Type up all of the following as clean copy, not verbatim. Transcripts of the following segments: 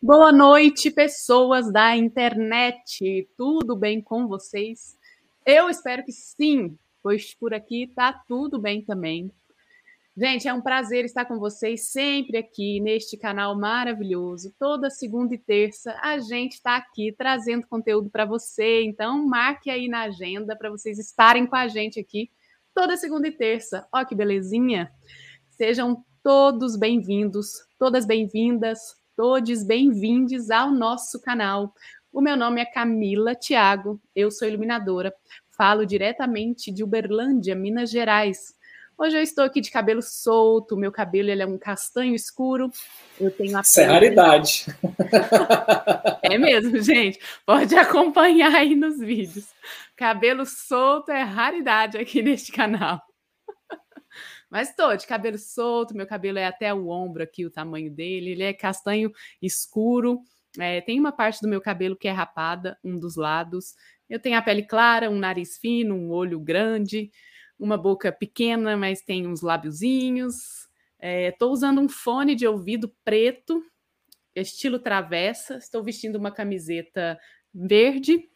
Boa noite, pessoas da internet. Tudo bem com vocês? Eu espero que sim, pois por aqui tá tudo bem também. Gente, é um prazer estar com vocês sempre aqui neste canal maravilhoso. Toda segunda e terça a gente está aqui trazendo conteúdo para você. Então, marque aí na agenda para vocês estarem com a gente aqui toda segunda e terça. Ó, que belezinha! Sejam todos bem-vindos, todas bem-vindas, todos bem-vindos ao nosso canal. O meu nome é Camila Thiago, eu sou iluminadora, falo diretamente de Uberlândia, Minas Gerais. Hoje eu estou aqui de cabelo solto, meu cabelo ele é um castanho escuro, eu tenho a... Isso é raridade. É mesmo, gente, pode acompanhar aí nos vídeos. Cabelo solto é raridade aqui neste canal. Mas estou de cabelo solto, meu cabelo é até o ombro aqui, o tamanho dele, ele é castanho escuro, tem uma parte do meu cabelo que é rapada, um dos lados. Eu tenho a pele clara, um nariz fino, um olho grande, uma boca pequena, mas tem uns lábiozinhos. Estou usando um fone de ouvido preto, estilo travessa. Estou vestindo uma camiseta verde.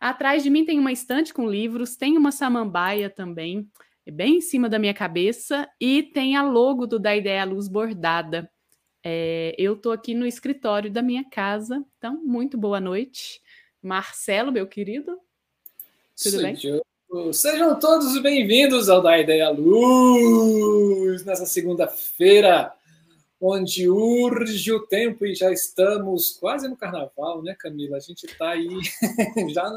Atrás de mim tem uma estante com livros, tem uma samambaia também, bem em cima da minha cabeça, e tem a logo do Da Ideia Luz bordada. Eu estou aqui no escritório da minha casa, então, muito boa noite. Marcelo, meu querido, tudo bem? Sejam todos bem-vindos ao Da Ideia Luz, nessa segunda-feira, onde urge o tempo e já estamos quase no carnaval, né, Camila? A gente está aí já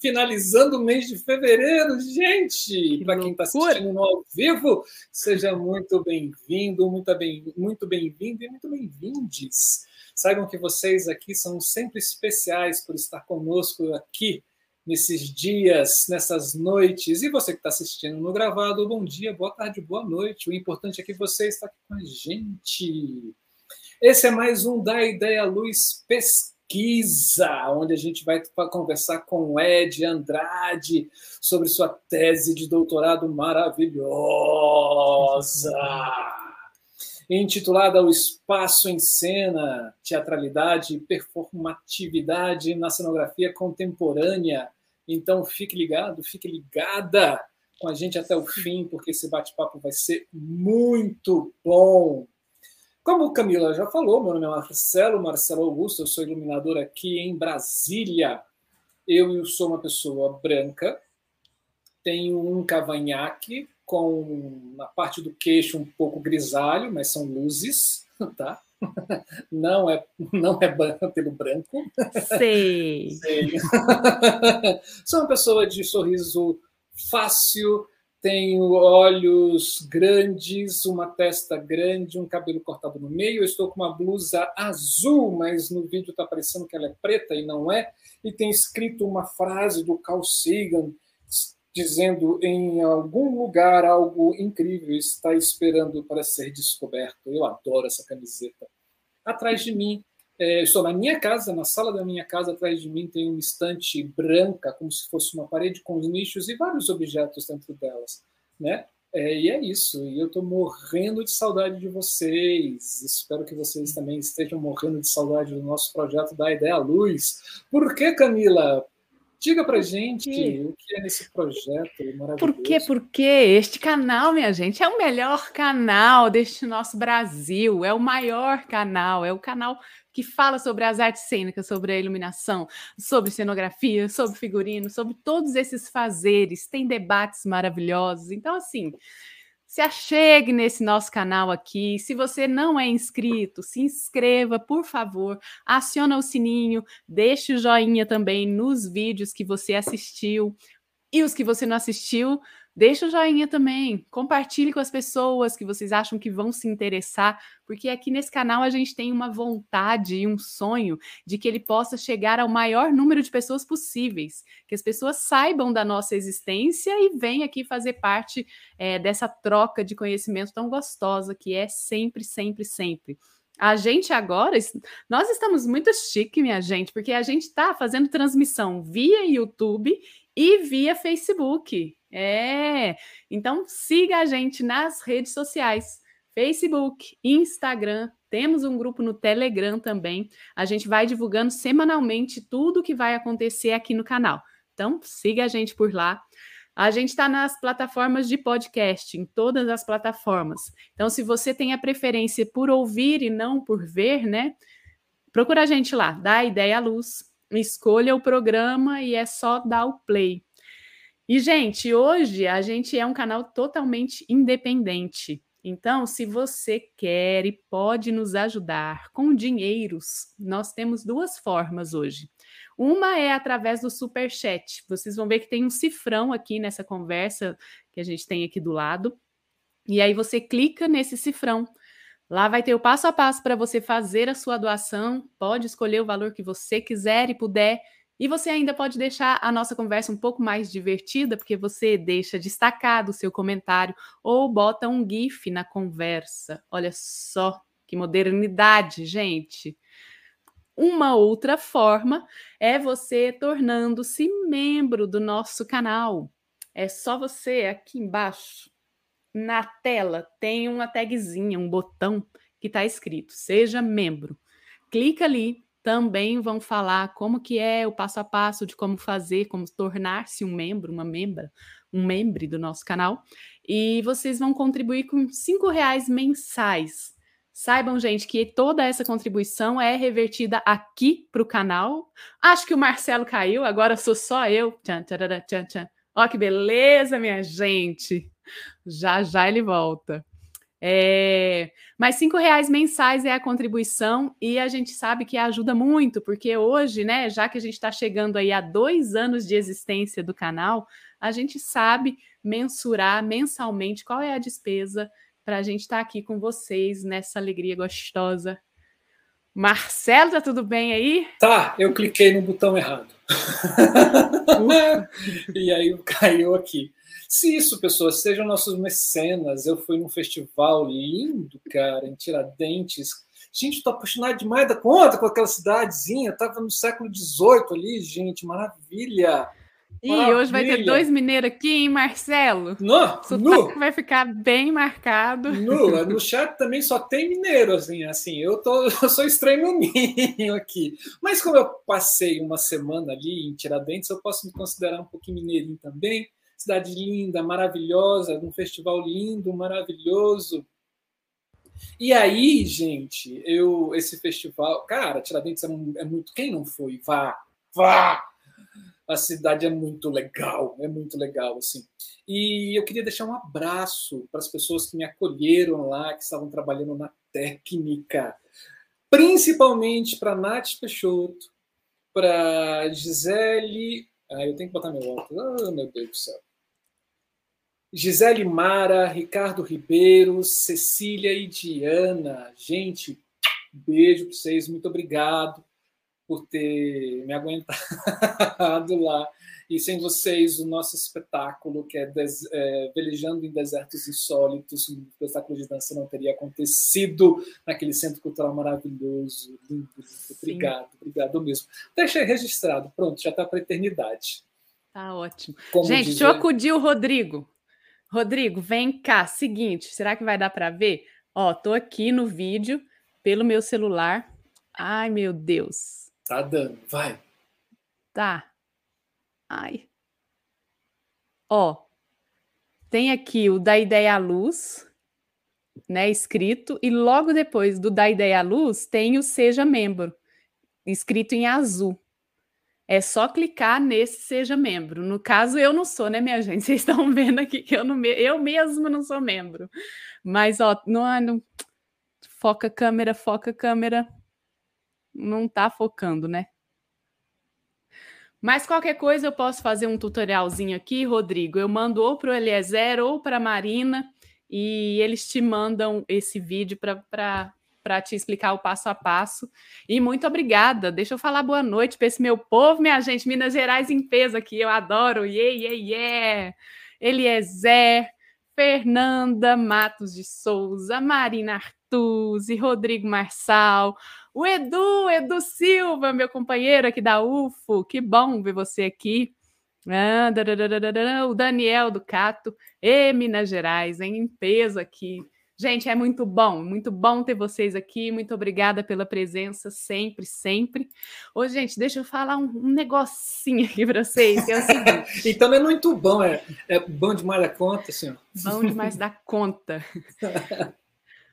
finalizando o mês de fevereiro, gente! Para quem está assistindo ao vivo, seja muito bem-vindo, muito bem-vindo e muito bem-vindes. Saibam que vocês aqui são sempre especiais por estar conosco aqui nesses dias, nessas noites. E você que está assistindo no gravado, bom dia, boa tarde, boa noite. O importante é que você está aqui com a gente. Esse é mais um Da Ideia Luz Pesquisa, onde a gente vai conversar com o Ed Andrade sobre sua tese de doutorado maravilhosa, intitulada O Espaço em Cena, Teatralidade e Performatividade na Cenografia Contemporânea. Então, fique ligado, fique ligada com a gente até o fim, porque esse bate-papo vai ser muito bom. Como a Camila já falou, meu nome é Marcelo Augusto, eu sou iluminador aqui em Brasília. Eu sou uma pessoa branca, tenho um cavanhaque, com na parte do queixo um pouco grisalho, mas são luzes, tá? Não é pelo branco. Sei. Sou uma pessoa de sorriso fácil, tenho olhos grandes, uma testa grande, um cabelo cortado no meio. Eu estou com uma blusa azul, mas no vídeo está parecendo que ela é preta e não é. E tem escrito uma frase do Carl Sagan, dizendo: em algum lugar algo incrível está esperando para ser descoberto. Eu adoro essa camiseta. Atrás de mim, estou na minha casa, na sala da minha casa, atrás de mim tem uma estante branca, como se fosse uma parede com nichos e vários objetos dentro delas, né? E é isso, e eu estou morrendo de saudade de vocês. Espero que vocês também estejam morrendo de saudade do nosso projeto Da Ideia Luz. Por que, Camila? Diga pra gente o que é nesse projeto maravilhoso. Porque este canal, minha gente, é o melhor canal deste nosso Brasil, é o maior canal, é o canal que fala sobre as artes cênicas, sobre a iluminação, sobre cenografia, sobre figurino, sobre todos esses fazeres, tem debates maravilhosos. Então, assim, se achegue nesse nosso canal aqui. Se você não é inscrito, se inscreva, por favor, aciona o sininho, deixe o joinha também nos vídeos que você assistiu e os que você não assistiu, deixe o joinha também, compartilhe com as pessoas que vocês acham que vão se interessar, porque aqui nesse canal a gente tem uma vontade e um sonho de que ele possa chegar ao maior número de pessoas possíveis, que as pessoas saibam da nossa existência e venham aqui fazer parte dessa troca de conhecimento tão gostosa que é sempre, sempre, sempre. A gente agora, nós estamos muito chique, minha gente, porque a gente está fazendo transmissão via YouTube e via Facebook. É, então siga a gente nas redes sociais, Facebook, Instagram, temos um grupo no Telegram também. A gente vai divulgando semanalmente tudo o que vai acontecer aqui no canal. Então siga a gente por lá. A gente está nas plataformas de podcast, em todas as plataformas. Então, se você tem a preferência por ouvir e não por ver, né? Procura a gente lá, dá ideia à luz, escolha o programa e é só dar o play. E, gente, hoje a gente é um canal totalmente independente. Então, se você quer e pode nos ajudar com dinheiros, nós temos duas formas hoje. Uma é através do Superchat. Vocês vão ver que tem um cifrão aqui nessa conversa que a gente tem aqui do lado. E aí você clica nesse cifrão. Lá vai ter o passo a passo para você fazer a sua doação. Pode escolher o valor que você quiser e puder. E você ainda pode deixar a nossa conversa um pouco mais divertida, porque você deixa destacado o seu comentário ou bota um GIF na conversa. Olha só que modernidade, gente! Uma outra forma é você tornando-se membro do nosso canal. É só você, aqui embaixo, na tela, tem uma tagzinha, um botão que está escrito, seja membro. Clica ali, também vão falar como que é o passo a passo de como fazer, como tornar-se um membro, uma membra, um membro do nosso canal. E vocês vão contribuir com R$5 mensais. Saibam, gente, que toda essa contribuição é revertida aqui para o canal. Acho que o Marcelo caiu, agora sou só eu. Tchan, tcharará, tchan, tchan. Ó, que beleza, minha gente. Já, já ele volta. Mas R$5 mensais é a contribuição e a gente sabe que ajuda muito, porque hoje, né, já que a gente está chegando aí a 2 anos de existência do canal, a gente sabe mensurar mensalmente qual é a despesa para a gente estar aqui com vocês nessa alegria gostosa. Marcelo, tá tudo bem aí? Tá, eu cliquei no botão errado. E aí caiu aqui. Se isso, pessoas, sejam nossos mecenas. Eu fui num festival lindo, cara, em Tiradentes. Gente, tô apaixonado demais da conta com aquela cidadezinha. Tava no século XVIII ali, gente, maravilha. E hoje vai ter 2 mineiros aqui, hein, Marcelo? Não, sotaque vai ficar bem marcado. No chat também só tem mineiro, assim eu sou estranho ninho aqui. Mas como eu passei uma semana ali em Tiradentes, eu posso me considerar um pouquinho mineirinho também. Cidade linda, maravilhosa, um festival lindo, maravilhoso. E aí, gente, esse festival... Cara, Tiradentes é muito... Quem não foi? Vá! A cidade é muito legal, assim. E eu queria deixar um abraço para as pessoas que me acolheram lá, que estavam trabalhando na técnica, principalmente para Nath Peixoto, para Gisele... Ah, eu tenho que botar meu óculos. Ah, meu Deus do céu. Gisele Mara, Ricardo Ribeiro, Cecília e Diana. Gente, beijo para vocês, muito obrigado por ter me aguentado lá. E sem vocês, o nosso espetáculo, que é Velejando em Desertos Insólitos, o espetáculo de dança não teria acontecido naquele centro cultural maravilhoso. Lindo, lindo. Obrigado mesmo. Deixei registrado, pronto, já está para a eternidade. Tá ótimo. Como gente, deixa eu acudir o Rodrigo. Rodrigo, vem cá, seguinte, será que vai dar para ver? Ó, tô aqui no vídeo, pelo meu celular. Ai, meu Deus. Tá dando, vai. Tá. Ai. Ó, tem aqui o Da Ideia à Luz, né, escrito, e logo depois do Da Ideia à Luz tem o Seja Membro, escrito em azul. É só clicar nesse Seja Membro. No caso, eu não sou, né, minha gente? Vocês estão vendo aqui que eu mesmo não sou membro. Mas, ó, não... Foca câmera, foca câmera. Não tá focando, né? Mas qualquer coisa eu posso fazer um tutorialzinho aqui, Rodrigo. Eu mando ou para o Eliezer ou para a Marina e eles te mandam esse vídeo para te explicar o passo a passo. E muito obrigada. Deixa eu falar boa noite para esse meu povo, minha gente. Minas Gerais em peso aqui. Eu adoro. Eliezer, Fernanda Matos de Souza, Marina Artuzi, Artuzi, Rodrigo Marçal, o Edu Silva, meu companheiro aqui da UFO, que bom ver você aqui. O Daniel do Cato e Minas Gerais, hein? Em peso aqui. Gente, é muito bom ter vocês aqui. Muito obrigada pela presença sempre, sempre. Ô, gente, deixa eu falar um negocinho aqui para vocês. Que é o seguinte. Então é muito bom, é bom demais da conta, senhor. Bom demais da conta.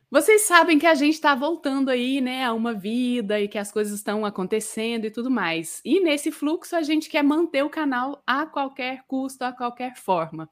Vocês sabem que a gente está voltando aí, né, a uma vida e que as coisas estão acontecendo e tudo mais. E nesse fluxo a gente quer manter o canal a qualquer custo, a qualquer forma.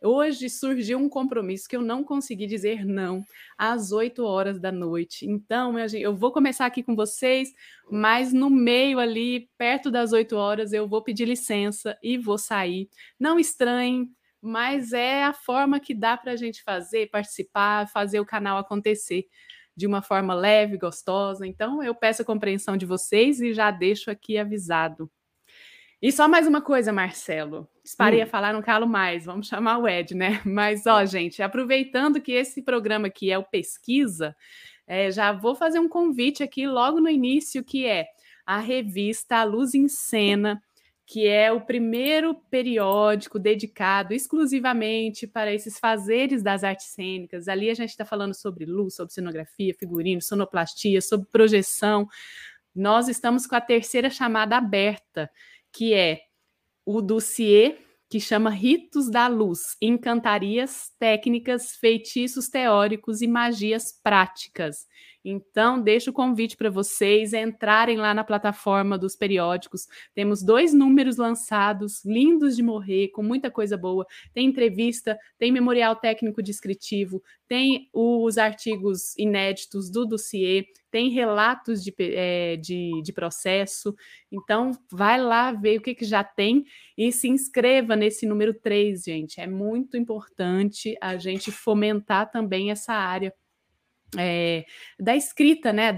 Hoje surgiu um compromisso que eu não consegui dizer não às 8 horas da noite. Então eu vou começar aqui com vocês, mas no meio ali, perto das 8 horas, eu vou pedir licença e vou sair. Não estranhem. Mas é a forma que dá para a gente fazer, participar, fazer o canal acontecer de uma forma leve, gostosa. Então, eu peço a compreensão de vocês e já deixo aqui avisado. E só mais uma coisa, Marcelo. Disparei a falar, não calo mais. Vamos chamar o Ed, né? Mas, ó, gente, aproveitando que esse programa aqui é o Pesquisa, já vou fazer um convite aqui logo no início, que é a revista A Luz em Cena, que é o primeiro periódico dedicado exclusivamente para esses fazeres das artes cênicas. Ali a gente está falando sobre luz, sobre cenografia, figurino, sonoplastia, sobre projeção. Nós estamos com a terceira chamada aberta, que é o dossiê, que chama Ritos da Luz, Encantarias, Técnicas, Feitiços Teóricos e Magias Práticas. Então, deixo o convite para vocês entrarem lá na plataforma dos periódicos. Temos 2 números lançados, lindos de morrer, com muita coisa boa. Tem entrevista, tem memorial técnico descritivo, tem os artigos inéditos do dossiê, tem relatos de processo. Então, vai lá ver o que já tem e se inscreva nesse número 3, gente. É muito importante a gente fomentar também essa área. Da escrita, né?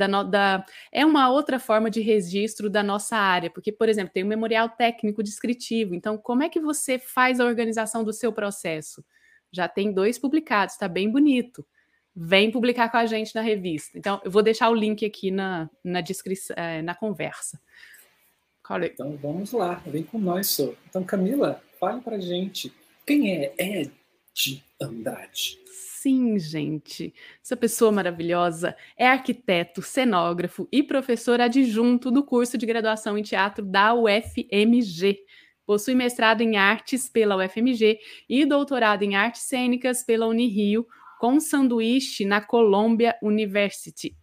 É uma outra forma de registro da nossa área, porque, por exemplo, tem o memorial técnico descritivo. Então, como é que você faz a organização do seu processo? Já tem 2 publicados, está bem bonito. Vem publicar com a gente na revista. Então, eu vou deixar o link aqui na descrição, na conversa. Então, vamos lá, vem com nós, senhor. Então, Camila, fale para a gente. Quem é Ed Andrade? Sim, gente, essa pessoa maravilhosa é arquiteto, cenógrafo e professor adjunto do curso de graduação em teatro da UFMG. Possui mestrado em artes pela UFMG e doutorado em artes cênicas pela Unirio, com sanduíche na Columbia University,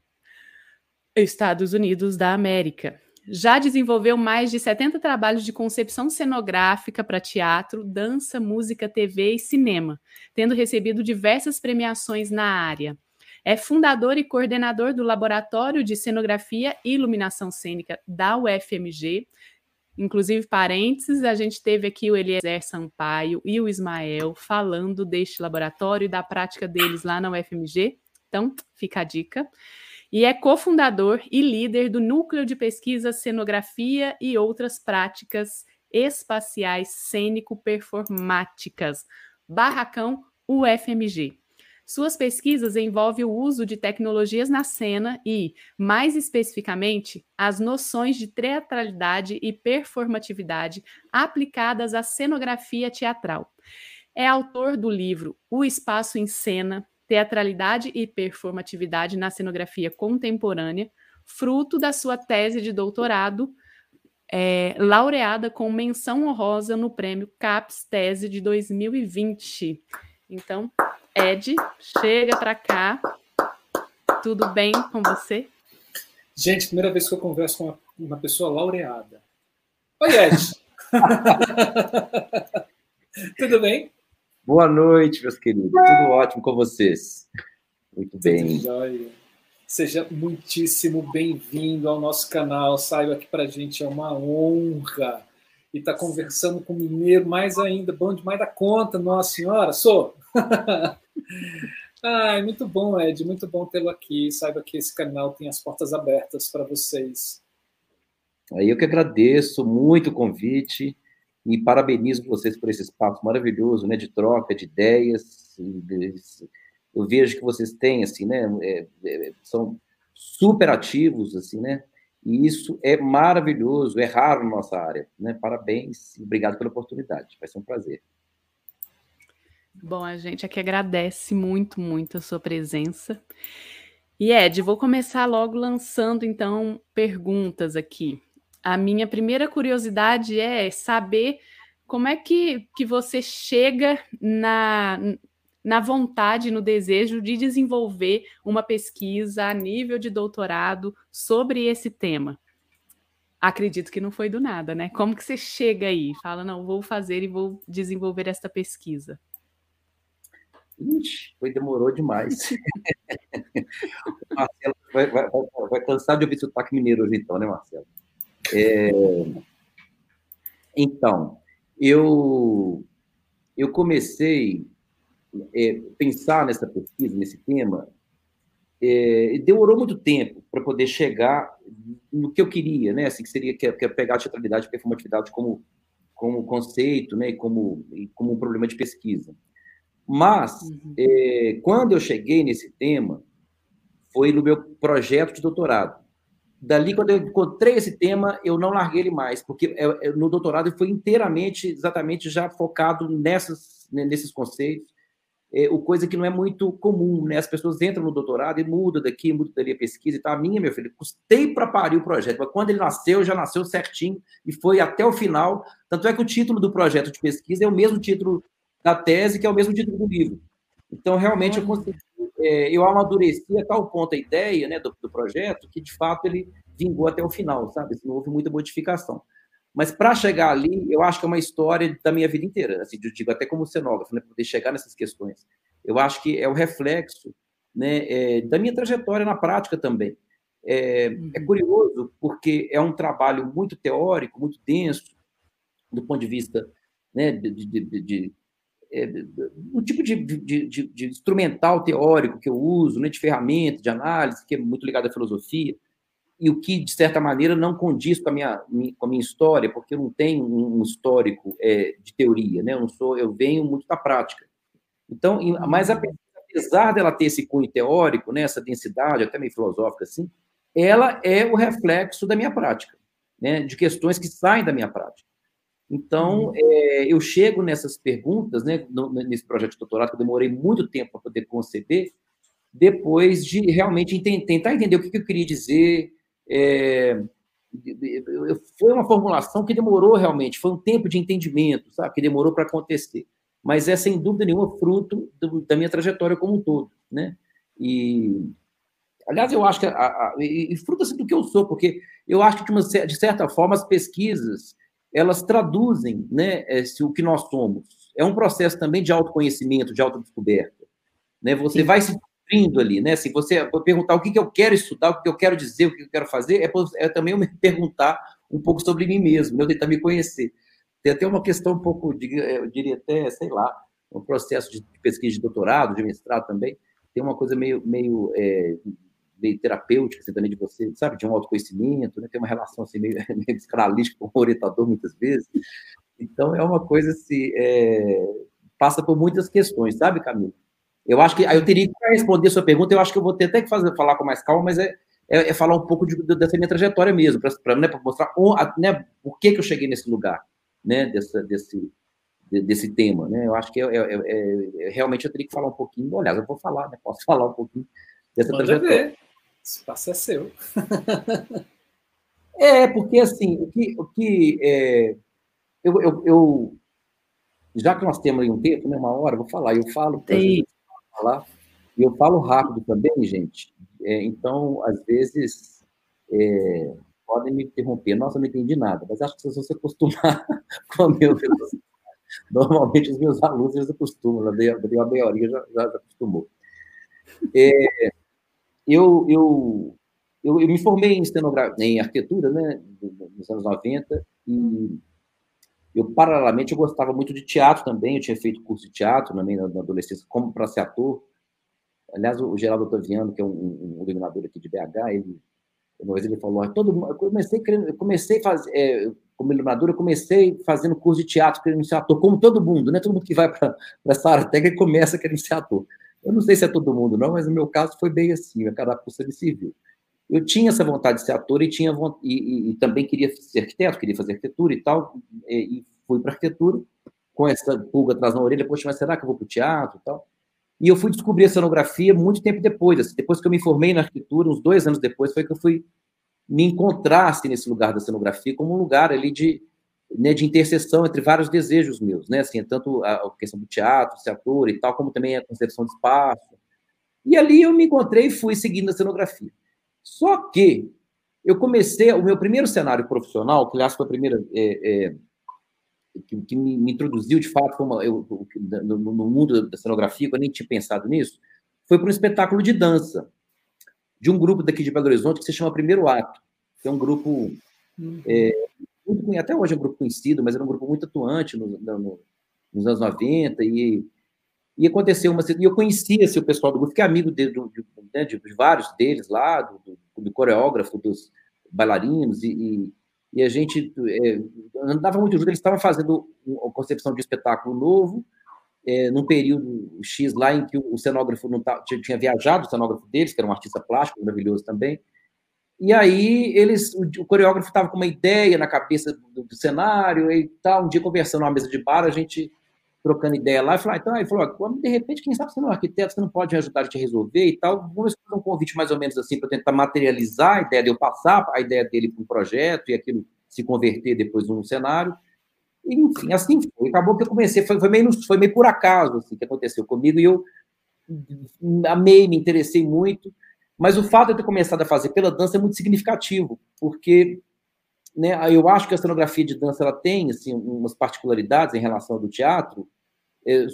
Estados Unidos da América. Já desenvolveu mais de 70 trabalhos de concepção cenográfica para teatro, dança, música, TV e cinema, tendo recebido diversas premiações na área. É fundador e coordenador do Laboratório de Cenografia e Iluminação Cênica da UFMG. Inclusive, parênteses, a gente teve aqui o Eliezer Sampaio e o Ismael falando deste laboratório e da prática deles lá na UFMG. Então, fica a dica. E é cofundador e líder do Núcleo de Pesquisa Cenografia e Outras Práticas Espaciais Cênico-Performáticas, Barracão UFMG. Suas pesquisas envolvem o uso de tecnologias na cena e, mais especificamente, as noções de teatralidade e performatividade aplicadas à cenografia teatral. É autor do livro O Espaço em Cena, Teatralidade e Performatividade na Cenografia Contemporânea, fruto da sua tese de doutorado, laureada com menção honrosa no prêmio CAPES Tese de 2020. Então, Ed, chega para cá. Tudo bem com você? Gente, primeira vez que eu converso com uma pessoa laureada. Oi, Ed! Tudo bem? Boa noite, meus queridos. Tudo ótimo com vocês? Muito bem. Seja muitíssimo bem-vindo ao nosso canal. Saiba que para a gente é uma honra. E tá conversando com o mineiro mais ainda. Bom demais da conta, nossa senhora. Sou. Ai, muito bom, Ed. Muito bom tê-lo aqui. Saiba que esse canal tem as portas abertas para vocês. Eu que agradeço muito o convite. E parabenizo vocês por esse espaço maravilhoso, né, de troca de ideias, eu vejo que vocês têm, assim, né, são super ativos, assim, né, e isso é maravilhoso, é raro na nossa área, né, parabéns, obrigado pela oportunidade, vai ser um prazer. Bom, a gente aqui agradece muito, muito a sua presença. E, Ed, vou começar logo lançando, então, perguntas aqui. A minha primeira curiosidade é saber como é que você chega na vontade, no desejo de desenvolver uma pesquisa a nível de doutorado sobre esse tema. Acredito que não foi do nada, né? Como que você chega aí? Fala, não, vou fazer e vou desenvolver esta pesquisa. Ixi, foi, demorou demais. O Marcelo vai cansar de ouvir sotaque mineiro hoje, então, né, Marcelo? Então, eu comecei a pensar nessa pesquisa, nesse tema, demorou muito tempo para poder chegar no que eu queria, né? Assim, que seria que é pegar a teatralidade e a performatividade como conceito, né? E como um problema de pesquisa. Mas, quando eu cheguei nesse tema, foi no meu projeto de doutorado. Dali, quando eu encontrei esse tema, eu não larguei ele mais, porque no doutorado eu fui inteiramente, exatamente, já focado nesses conceitos, coisa que não é muito comum, né? As pessoas entram no doutorado e mudam daqui, mudam dali a pesquisa e tal. A minha, meu filho, custei para parir o projeto, mas quando ele nasceu, já nasceu certinho e foi até o final. Tanto é que o título do projeto de pesquisa é o mesmo título da tese, que é o mesmo título do livro. Então, realmente, eu consegui, eu amadureci a tal ponto a ideia, né, do projeto, que, de fato, ele vingou até o final, sabe? Assim, não houve muita modificação. Mas, para chegar ali, eu acho que é uma história da minha vida inteira, assim, eu digo até como cenógrafo, né, poder chegar nessas questões. Eu acho que é o reflexo, né, da minha trajetória na prática também. É curioso, porque é um trabalho muito teórico, muito denso, do ponto de vista, né, o tipo de instrumental teórico que eu uso, né, de ferramenta, de análise, que é muito ligado à filosofia, e o que, de certa maneira, não condiz com a minha história, porque eu não tenho um histórico de teoria, né? Eu venho muito da prática. Então, mas apesar dela ter esse cunho teórico, né, essa densidade, até meio filosófica, assim, ela é o reflexo da minha prática, né, de questões que saem da minha prática. Então, eu chego nessas perguntas, né, nesse projeto de doutorado, que eu demorei muito tempo para poder conceber, depois de realmente tentar entender o que eu queria dizer. Foi uma formulação que demorou realmente, foi um tempo de entendimento, sabe, que demorou para acontecer. Mas é, sem dúvida nenhuma, fruto da minha trajetória como um todo, né? E, aliás, eu acho que... fruto, assim, do que eu sou, porque eu acho que, de certa forma, as pesquisas... elas traduzem, né, o que nós somos. É um processo também de autoconhecimento, de autodescoberta, né? Você Sim. vai se descobrindo ali, né? Se você perguntar o que eu quero estudar, o que eu quero dizer, o que eu quero fazer, é também eu me perguntar um pouco sobre mim mesmo, eu tentar me conhecer. Tem até uma questão um pouco, eu diria até, sei lá, um processo de pesquisa de doutorado, de mestrado também, tem uma coisa meio terapêutica, assim, também, de você, sabe, de um autoconhecimento, né? Tem uma relação, assim, meio psicanalítica com o orientador, muitas vezes. Então, é uma coisa, assim, passa por muitas questões, sabe, Camila? Eu acho que, eu teria que responder a sua pergunta, eu acho que eu vou ter até que falar com mais calma, mas é falar um pouco dessa minha trajetória mesmo, para, né, mostrar, né, por que eu cheguei nesse lugar, né, desse tema, né? Eu acho que, realmente, eu teria que falar um pouquinho, aliás, eu vou falar, né, posso falar um pouquinho dessa trajetória. Esse espaço é seu. Porque, assim, o que já que nós temos aí um tempo, né, uma hora, vou falar, eu falo, e eu falo rápido também, gente. Então, às vezes, podem me interromper. Nossa, eu não entendi nada, mas acho que vocês vão se acostumar com a minha velocidade. Normalmente, os meus alunos, eles acostumam, a maioria já acostumou. Eu me formei em arquitetura, né, nos anos 90, e paralelamente, eu gostava muito de teatro também, eu tinha feito curso de teatro também na adolescência, como para ser ator. Aliás, o Geraldo Otaviano, que é um iluminador aqui de BH, uma vez ele falou, como iluminador, eu comecei fazendo curso de teatro querendo ser ator, como todo mundo, né, todo mundo que vai para essa área técnica começa querendo ser ator. Eu não sei se é todo mundo não, mas no meu caso foi bem assim, a carapuça de civil. Eu tinha essa vontade de ser ator e também queria ser arquiteto, queria fazer arquitetura e tal, e fui para arquitetura com essa pulga atrás na orelha, poxa, mas será que eu vou para o teatro e tal? E eu fui descobrir a cenografia muito tempo depois, assim, depois que eu me formei na arquitetura, uns 2 anos depois, foi que eu fui me encontrar assim, nesse lugar da cenografia como um lugar ali de, né, de interseção entre vários desejos meus, né? Assim, tanto a questão do teatro, ser ator e tal, como também a concepção de espaço. E ali eu me encontrei e fui seguindo a cenografia. Só que eu comecei, o meu primeiro cenário profissional, que aliás foi a primeira... que me introduziu, de fato, no mundo da cenografia, eu nem tinha pensado nisso, foi para um espetáculo de dança, de um grupo daqui de Belo Horizonte, que se chama Primeiro Ato, que é um grupo, até hoje é um grupo conhecido, mas era um grupo muito atuante nos anos 90, e aconteceu uma... E eu conhecia assim, o pessoal do grupo, fiquei amigo de vários deles lá, do coreógrafo, dos bailarinos, e a gente andava muito junto, eles estavam fazendo a concepção de um espetáculo novo, num período X lá em que o cenógrafo não tinha viajado, o cenógrafo deles, que era um artista plástico maravilhoso também, e aí o coreógrafo estava com uma ideia na cabeça do cenário, e tal, um dia conversando numa mesa de bar, a gente trocando ideia lá, e falou, então, aí falou, de repente, quem sabe você não é um arquiteto, você não pode me ajudar a te resolver e tal, vamos fazer um convite mais ou menos assim para tentar materializar a ideia de eu passar a ideia dele para um projeto e aquilo se converter depois num cenário. E, enfim, assim foi. Acabou que eu comecei, foi meio por acaso assim, que aconteceu comigo e eu amei, me interessei muito, mas o fato de eu ter começado a fazer pela dança é muito significativo, porque... Né, eu acho que a cenografia de dança ela tem assim, umas particularidades em relação ao do teatro,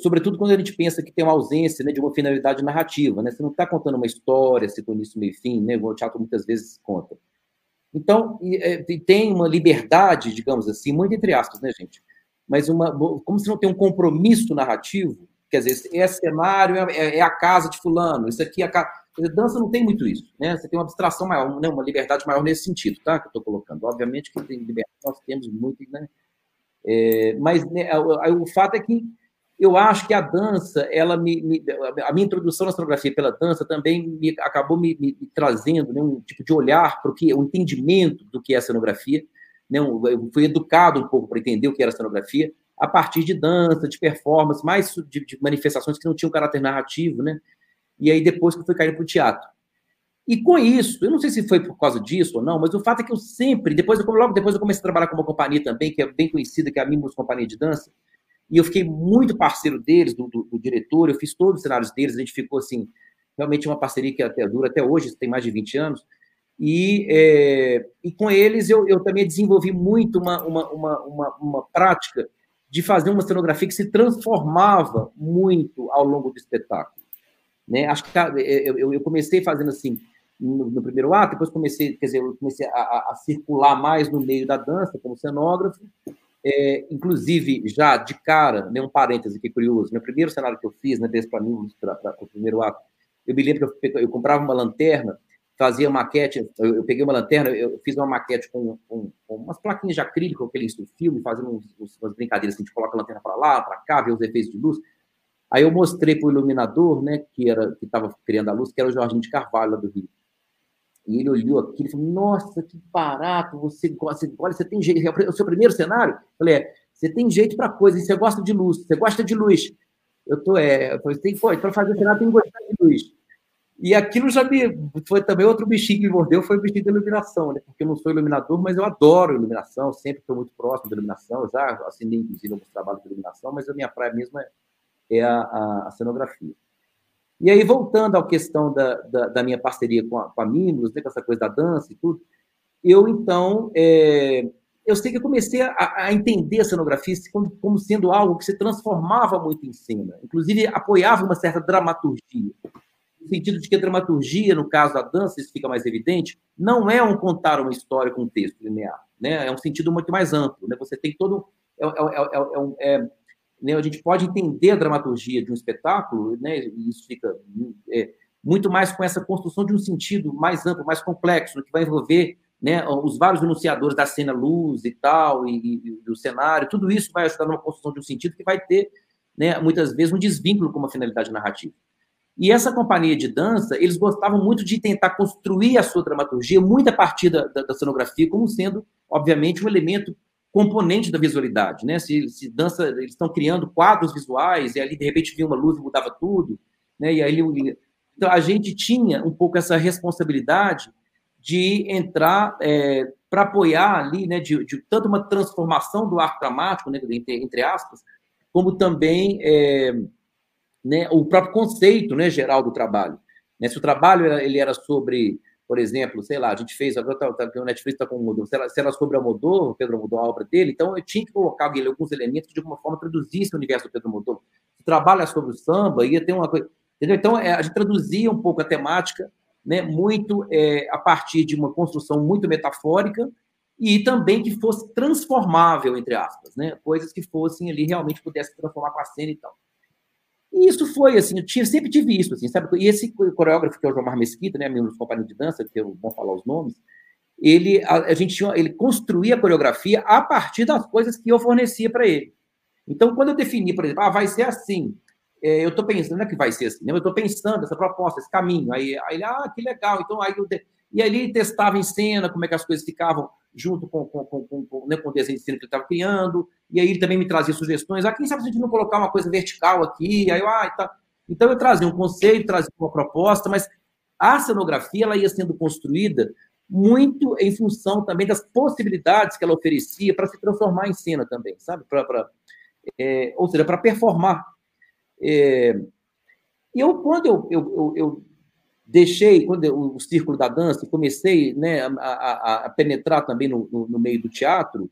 sobretudo quando a gente pensa que tem uma ausência né, de uma finalidade narrativa. Né? Você não está contando uma história, se com isso meio fim, né? O teatro muitas vezes conta. Então, tem uma liberdade, digamos assim, muito entre aspas, né, gente? Mas como se não tem um compromisso narrativo, quer dizer, esse cenário é a casa de fulano, isso aqui é a casa... Dança não tem muito isso, né? Você tem uma abstração maior, né? Uma liberdade maior nesse sentido, tá? Que eu estou colocando. Obviamente que tem liberdade, nós temos muito, né? Mas né, o fato é que eu acho que a dança, a minha introdução na cenografia pela dança também acabou me trazendo né, um tipo de olhar para o entendimento do que é a cenografia. Né? Eu fui educado um pouco para entender o que era a cenografia a partir de dança, de performance, mais de manifestações que não tinham caráter narrativo, né? E aí depois que eu fui caindo para o teatro. E com isso, eu não sei se foi por causa disso ou não, mas o fato é que eu sempre, logo depois eu comecei a trabalhar com uma companhia também, que é bem conhecida, que é a Mimos Companhia de Dança, e eu fiquei muito parceiro deles, do diretor, eu fiz todos os cenários deles, a gente ficou assim, realmente uma parceria que dura até hoje, tem mais de 20 anos, e com eles eu também desenvolvi muito uma prática de fazer uma cenografia que se transformava muito ao longo do espetáculo. Né? Acho que eu comecei fazendo assim no primeiro ato, depois comecei a circular mais no meio da dança como cenógrafo, inclusive já de cara, né, um parêntese aqui curioso, meu primeiro cenário que eu fiz, né, desse para mim, para o primeiro ato, eu me lembro que eu comprava uma lanterna, fazia maquete, eu peguei uma lanterna, eu fiz uma maquete com umas plaquinhas de acrílico, aquele filme, fazendo umas brincadeiras, assim, a gente coloca a lanterna para lá, para cá, vê os efeitos de luz. Aí eu mostrei para o iluminador, né, que estava criando a luz, que era o Jorginho de Carvalho, lá do Rio. E ele olhou aquilo e falou, nossa, que barato, você gosta, olha, você tem jeito, é o seu primeiro cenário? Eu falei, você tem jeito para coisa, você gosta de luz, você gosta de luz. Eu falei, para fazer o cenário tem que gostar de luz. E aquilo já foi também outro bichinho que me mordeu, foi o bichinho da iluminação, né, porque eu não sou iluminador, mas eu adoro iluminação, sempre estou muito próximo da iluminação, já assinei, inclusive, alguns trabalhos de iluminação, mas a minha praia mesmo é a cenografia. E aí, voltando à questão da minha parceria com a Mimos, né, com essa coisa da dança e tudo, eu sei que eu comecei a entender a cenografia como sendo algo que se transformava muito em cena, inclusive apoiava uma certa dramaturgia, no sentido de que a dramaturgia, no caso da dança, isso fica mais evidente, não é contar uma história com um texto linear, né? É um sentido muito mais amplo, né? Você tem todo... a gente pode entender a dramaturgia de um espetáculo, né, e isso fica muito mais com essa construção de um sentido mais amplo, mais complexo, que vai envolver né, os vários enunciadores da cena, luz e tal, e do cenário, tudo isso vai ajudar numa construção de um sentido que vai ter, né, muitas vezes, um desvínculo com uma finalidade narrativa. E essa companhia de dança, eles gostavam muito de tentar construir a sua dramaturgia muito a partir da cenografia, como sendo, obviamente, um elemento componente da visualidade, né? Se dança, eles estão criando quadros visuais, e ali, de repente, vinha uma luz e mudava tudo, né? E aí, então, a gente tinha um pouco essa responsabilidade de entrar para apoiar ali, né, de tanto uma transformação do arte dramático, né, entre aspas, como também né, o próprio conceito, né, geral do trabalho. Né, se o trabalho ele era sobre, por exemplo, sei lá, a gente fez, agora o Netflix está com o Almodóvar, se era sobre Almodóvar, Pedro Almodóvar, a obra dele, então eu tinha que colocar alguns elementos que, de alguma forma, traduzissem o universo do Pedro Almodóvar. Se o trabalho é sobre o samba, ia ter uma coisa... Entendeu? Então, a gente traduzia um pouco a temática, né, muito a partir de uma construção muito metafórica e também que fosse transformável, entre aspas, né, coisas que fossem ali, realmente pudessem transformar com a cena e tal. E isso foi, assim, eu sempre tive isso, assim, sabe? E esse coreógrafo, que é o Jomar Mesquita, né, membro dos companheiros de dança, que eu vou falar os nomes, ele construía a coreografia a partir das coisas que eu fornecia para ele. Então, quando eu defini, por exemplo, vai ser assim, eu estou pensando, não é que vai ser assim, né? Eu estou pensando essa proposta, esse caminho. Aí ele, que legal. Então, e aí ele testava em cena como é que as coisas ficavam junto com o desenho de cena que ele estava criando. E aí ele também me trazia sugestões. Quem sabe se a gente não colocar uma coisa vertical aqui? Aí eu, tá. Então, eu trazia um conceito, trazia uma proposta, mas a cenografia ela ia sendo construída muito em função também das possibilidades que ela oferecia para se transformar em cena também, sabe? Ou seja, para performar. Quando eu deixei o círculo da dança e comecei, né, a penetrar também no meio do teatro,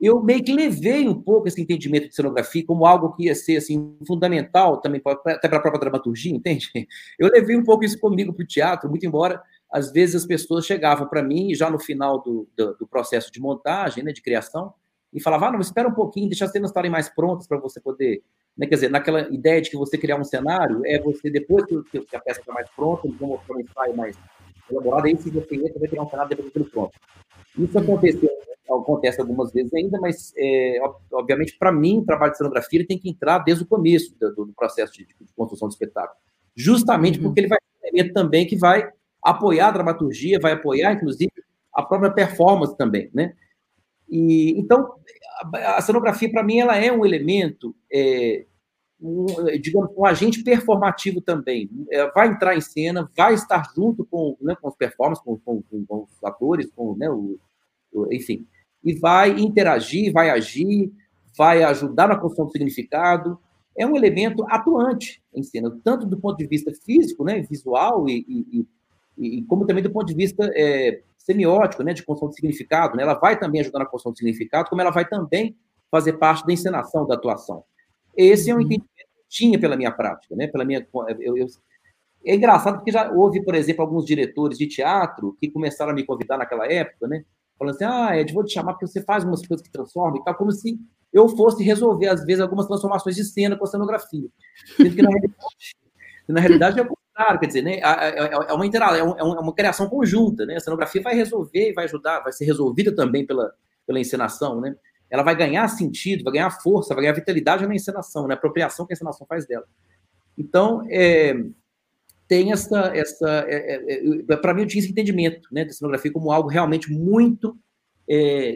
eu meio que levei um pouco esse entendimento de cenografia como algo que ia ser assim, fundamental também até para a própria dramaturgia, entende? Eu levei um pouco isso comigo para o teatro, muito embora às vezes as pessoas chegavam para mim já no final do processo de montagem, né, de criação, e falavam, não, espera um pouquinho, deixa as cenas estarem mais prontas para você poder... Quer dizer, naquela ideia de que você criar um cenário, você, depois que a peça está mais pronta, eles vão mostrar um ensaio mais elaborado, aí se você vai criar um cenário depois daquilo pronto. Isso acontece algumas vezes ainda, mas, obviamente, para mim, o trabalho de cenografia ele tem que entrar desde o começo do processo de construção do espetáculo. Justamente porque ele vai ser um elemento também que vai apoiar a dramaturgia, vai apoiar, inclusive, a própria performance também, né? Então, a cenografia, para mim, ela é um elemento, digamos, um agente performativo também. Vai entrar em cena, vai estar junto com, né, com os performances, com os atores, com, né, enfim, e vai interagir, vai agir, vai ajudar na construção do significado. É um elemento atuante em cena, tanto do ponto de vista físico, né, visual e como também do ponto de vista semiótico, né, de construção de significado, né, ela vai também ajudar na construção de significado, como ela vai também fazer parte da encenação, da atuação. Esse é um entendimento que eu tinha pela minha prática, né, É engraçado porque já houve, por exemplo, alguns diretores de teatro que começaram a me convidar naquela época, né, falando assim, Ed, vou te chamar porque você faz umas coisas que transformam e tal, como se eu fosse resolver, às vezes, algumas transformações de cena com a cenografia. Sendo que, na realidade, eu... Claro, quer dizer, né, é uma criação conjunta, né? A cenografia vai resolver e vai ajudar, vai ser resolvida também pela encenação, né? Ela vai ganhar sentido, vai ganhar força, vai ganhar vitalidade na encenação, na apropriação que a encenação faz dela. Então, tem para mim, eu tinha esse entendimento, né, da cenografia como algo realmente muito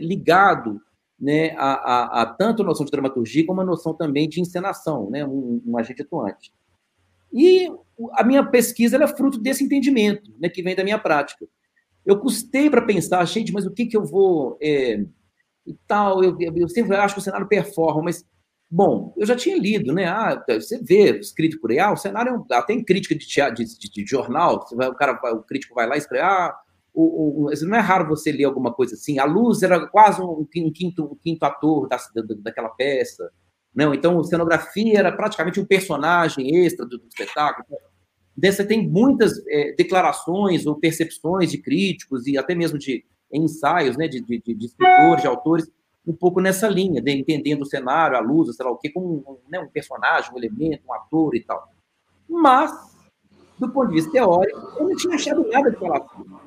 ligado, né, a tanto a noção de dramaturgia como a noção também de encenação, né, um agente atuante. E a minha pesquisa ela é fruto desse entendimento, né, que vem da minha prática. Eu custei para pensar, gente, mas o que eu vou... Eu sempre acho que o cenário performa, mas, bom, eu já tinha lido, né? Você vê escrito por aí, o cenário até em crítica de jornal, o crítico vai lá e escreve, não é raro você ler alguma coisa assim, a luz era quase um quinto ator daquela peça. Não, então, cenografia era praticamente um personagem extra do espetáculo. Você tem muitas declarações ou percepções de críticos e até mesmo de ensaios, né, de escritores, de autores, um pouco nessa linha, de entendendo o cenário, a luz, sei lá o quê, como, né, um personagem, um elemento, um ator e tal. Mas, do ponto de vista teórico, eu não tinha achado nada de falar sobre isso.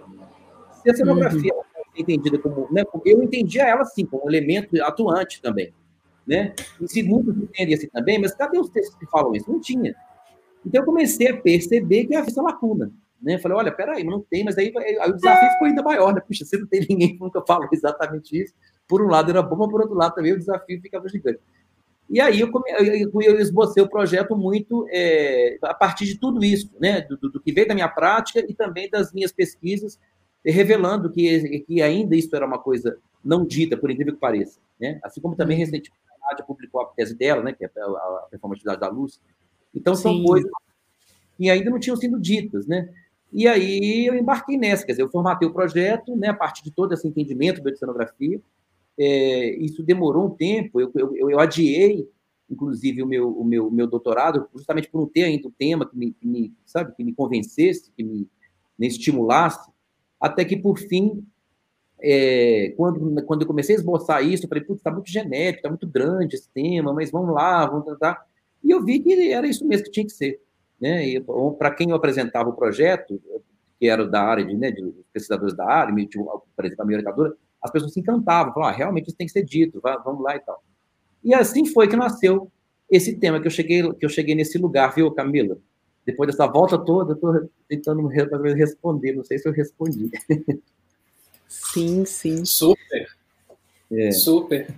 Se a cenografia é entendida como... Né, eu entendia ela, sim, como um elemento atuante também. Né? E se muitos entendem assim também, mas cadê os textos que falam isso? Não tinha. Então, eu comecei a perceber que havia essa lacuna. Né? Eu falei, olha, peraí, não tem, mas aí o desafio ficou ainda maior, né? Puxa, você não tem ninguém que nunca falou exatamente isso. Por um lado era bom, mas por outro lado também o desafio ficava gigante. E aí eu esbocei o projeto muito a partir de tudo isso, né? do que veio da minha prática e também das minhas pesquisas, revelando que ainda isso era uma coisa não dita, por incrível que pareça. Né? Assim como também recentemente a Nádia publicou a tese dela, né? Que é a Performatividade da Luz. Então, são coisas que ainda não tinham sido ditas, né? E aí eu embarquei nessa, quer dizer, eu formatei o projeto, né, a partir de todo esse entendimento da cenografia. Isso demorou um tempo, eu adiei, inclusive, o meu doutorado, justamente por não ter ainda um tema que me convencesse, que me estimulasse, até que, por fim, quando eu comecei a esboçar isso, eu falei, putz, está muito genérico, está muito grande esse tema, mas vamos lá, vamos tentar... E eu vi que era isso mesmo que tinha que ser. Né? Para quem eu apresentava o projeto, que era da área de pesquisadores da área, por exemplo, a minha orientadora, as pessoas se encantavam, falavam, realmente isso tem que ser dito, vamos lá e tal. E assim foi que nasceu esse tema, que eu cheguei nesse lugar, viu, Camila? Depois dessa volta toda, eu estou tentando responder, não sei se eu respondi. Sim, sim. Super, super.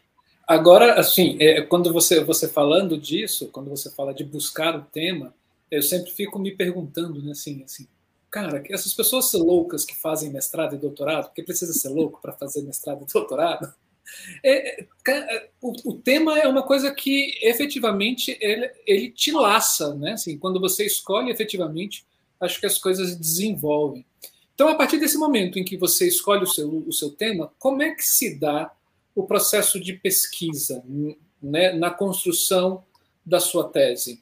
Agora, assim, quando você falando disso, quando você fala de buscar o tema, eu sempre fico me perguntando, né, assim, cara, essas pessoas loucas que fazem mestrado e doutorado, porque precisa ser louco para fazer mestrado e doutorado, o tema é uma coisa que, efetivamente, ele te laça, né? Assim, quando você escolhe, efetivamente, acho que as coisas desenvolvem. Então, a partir desse momento em que você escolhe o seu tema, como é que se dá o processo de pesquisa, né, na construção da sua tese?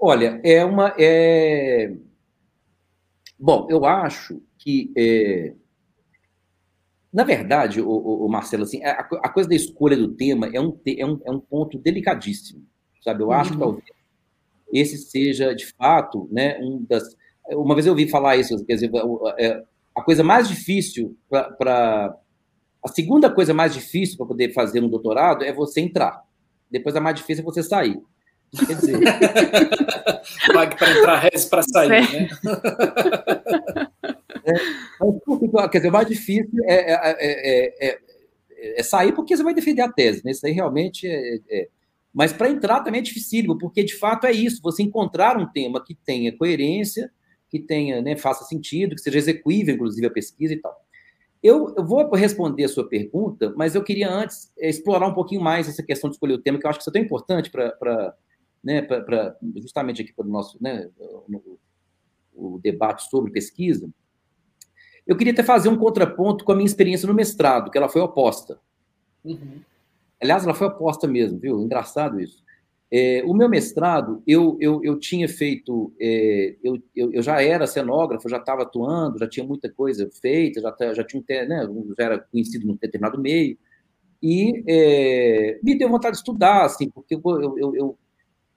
Olha, Bom, eu acho que... Na verdade, o Marcelo, assim, a coisa da escolha do tema é um ponto delicadíssimo, sabe? Eu acho que talvez esse seja, de fato, né, uma vez eu ouvi falar isso, quer dizer... A coisa mais difícil a segunda coisa mais difícil para poder fazer um doutorado é você entrar. Depois a mais difícil é você sair. Quer dizer... Pague para entrar, reze para sair, né? Quer dizer, o mais difícil é sair porque você vai defender a tese, né? Isso aí realmente Mas para entrar também é dificílimo, porque de fato é isso, você encontrar um tema que tenha coerência, que tenha, né, faça sentido, que seja execuível, inclusive, a pesquisa e tal. Eu vou responder a sua pergunta, mas eu queria antes explorar um pouquinho mais essa questão de escolher o tema, que eu acho que isso é tão importante para, né, justamente aqui para o nosso, né, o debate sobre pesquisa. Eu queria até fazer um contraponto com a minha experiência no mestrado, que ela foi oposta. Uhum. Aliás, ela foi oposta mesmo, viu? Engraçado isso. O meu mestrado, eu tinha feito... Eu já era cenógrafo, já estava atuando, já tinha muita coisa feita, já tinha, né, já era conhecido num determinado meio, e me deu vontade de estudar, assim, porque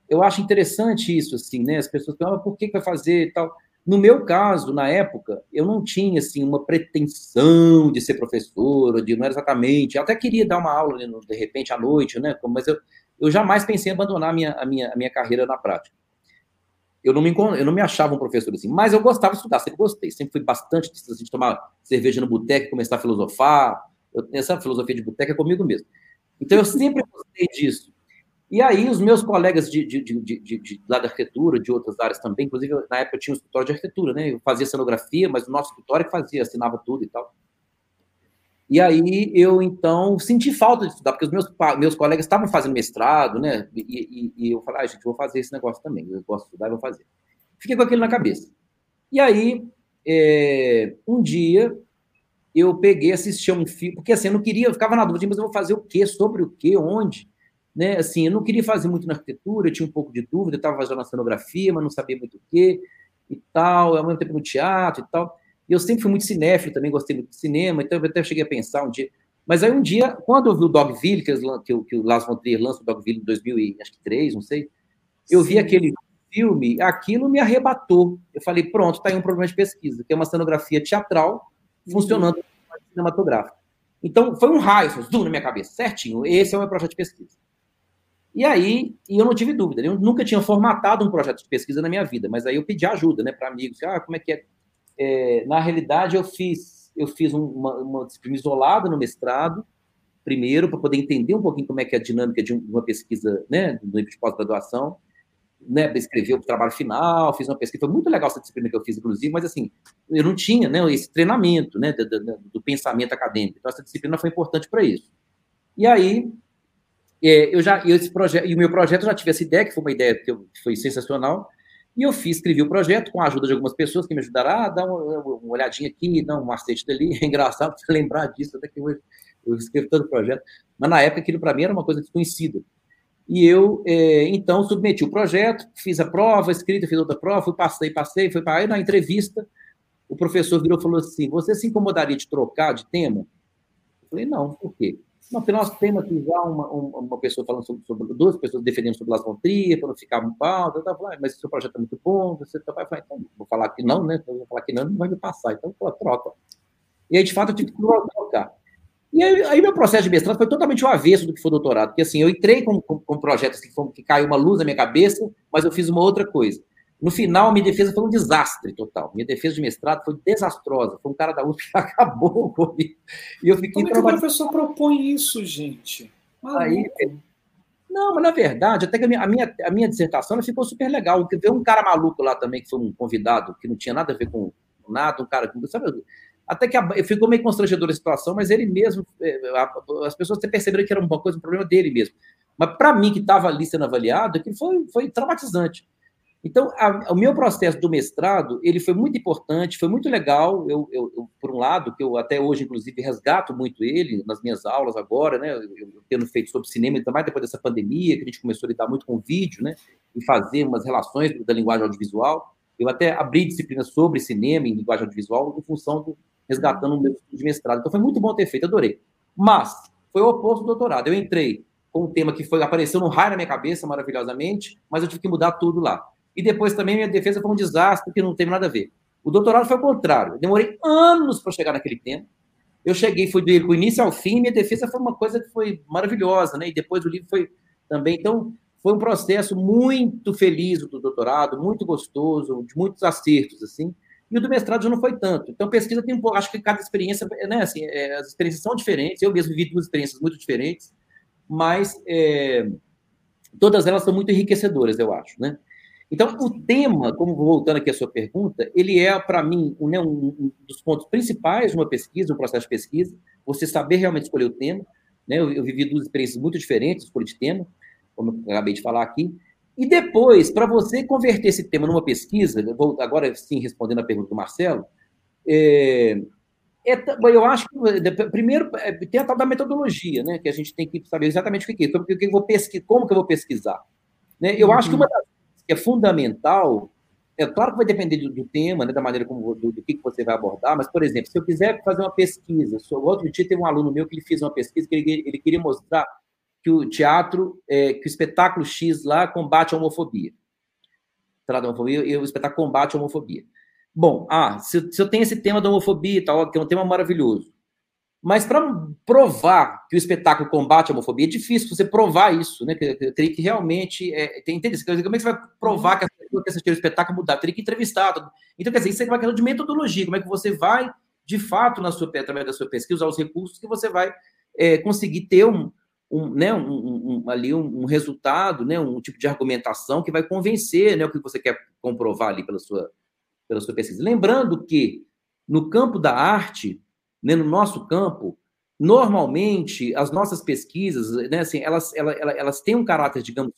eu acho interessante isso, assim, né? As pessoas falam, por que vai fazer e tal? No meu caso, na época, eu não tinha, assim, uma pretensão de ser professor, não era exatamente... Eu até queria dar uma aula, de repente, à noite, né? Mas eu jamais pensei em abandonar a minha carreira na prática. Eu não me achava um professor assim, mas eu gostava de estudar, sempre gostei. Sempre fui bastante de tomar cerveja no boteco, começar a filosofar. Essa filosofia de boteco é comigo mesmo. Então, eu sempre gostei disso. E aí, os meus colegas lá da arquitetura, de outras áreas também, inclusive, na época eu tinha um escritório de arquitetura, né? Eu fazia cenografia, mas o nosso escritório que fazia, assinava tudo e tal. E aí eu, então, senti falta de estudar, porque os meus colegas estavam fazendo mestrado, né? E eu falei, gente, vou fazer esse negócio também. Eu gosto de estudar e vou fazer. Fiquei com aquilo na cabeça. E aí, um dia, eu peguei, assisti a um filme, porque assim, eu não queria, eu ficava na dúvida, mas eu vou fazer o quê, sobre o quê, onde? Né? Assim, eu não queria fazer muito na arquitetura, eu tinha um pouco de dúvida, eu estava fazendo a cenografia, mas não sabia muito o quê e tal, ao mesmo tempo no teatro e tal. E eu sempre fui muito cinéfilo, também gostei muito de cinema, então eu até cheguei a pensar um dia. Mas aí um dia, quando eu vi o Dogville, que o Lars von Trier lança o Dogville em 2003, não sei, eu vi aquele filme, aquilo me arrebatou. Eu falei, pronto, está aí um problema de pesquisa, que é uma cenografia teatral funcionando cinematográfica. Então, foi um raio, zoom na minha cabeça, certinho, esse é o meu projeto de pesquisa. E aí, eu não tive dúvida, eu nunca tinha formatado um projeto de pesquisa na minha vida, mas aí eu pedi ajuda, né, para amigos, como é que é? Na realidade, eu fiz uma disciplina isolada no mestrado, primeiro, para poder entender um pouquinho como é que é a dinâmica de uma pesquisa, né, no nível de pós-graduação, né, para escrever o trabalho final, fiz uma pesquisa, foi muito legal essa disciplina que eu fiz, inclusive, mas assim, eu não tinha, né, esse treinamento, né, do pensamento acadêmico, então essa disciplina foi importante para isso. E aí... E o meu projeto, eu já tive essa ideia, que foi uma ideia que foi sensacional, e eu escrevi o projeto com a ajuda de algumas pessoas que me ajudaram, dá uma olhadinha aqui, me dá um macete dali, é engraçado lembrar disso, até que hoje eu escrevo todo o projeto, mas na época aquilo para mim era uma coisa desconhecida. E eu, então, submeti o projeto, fiz a prova escrita, fiz outra prova, fui, passei, foi para aí, na entrevista, o professor virou e falou assim, você se incomodaria de trocar de tema? Eu falei, não, por quê? Não, porque nós temos aqui já uma pessoa falando sobre duas pessoas defendendo sobre Lars von Trier, para não ficar um pau, mas seu projeto é muito bom, você vai falar, então, vou falar que não, né? Vou falar que não vai me passar, então troca. E aí, de fato, eu tive que trocar. E aí meu processo de mestrado foi totalmente o avesso do que foi doutorado, porque assim, eu entrei com projetos que caiu uma luz na minha cabeça, mas eu fiz uma outra coisa. No final, minha defesa foi um desastre total. Minha defesa de mestrado foi desastrosa. Foi um cara da USP que acabou comigo. E eu fiquei como que o professor propõe isso, gente? Aí, não, mas na verdade, até que a minha dissertação ela ficou super legal. Veio um cara maluco lá também, que foi um convidado, que não tinha nada a ver com nada, um cara... Sabe? Até que ficou meio constrangedora a situação, mas ele mesmo... As pessoas até perceberam que era uma coisa, um problema dele mesmo. Mas para mim, que estava ali sendo avaliado, aquilo foi traumatizante. Então, o meu processo do mestrado, ele foi muito importante, foi muito legal, por um lado, que eu até hoje, inclusive, resgato muito ele nas minhas aulas agora, né, eu tendo feito sobre cinema, ainda mais depois dessa pandemia, que a gente começou a lidar muito com vídeo, né, e fazer umas relações da linguagem audiovisual, eu até abri disciplinas sobre cinema e linguagem audiovisual em função do resgatando o meu estudo de mestrado. Então, foi muito bom ter feito, adorei. Mas, foi o oposto do doutorado, eu entrei com um tema que apareceu num raio na minha cabeça, maravilhosamente, mas eu tive que mudar tudo lá. E depois também minha defesa foi um desastre, que não teve nada a ver. O doutorado foi o contrário. Eu demorei anos para chegar naquele tempo. Eu cheguei, fui do início ao fim, minha defesa foi uma coisa que foi maravilhosa, né? E depois o livro foi também... Então, foi um processo muito feliz do doutorado, muito gostoso, de muitos acertos, assim. E o do mestrado já não foi tanto. Então, pesquisa tem um pouco... Acho que cada experiência... Né? Assim, as experiências são diferentes. Eu mesmo vivi duas experiências muito diferentes, mas todas elas são muito enriquecedoras, eu acho, né? Então, o tema, como voltando aqui à sua pergunta, ele é, para mim, um dos pontos principais de uma pesquisa, um processo de pesquisa, você saber realmente escolher o tema, né? Eu vivi duas experiências muito diferentes, escolha de tema, como eu acabei de falar aqui. E depois, para você converter esse tema numa pesquisa, agora sim respondendo a pergunta do Marcelo, eu acho que, primeiro, tem a tal da metodologia, né? Que a gente tem que saber exatamente o que é, como que eu vou pesquisar. Né? Eu acho que uma das é fundamental, é claro que vai depender do tema, né, da maneira como do que você vai abordar, mas, por exemplo, se eu quiser fazer uma pesquisa, outro dia teve um aluno meu que ele fez uma pesquisa, que ele queria mostrar que o teatro, que o espetáculo X lá combate a homofobia. Trata da homofobia e o espetáculo combate a homofobia. Bom, se eu tenho esse tema da homofobia e tal, que é um tema maravilhoso, mas para provar que o espetáculo combate a homofobia, é difícil você provar isso, né? Eu teria que realmente... entender isso. Como é que você vai provar que a pessoa que assistiu o espetáculo mudar? Teria que entrevistar. Então, quer dizer, isso é uma questão de metodologia. Como é que você vai, de fato, através da sua pesquisa, usar os recursos que você vai conseguir ter um resultado, né? Um tipo de argumentação que vai convencer, né? O que você quer comprovar ali pela sua pesquisa. Lembrando que, no campo da arte... No nosso campo, normalmente, as nossas pesquisas, né, assim, elas têm um caráter, digamos,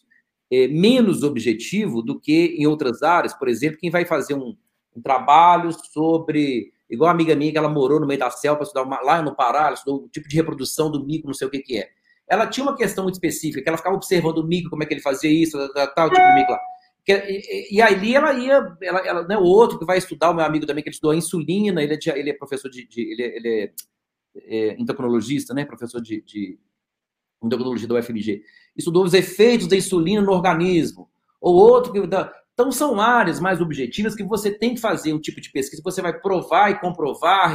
menos objetivo do que em outras áreas. Por exemplo, quem vai fazer um trabalho sobre... Igual a amiga minha que ela morou no meio da selva, estudar lá no Pará, ela estudou o tipo de reprodução do mico, não sei o que é. Ela tinha uma questão muito específica, que ela ficava observando o mico, como é que ele fazia isso, tal tipo de mico lá. E ali ela ia... né, o outro que vai estudar, o meu amigo também, que ele estudou a insulina, ele é professor ele é endocrinologista, né, professor de endocrinologia da UFMG. Estudou os efeitos da insulina no organismo. Ou outro que... Então, são áreas mais objetivas que você tem que fazer um tipo de pesquisa, você vai provar e comprovar,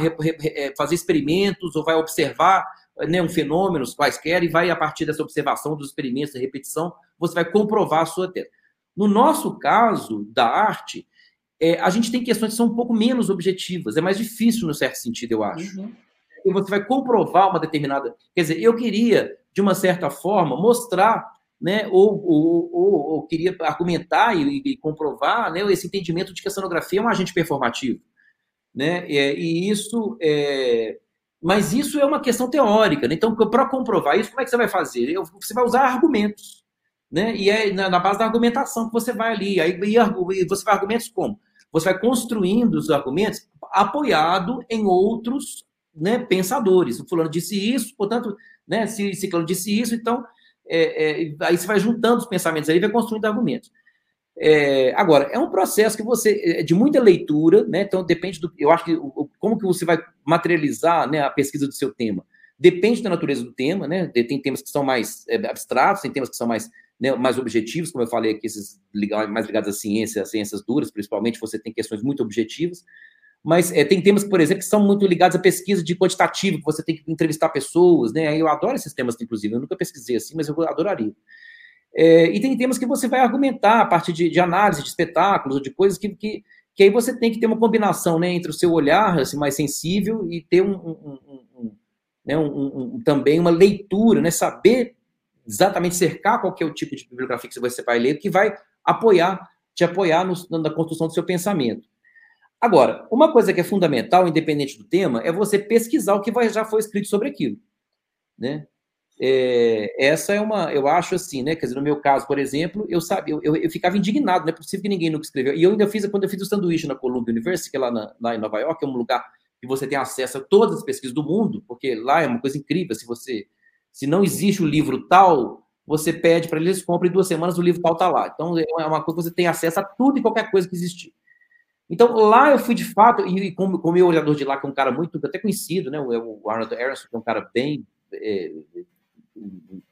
fazer experimentos, ou vai observar né, fenômenos quaisquer, e vai, a partir dessa observação dos experimentos e repetição, você vai comprovar a sua tese. No nosso caso da arte, a gente tem questões que são um pouco menos objetivas, é mais difícil, no certo sentido, eu acho. Uhum. E você vai comprovar uma determinada... Quer dizer, eu queria, de uma certa forma, mostrar, né, ou queria argumentar e comprovar, né, esse entendimento de que a cenografia é um agente performativo. Né? E isso é... Mas isso é uma questão teórica. Né? Então, para comprovar isso, como é que você vai fazer? Você vai usar argumentos. Né? E é na base da argumentação que você vai ali. Aí, e você vai argumentos como? Você vai construindo os argumentos apoiado em outros, né, pensadores. O fulano disse isso, portanto, né, se ciclano disse isso, então aí você vai juntando os pensamentos aí e vai construindo argumentos. Agora, é um processo que você de muita leitura, né? Então depende do... Eu acho que como que você vai materializar, né, a pesquisa do seu tema. Depende da natureza do tema, né? Tem temas que são mais abstratos, tem temas que são mais, né, mais objetivos, como eu falei aqui, esses mais ligados à ciência, às ciências duras, principalmente, você tem questões muito objetivas. Mas tem temas, por exemplo, que são muito ligados à pesquisa de quantitativo, que você tem que entrevistar pessoas, né? Eu adoro esses temas, inclusive. Eu nunca pesquisei assim, mas eu adoraria. E tem temas que você vai argumentar a partir de análise de espetáculos ou de coisas que aí você tem que ter uma combinação, né, entre o seu olhar assim, mais sensível e ter também uma leitura, né? Saber exatamente cercar qual que é o tipo de bibliografia que você vai ler, que vai te apoiar na construção do seu pensamento. Agora, uma coisa que é fundamental, independente do tema, é você pesquisar o que já foi escrito sobre aquilo, né? Essa é uma... Eu acho assim, né? Quer dizer, no meu caso, por exemplo, eu ficava indignado, não é possível que ninguém nunca escreveu. E eu ainda fiz, quando eu fiz o sanduíche na Columbia University, que é lá em Nova York, é um lugar que você tem acesso a todas as pesquisas do mundo, porque lá é uma coisa incrível. Se não existe o livro tal, você pede para eles, comprem 2 semanas, o livro tal está lá. Então, é uma coisa que você tem acesso a tudo e qualquer coisa que existir. Então, lá eu fui, de fato, e com o meu olhador de lá, que é um cara muito, até conhecido, né? O Arnold Aronson, que é um cara bem,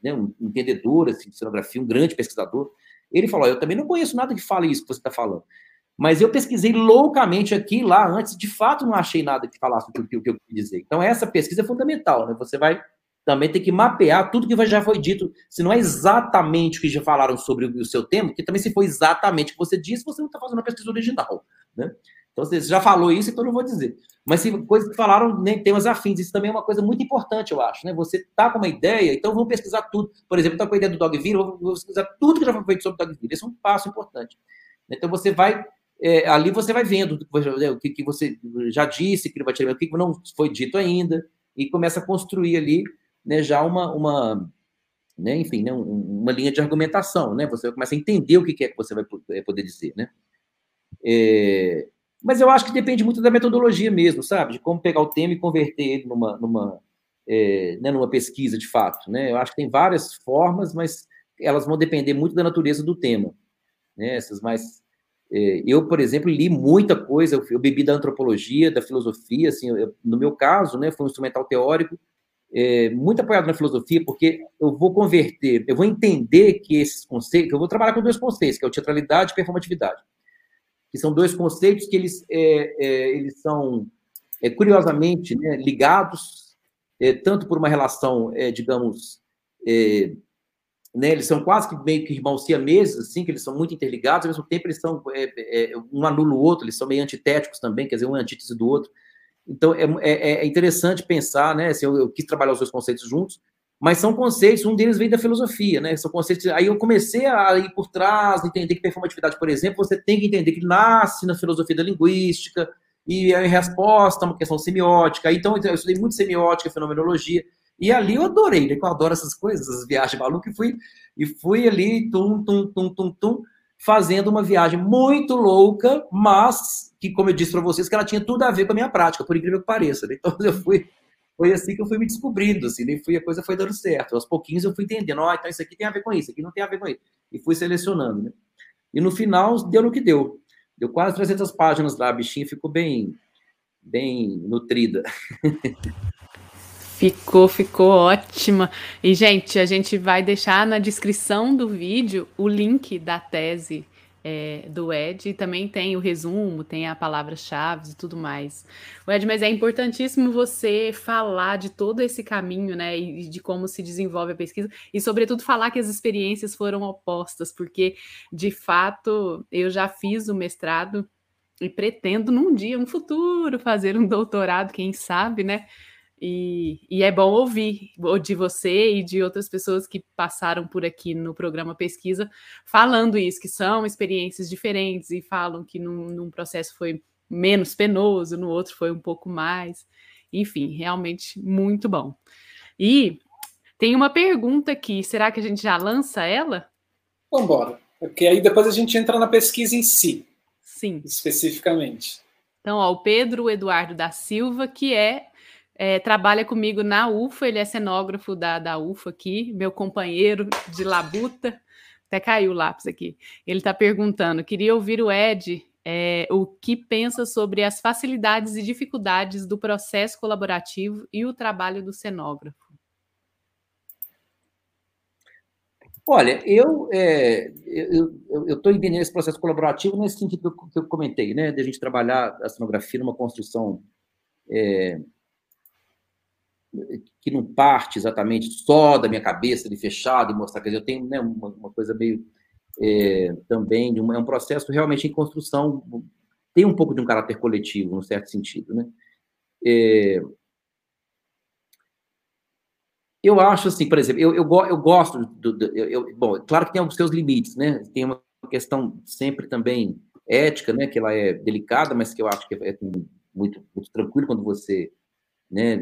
né, um entendedor assim, de cenografia, um grande pesquisador, ele falou, eu também não conheço nada que fale isso que você está falando, mas eu pesquisei loucamente aqui e lá antes, de fato, não achei nada que falasse o que eu queria dizer. Então, essa pesquisa é fundamental, né? Você vai também ter que mapear tudo que já foi dito, se não é exatamente o que já falaram sobre o seu tema, porque também se for exatamente o que você disse, você não está fazendo a pesquisa original, né? Então, você já falou isso, então eu não vou dizer. Mas se coisas que falaram, né, temas afins, isso também é uma coisa muito importante, eu acho, né? Você está com uma ideia, então vamos pesquisar tudo. Por exemplo, está com a ideia do Dogville, vamos pesquisar tudo que já foi feito sobre o Dogville. Esse é um passo importante. Então, você vai... ali você vai vendo o que você já disse, o que não foi dito ainda, e começa a construir ali, né, já uma né, enfim, né, uma linha de argumentação, né? Você começa a entender o que é que você vai poder dizer, né? Mas eu acho que depende muito da metodologia mesmo, sabe? De como pegar o tema e converter ele numa pesquisa, de fato, né? Eu acho que tem várias formas, mas elas vão depender muito da natureza do tema, né? Essas mais... Eu, por exemplo, li muita coisa, eu bebi da antropologia, da filosofia, assim, no meu caso, né, foi um instrumental teórico, muito apoiado na filosofia, porque eu vou entender que esses conceitos... Eu vou trabalhar com 2 conceitos, que é o teatralidade e performatividade, que são 2 conceitos que eles são, curiosamente, né, ligados, tanto por uma relação, digamos, né, eles são quase que meio que irmãos siameses, assim, que eles são muito interligados, ao mesmo tempo eles são, um anula o outro, eles são meio antitéticos também, quer dizer, um é antítese do outro. Então, é interessante pensar, né, assim, eu quis trabalhar os 2 conceitos juntos, mas são conceitos, um deles vem da filosofia, né? São conceitos. Aí eu comecei a ir por trás, entender que performatividade, por exemplo, você tem que entender que nasce na filosofia da linguística, e é em resposta a uma questão semiótica. Então, eu estudei muito semiótica, fenomenologia, e ali eu adorei, né? Eu adoro essas coisas, essas viagens malucas, e fui ali, fazendo uma viagem muito louca, mas que, como eu disse para vocês, que ela tinha tudo a ver com a minha prática, por incrível que pareça, né? Então, foi assim que eu fui me descobrindo, assim, né? A coisa foi dando certo. Aos pouquinhos eu fui entendendo, então isso aqui tem a ver com isso aqui não tem a ver com isso. E fui selecionando, né? E no final, deu no que deu. Deu quase 300 páginas lá, a bichinha ficou bem nutrida. Ficou ótima. E, gente, a gente vai deixar na descrição do vídeo o link da tese do Ed, e também tem o resumo, tem a palavra-chave e tudo mais. Ed, mas é importantíssimo você falar de todo esse caminho, né, e de como se desenvolve a pesquisa, e sobretudo falar que as experiências foram opostas, porque de fato eu já fiz o mestrado e pretendo num dia, no futuro, fazer um doutorado, quem sabe, né? E é bom ouvir de você e de outras pessoas que passaram por aqui no programa Pesquisa falando isso, que são experiências diferentes e falam que num processo foi menos penoso, no outro foi um pouco mais. Enfim, realmente muito bom. E tem uma pergunta aqui, será que a gente já lança ela? Vamos embora, porque aí depois a gente entra na pesquisa em si. Sim. Especificamente. Então, ó, o Pedro Eduardo da Silva, que trabalha comigo na UFA, ele é cenógrafo da UFA aqui, meu companheiro de labuta, até caiu o lápis aqui. Ele está perguntando, queria ouvir o Ed, o que pensa sobre as facilidades e dificuldades do processo colaborativo e o trabalho do cenógrafo. Olha, eu estou entendendo esse processo colaborativo nesse sentido que eu comentei, né, de a gente trabalhar a cenografia numa construção... que não parte exatamente só da minha cabeça, de fechado, e mostrar, quer dizer, eu tenho, né, uma coisa meio também, é um processo realmente em construção, tem um pouco de um caráter coletivo, num certo sentido, né? Eu acho, assim, por exemplo, eu gosto, bom, claro que tem alguns seus limites, né? Tem uma questão sempre também ética, né, que ela é delicada, mas que eu acho que é muito, muito tranquilo quando você... né,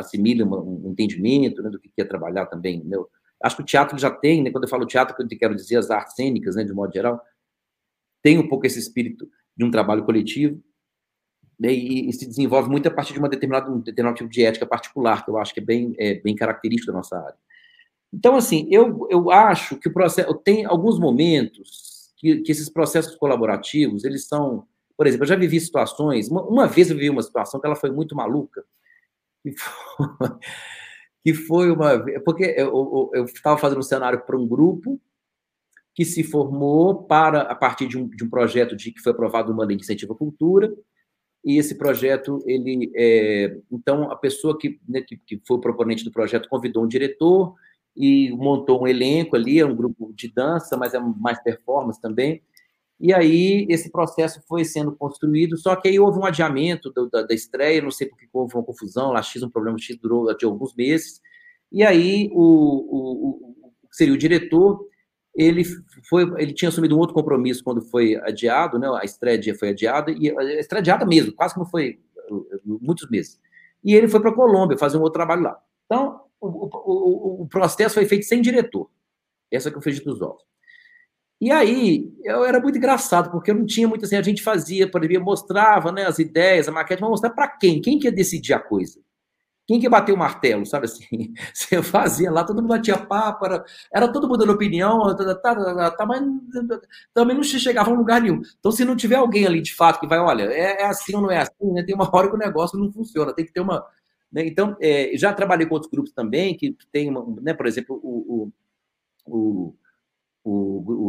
assimila um entendimento, né, do que é trabalhar também. Né? Acho que o teatro já tem, né, quando eu falo teatro, eu quero dizer as artes cênicas, né, de modo geral, tem um pouco esse espírito de um trabalho coletivo, né, e se desenvolve muito a partir de um determinado tipo de ética particular, que eu acho que é bem característico da nossa área. Então, assim, eu acho que o processo... Tem alguns momentos que esses processos colaborativos, eles são... Por exemplo, eu já vivi situações... Uma vez eu vivi uma situação que ela foi muito maluca, que foi uma... Porque eu estava fazendo um cenário para um grupo que se formou a partir de um projeto que foi aprovado numa lei de incentivo à cultura, e esse projeto, ele... então, a pessoa que foi o proponente do projeto convidou um diretor e montou um elenco ali, é um grupo de dança, mas é mais performance também. E aí esse processo foi sendo construído, só que aí houve um adiamento da estreia, não sei porque houve uma confusão, lá um problema durou de alguns meses, e aí o que seria o diretor, ele tinha assumido um outro compromisso quando foi adiado, né, a estreia foi adiada, e a estreia adiada mesmo, quase que não foi, muitos meses. E ele foi para a Colômbia fazer um outro trabalho lá. Então, o processo foi feito sem diretor, essa que eu fiz dos ovos. E aí, eu era muito engraçado, porque eu não tinha muito assim, a gente fazia, por exemplo, mostrava, né, as ideias, a maquete, mas mostrar para quem? Quem que ia decidir a coisa? Quem que ia bater o martelo, sabe assim? Você fazia lá, todo mundo batia papo, era todo mundo dando opinião, mas também não chegava a um lugar nenhum. Então, se não tiver alguém ali, de fato, que vai, olha, é assim ou não é assim, né? Tem uma hora que o negócio não funciona, tem que ter uma... Né? Então, já trabalhei com outros grupos também, que tem, né, por exemplo, o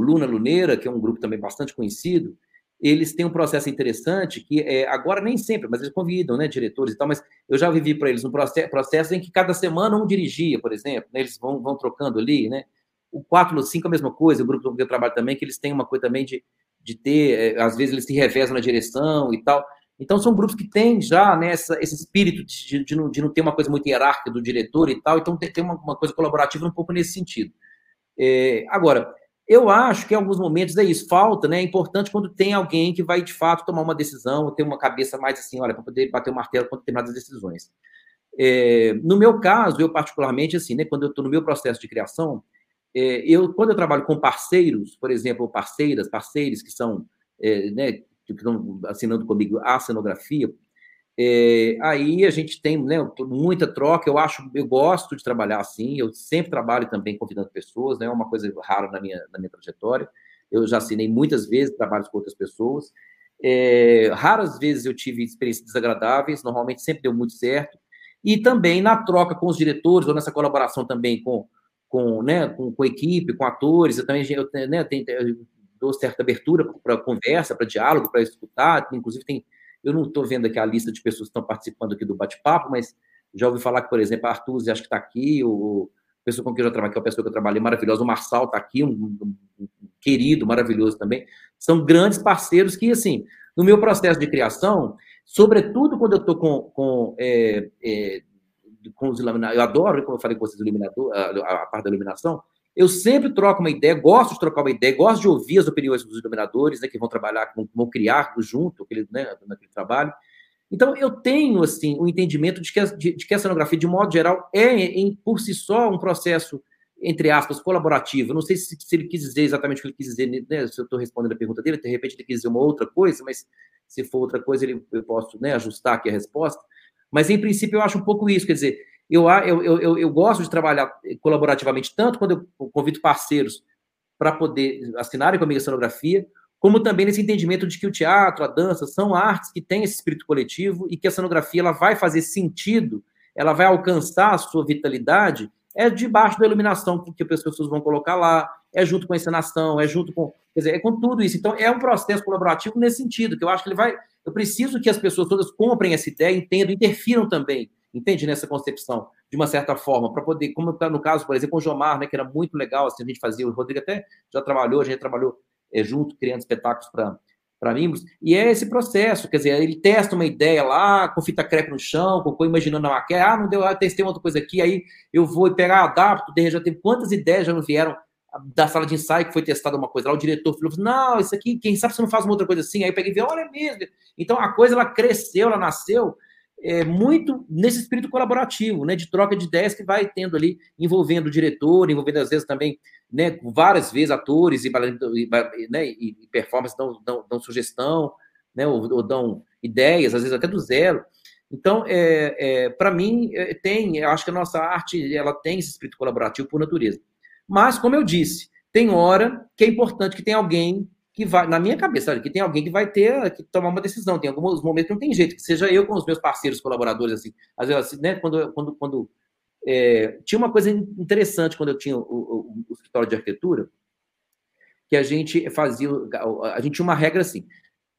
Luna Luneira, que é um grupo também bastante conhecido, eles têm um processo interessante que, agora nem sempre, mas eles convidam, né, diretores e tal, mas eu já vivi para eles um processo em que cada semana um dirigia, por exemplo, né, eles vão trocando ali, né, o 4 ou 5 é a mesma coisa, o grupo que eu trabalho também, que eles têm uma coisa também de ter, às vezes eles se revezam na direção e tal, então são grupos que têm já, né, esse espírito de não ter uma coisa muito hierárquica do diretor e tal, então tem uma coisa colaborativa um pouco nesse sentido. Agora, eu acho que em alguns momentos é isso, falta, né? É importante quando tem alguém que vai, de fato, tomar uma decisão, ter uma cabeça mais assim, olha, para poder bater o martelo quando determinadas decisões. No meu caso, eu particularmente, assim, né? Quando eu estou no meu processo de criação, quando eu trabalho com parceiros, por exemplo, parceiras, parceiros que são, né? Que estão assinando comigo a cenografia, aí a gente tem, né, muita troca, eu gosto de trabalhar assim, eu sempre trabalho também convidando pessoas, né, é uma coisa rara na minha trajetória, eu já assinei muitas vezes trabalhos com outras pessoas, raras vezes eu tive experiências desagradáveis, normalmente sempre deu muito certo, e também na troca com os diretores, ou nessa colaboração também com, né, com equipe, com atores, eu também, né, dou certa abertura para conversa, para diálogo, para escutar. Inclusive, tem, eu não estou vendo aqui a lista de pessoas que estão participando aqui do bate-papo, mas já ouvi falar que, por exemplo, a Artuzi, acho que está aqui, a pessoa com quem eu já trabalhei, que é uma pessoa que eu trabalhei maravilhosa, o Marçal está aqui, um querido, maravilhoso também. São grandes parceiros que, assim, no meu processo de criação, sobretudo quando eu estou com os iluminadores, eu adoro, como eu falei com vocês, a parte da iluminação, eu sempre troco uma ideia, gosto de trocar uma ideia, gosto de ouvir as opiniões dos iluminadores, né, que vão trabalhar, vão criar junto aquele, né, naquele trabalho. Então, eu tenho, assim, um entendimento de que a cenografia, de modo geral, por si só, um processo, entre aspas, colaborativo. Eu não sei se ele quis dizer exatamente o que ele quis dizer, né, se eu estou respondendo a pergunta dele, de repente ele quis dizer uma outra coisa, mas se for outra coisa, eu posso, né, ajustar aqui a resposta. Mas, em princípio, eu acho um pouco isso, quer dizer, eu gosto de trabalhar colaborativamente, tanto quando eu convido parceiros para poder assinarem comigo a cenografia, como também nesse entendimento de que o teatro, a dança, são artes que têm esse espírito coletivo e que a cenografia ela vai fazer sentido, ela vai alcançar a sua vitalidade, é debaixo da iluminação que as pessoas vão colocar lá, é junto com a encenação, é junto com... Quer dizer, é com tudo isso. Então, é um processo colaborativo nesse sentido, que eu acho que ele vai... Eu preciso que as pessoas todas comprem essa ideia, entendam, interfiram também, entende, nessa concepção, de uma certa forma, para poder, como no caso, por exemplo, com o Jomar, né, que era muito legal, assim, a gente fazia, o Rodrigo até já trabalhou, a gente trabalhou junto, criando espetáculos para mimos, e é esse processo, quer dizer, ele testa uma ideia lá, com fita crepe no chão, com imaginando a maquete, não deu, testei outra coisa aqui, aí eu vou pegar, adapto, já teve quantas ideias já não vieram da sala de ensaio que foi testada uma coisa lá, o diretor falou, não, isso aqui, quem sabe você não faz uma outra coisa assim, aí eu peguei e vi, olha, é mesmo, então a coisa, ela cresceu, ela nasceu muito nesse espírito colaborativo, né, de troca de ideias que vai tendo ali, envolvendo o diretor, envolvendo às vezes também, né, várias vezes atores e performance dão sugestão, né, ou dão ideias, às vezes até do zero. Então, para mim, eu acho que a nossa arte ela tem esse espírito colaborativo por natureza. Mas, como eu disse, tem hora que é importante que tenha alguém que vai, na minha cabeça, olha, que tem alguém que vai ter que tomar uma decisão. Tem alguns momentos que não tem jeito, que seja eu com os meus parceiros colaboradores, assim, às vezes, assim, né, tinha uma coisa interessante quando eu tinha o escritório de arquitetura, que a gente tinha uma regra assim,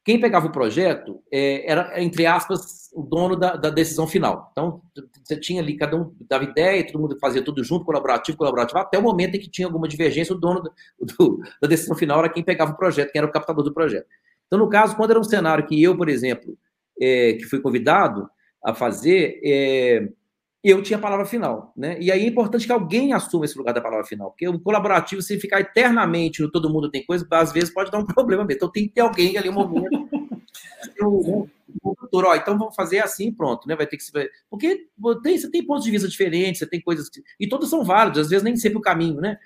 quem pegava o projeto era, entre aspas, o dono da decisão final. Então, você tinha ali, cada um dava ideia, todo mundo fazia tudo junto, colaborativo, até o momento em que tinha alguma divergência, o dono da decisão final era quem pegava o projeto, quem era o captador do projeto. Então, no caso, quando era um cenário que eu, por exemplo, que fui convidado a fazer, eu tinha a palavra final, né? E aí é importante que alguém assuma esse lugar da palavra final, porque o colaborativo, se ficar eternamente no todo mundo tem coisa, às vezes pode dar um problema mesmo. Então tem que ter alguém ali, um momento, ó, então vamos fazer assim, pronto, né? Vai ter que se... Porque você tem pontos de vista diferentes, você tem coisas que... E todos são válidos, às vezes nem sempre o caminho, né?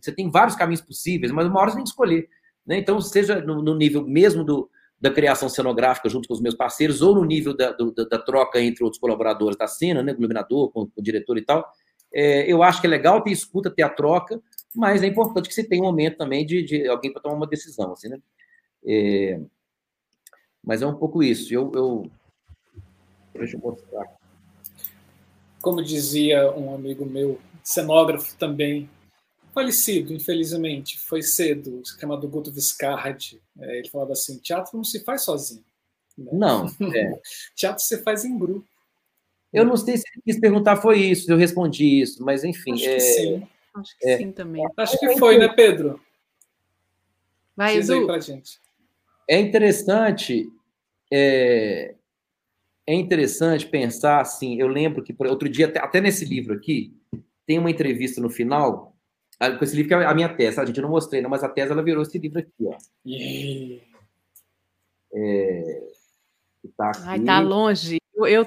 Você tem vários caminhos possíveis, mas uma hora você tem que escolher, né? Então, seja no nível mesmo da criação cenográfica junto com os meus parceiros, ou no nível da troca entre outros colaboradores da cena, né, do iluminador, com o diretor e tal, eu acho que é legal ter escuta, ter a troca, mas é importante que você tenha um momento também de alguém para tomar uma decisão, assim, né? Mas é um pouco isso. Deixa eu mostrar. Como dizia um amigo meu, cenógrafo também, falecido, infelizmente, foi cedo, chamado Guto Viscardi. Ele falava assim, teatro não se faz sozinho. Né? Não. Teatro se faz em grupo. Eu não sei se ele quis perguntar foi isso, eu respondi isso, mas enfim. Acho que sim. Acho que sim também. Acho que foi, né, Pedro? Vai, Edu. Diz aí pra gente. É interessante pensar assim, eu lembro que outro dia, até nesse livro aqui, tem uma entrevista no final... Com esse livro que é a minha tese, a gente não mostrei, não, mas a tese ela virou esse livro aqui, ó. Tá aqui. Ai, tá longe. Eu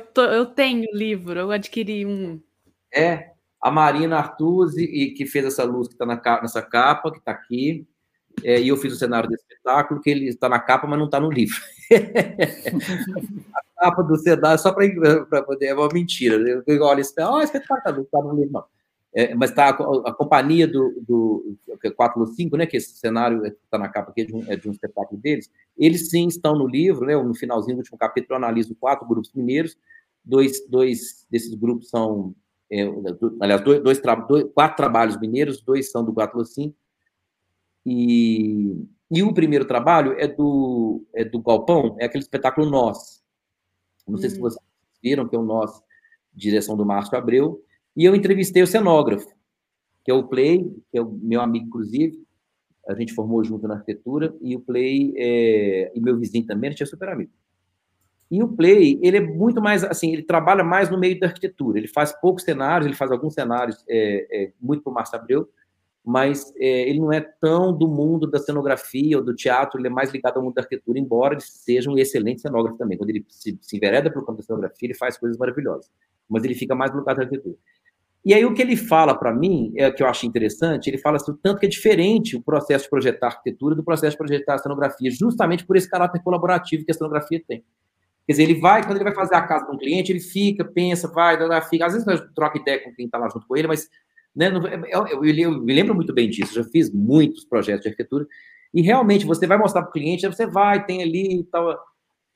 tenho o livro, eu adquiri um. A Marina Artuzi, que fez essa luz que está nessa capa, que está aqui. E eu fiz o cenário do espetáculo, que ele está na capa, mas não está no livro. A capa do cenário, só para poder. É uma mentira. Eu olho esse espetáculo, não está no livro, não. Mas está a companhia do 415, né, que esse cenário que está na capa aqui é de um espetáculo deles, eles sim estão no livro, né, no finalzinho do último capítulo eu analiso 4 grupos mineiros, dois desses grupos são, aliás, 4 trabalhos mineiros, 2 são do 415, E o primeiro trabalho é do Galpão, é aquele espetáculo Nós. Não sei se vocês viram, que é o Nós, direção do Márcio Abreu. E eu entrevistei o cenógrafo, que é o Play, que é o meu amigo, inclusive. A gente formou junto na arquitetura. E o Play, e meu vizinho também, a gente é super amigo. E o Play, ele é muito mais, assim, ele trabalha mais no meio da arquitetura. Ele faz poucos cenários, ele faz alguns cenários, muito para o Márcio Abreu, mas ele não é tão do mundo da cenografia ou do teatro, ele é mais ligado ao mundo da arquitetura, embora ele seja um excelente cenógrafo também. Quando ele se envereda para o campo da cenografia, ele faz coisas maravilhosas, mas ele fica mais no lugar da arquitetura. E aí o que ele fala para mim, que eu acho interessante, ele fala assim, o tanto que é diferente o processo de projetar arquitetura do processo de projetar a cenografia, justamente por esse caráter colaborativo que a cenografia tem. Quer dizer, quando ele vai fazer a casa com um cliente, ele fica, pensa, fica. Às vezes nós troca ideia com quem está lá junto com ele, mas, né, eu me lembro muito bem disso, eu já fiz muitos projetos de arquitetura, e realmente você vai mostrar para o cliente, você tem ali e tal.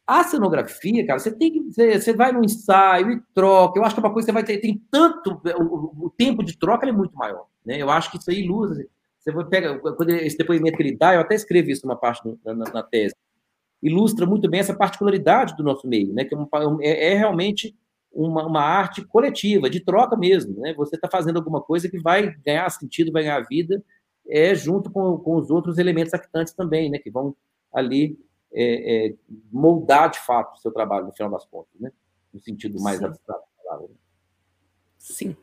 A cenografia, cara, você vai no ensaio e troca. Eu acho que é uma coisa que você vai ter, tem tanto, o tempo de troca é muito maior, né? Eu acho que isso aí ilustra. Você pega, quando esse depoimento que ele dá, eu até escrevi isso numa parte na tese. Ilustra muito bem essa particularidade do nosso meio, né? Que é realmente uma arte coletiva, de troca mesmo, né? Você está fazendo alguma coisa que vai ganhar sentido, vai ganhar vida, junto com os outros elementos actantes também, né? Que vão ali moldar, de fato, o seu trabalho, no final das contas, né? No sentido mais abstrato da palavra. Sim.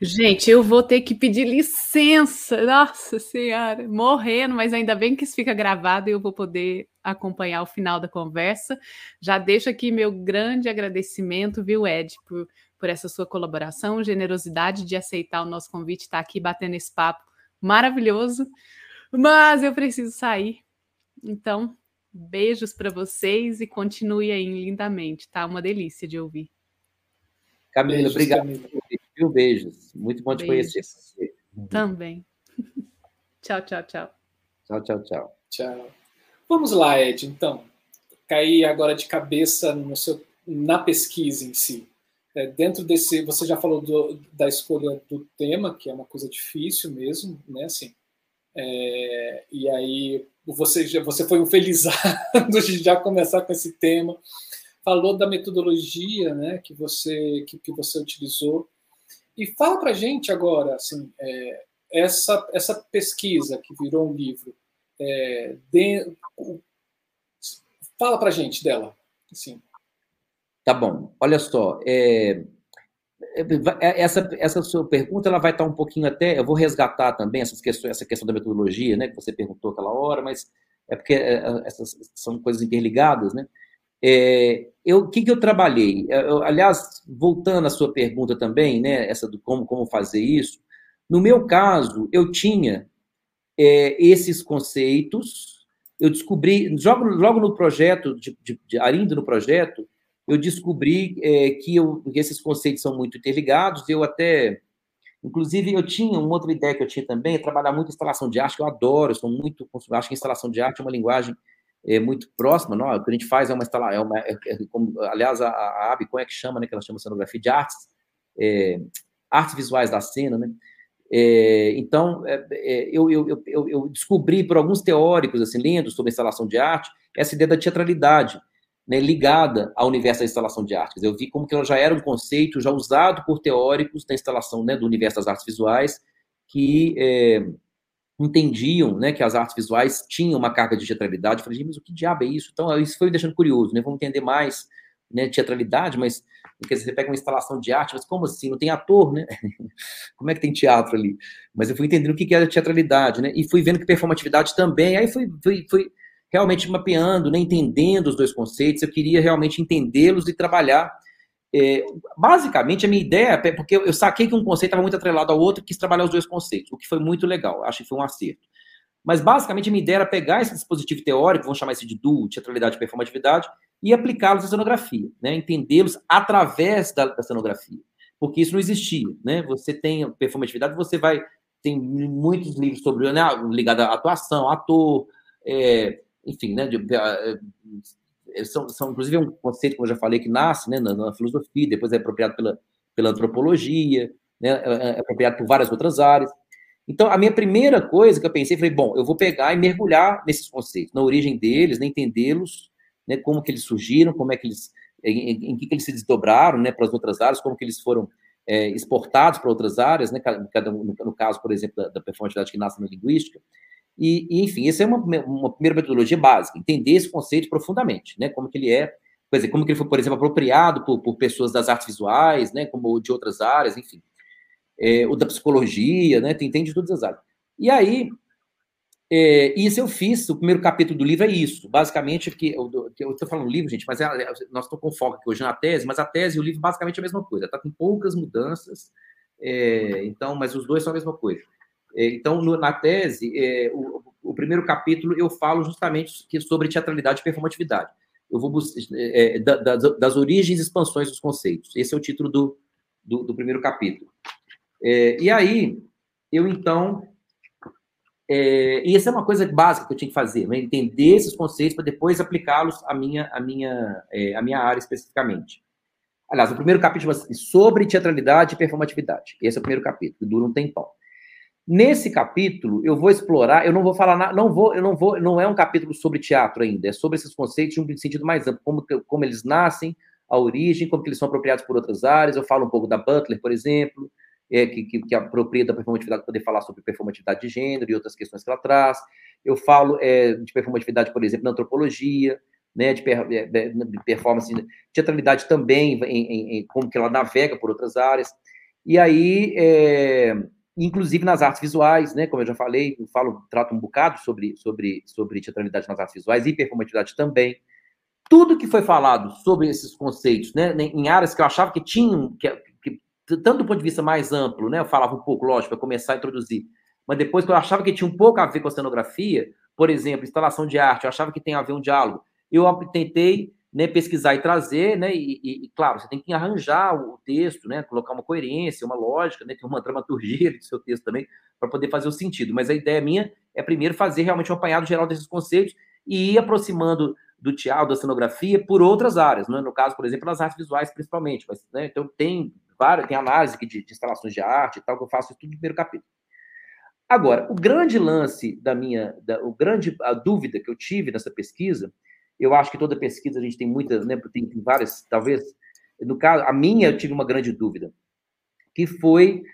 Gente, eu vou ter que pedir licença, nossa senhora, morrendo, mas ainda bem que isso fica gravado e eu vou poder acompanhar o final da conversa. Já deixo aqui meu grande agradecimento, viu, Ed, por essa sua colaboração, generosidade de aceitar o nosso convite, estar aqui batendo esse papo maravilhoso, mas eu preciso sair, então beijos para vocês e continue aí lindamente, tá? Uma delícia de ouvir. Camila, obrigado. Mil beijos. Muito bom te conhecer. Também. Tchau, tchau, tchau. Tchau, tchau, tchau. Tchau. Vamos lá, Ed, então. Cair agora de cabeça na pesquisa em si. Dentro desse... Você já falou da escolha do tema, que é uma coisa difícil mesmo, né? Assim, e aí você foi um felizardo de já começar com esse tema. Falou da metodologia, né, que você utilizou. E fala para a gente agora, assim, essa pesquisa que virou um livro, fala para a gente dela. Assim. Tá bom, olha só, essa sua pergunta ela vai estar um pouquinho até, eu vou resgatar também essa questão da metodologia, né, que você perguntou aquela hora, mas é porque essas são coisas interligadas, né? O que eu trabalhei? Aliás, voltando à sua pergunta também, né, essa do como fazer isso, no meu caso, eu tinha esses conceitos, eu descobri, logo no projeto, ainda no projeto, eu descobri que esses conceitos são muito interligados, inclusive, eu tinha uma outra ideia que eu tinha também, é trabalhar muito instalação de arte, que eu adoro, acho que instalação de arte é uma linguagem muito próxima, não? O que a gente faz aliás, a ABE, como é que chama, né? Que ela chama cenografia de artes, artes visuais da cena, né? Então, eu descobri por alguns teóricos, assim, lendo sobre instalação de arte, essa ideia da teatralidade, né, ligada ao universo da instalação de artes. Eu vi como que ela já era um conceito já usado por teóricos da instalação, né, do universo das artes visuais, que entendiam, né, que as artes visuais tinham uma carga de teatralidade. Eu falei, mas o que diabo é isso? Então, isso foi me deixando curioso, né? Vamos entender mais, né, teatralidade, mas quer dizer, você pega uma instalação de arte, mas como assim? Não tem ator, né? Como é que tem teatro ali? Mas eu fui entendendo o que era teatralidade, né? E fui vendo que performatividade também. Aí fui realmente mapeando, né, entendendo os dois conceitos. Eu queria realmente entendê-los e trabalhar. Basicamente, a minha ideia, porque eu saquei que um conceito estava muito atrelado ao outro, quis trabalhar os dois conceitos, o que foi muito legal, acho que foi um acerto. Mas, basicamente, a minha ideia era pegar esse dispositivo teórico, vamos chamar esse de duo, teatralidade e performatividade, e aplicá-los à cenografia, né? Entendê-los através da cenografia, porque isso não existia, né? Você tem performatividade, tem muitos livros sobre, né, ligado à atuação, ator, enfim, né? São, inclusive, um conceito, como eu já falei, que nasce, né, na filosofia, depois é apropriado pela antropologia, né, é apropriado por várias outras áreas. Então, a minha primeira coisa que eu pensei, falei, bom, eu vou pegar e mergulhar nesses conceitos, na origem deles, né, entendê-los, né, como que eles surgiram, como é que eles, em que eles se desdobraram, né, para as outras áreas, como que eles foram exportados para outras áreas, né, no caso, por exemplo, da performatividade que nasce na linguística. E enfim, essa é uma primeira metodologia básica, entender esse conceito profundamente, né, como que ele é, quer dizer, como que ele foi, por exemplo, apropriado por pessoas das artes visuais, né, como de outras áreas, enfim. Ou da psicologia, né? Tem de todas as áreas. E aí, isso eu fiz, o primeiro capítulo do livro é isso. Basicamente, porque eu estou falando livro, gente, mas nós estamos com foco aqui hoje na tese, mas a tese e o livro basicamente é a mesma coisa. Está com poucas mudanças, então, mas os dois são a mesma coisa. Então, na tese, o primeiro capítulo eu falo justamente sobre teatralidade e performatividade. Eu vou buscar das origens e expansões dos conceitos. Esse é o título do primeiro capítulo. E aí, eu então... e essa é uma coisa básica que eu tinha que fazer, né? Entender esses conceitos para depois aplicá-los à minha área especificamente. Aliás, o primeiro capítulo é sobre teatralidade e performatividade. Esse é o primeiro capítulo, que dura um tempão. Nesse capítulo, eu vou explorar, eu não vou falar nada, não é um capítulo sobre teatro ainda, é sobre esses conceitos de um sentido mais amplo, como eles nascem, a origem, como que eles são apropriados por outras áreas. Eu falo um pouco da Butler, por exemplo, que apropria da performatividade, poder falar sobre performatividade de gênero e outras questões que ela traz. Eu falo de performatividade, por exemplo, na antropologia, né, de performance, teatralidade também, como que ela navega por outras áreas. E aí, inclusive nas artes visuais, né, como eu já falei, trato um bocado sobre teatralidade nas artes visuais e performatividade também. Tudo que foi falado sobre esses conceitos, né, em áreas que eu achava que tinham... tanto do ponto de vista mais amplo, né? Eu falava um pouco, lógico, para começar a introduzir, mas depois que eu achava que tinha um pouco a ver com a cenografia, por exemplo, instalação de arte, eu achava que tem a ver um diálogo. Eu tentei, né, pesquisar e trazer, né? E claro, você tem que arranjar o texto, né? Colocar uma coerência, uma lógica, né? Tem uma dramaturgia do seu texto também, para poder fazer o sentido. Mas a ideia minha é primeiro fazer realmente um apanhado geral desses conceitos e ir aproximando do teatro, da cenografia, por outras áreas, né? No caso, por exemplo, nas artes visuais, principalmente. Mas, né? Então, tem análise de instalações de arte e tal, que eu faço tudo no primeiro capítulo. Agora, o grande lance a dúvida que eu tive nessa pesquisa, eu acho que toda pesquisa a gente tem muitas, né, tem várias, talvez, no caso, a minha eu tive uma grande dúvida, que foi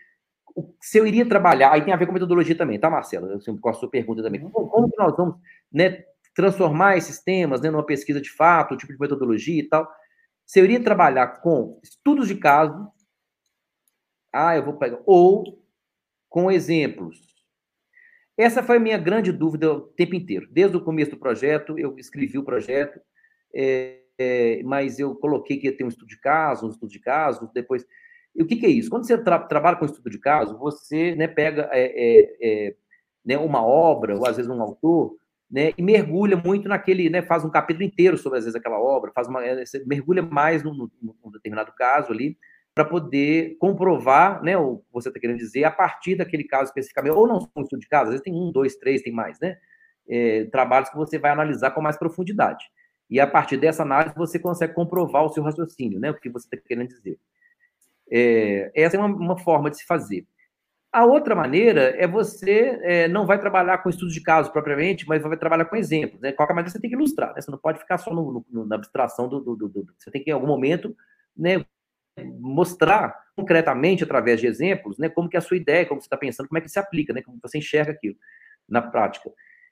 se eu iria trabalhar, aí tem a ver com metodologia também, tá, Marcelo? Eu sempre gosto da sua pergunta também. Como que nós vamos, né, transformar esses temas, né, numa pesquisa de fato, o tipo de metodologia e tal? Se eu iria trabalhar com estudos de caso, eu vou pegar, ou com exemplos. Essa foi a minha grande dúvida o tempo inteiro. Desde o começo do projeto, eu escrevi o projeto, mas eu coloquei que ia ter um estudo de caso, depois... E o que é isso? Quando você trabalha com estudo de caso, você, né, pega né, uma obra, ou às vezes um autor, né, e mergulha muito naquele, né, faz um capítulo inteiro sobre, às vezes, aquela obra, mergulha mais num determinado caso ali, para poder comprovar, né, o que você está querendo dizer, a partir daquele caso especificamente, ou não um estudo de caso, às vezes tem 1, 2, 3, tem mais, né, trabalhos que você vai analisar com mais profundidade. E a partir dessa análise você consegue comprovar o seu raciocínio, né, o que você está querendo dizer. Essa é uma forma de se fazer. A outra maneira é você não vai trabalhar com estudos de caso propriamente, mas vai trabalhar com exemplos, né? De qualquer maneira, você tem que ilustrar, né? Você não pode ficar só na abstração Você tem que, em algum momento, né, mostrar concretamente, através de exemplos, né, como que é a sua ideia, como você está pensando, como é que se aplica, né, como você enxerga aquilo na prática.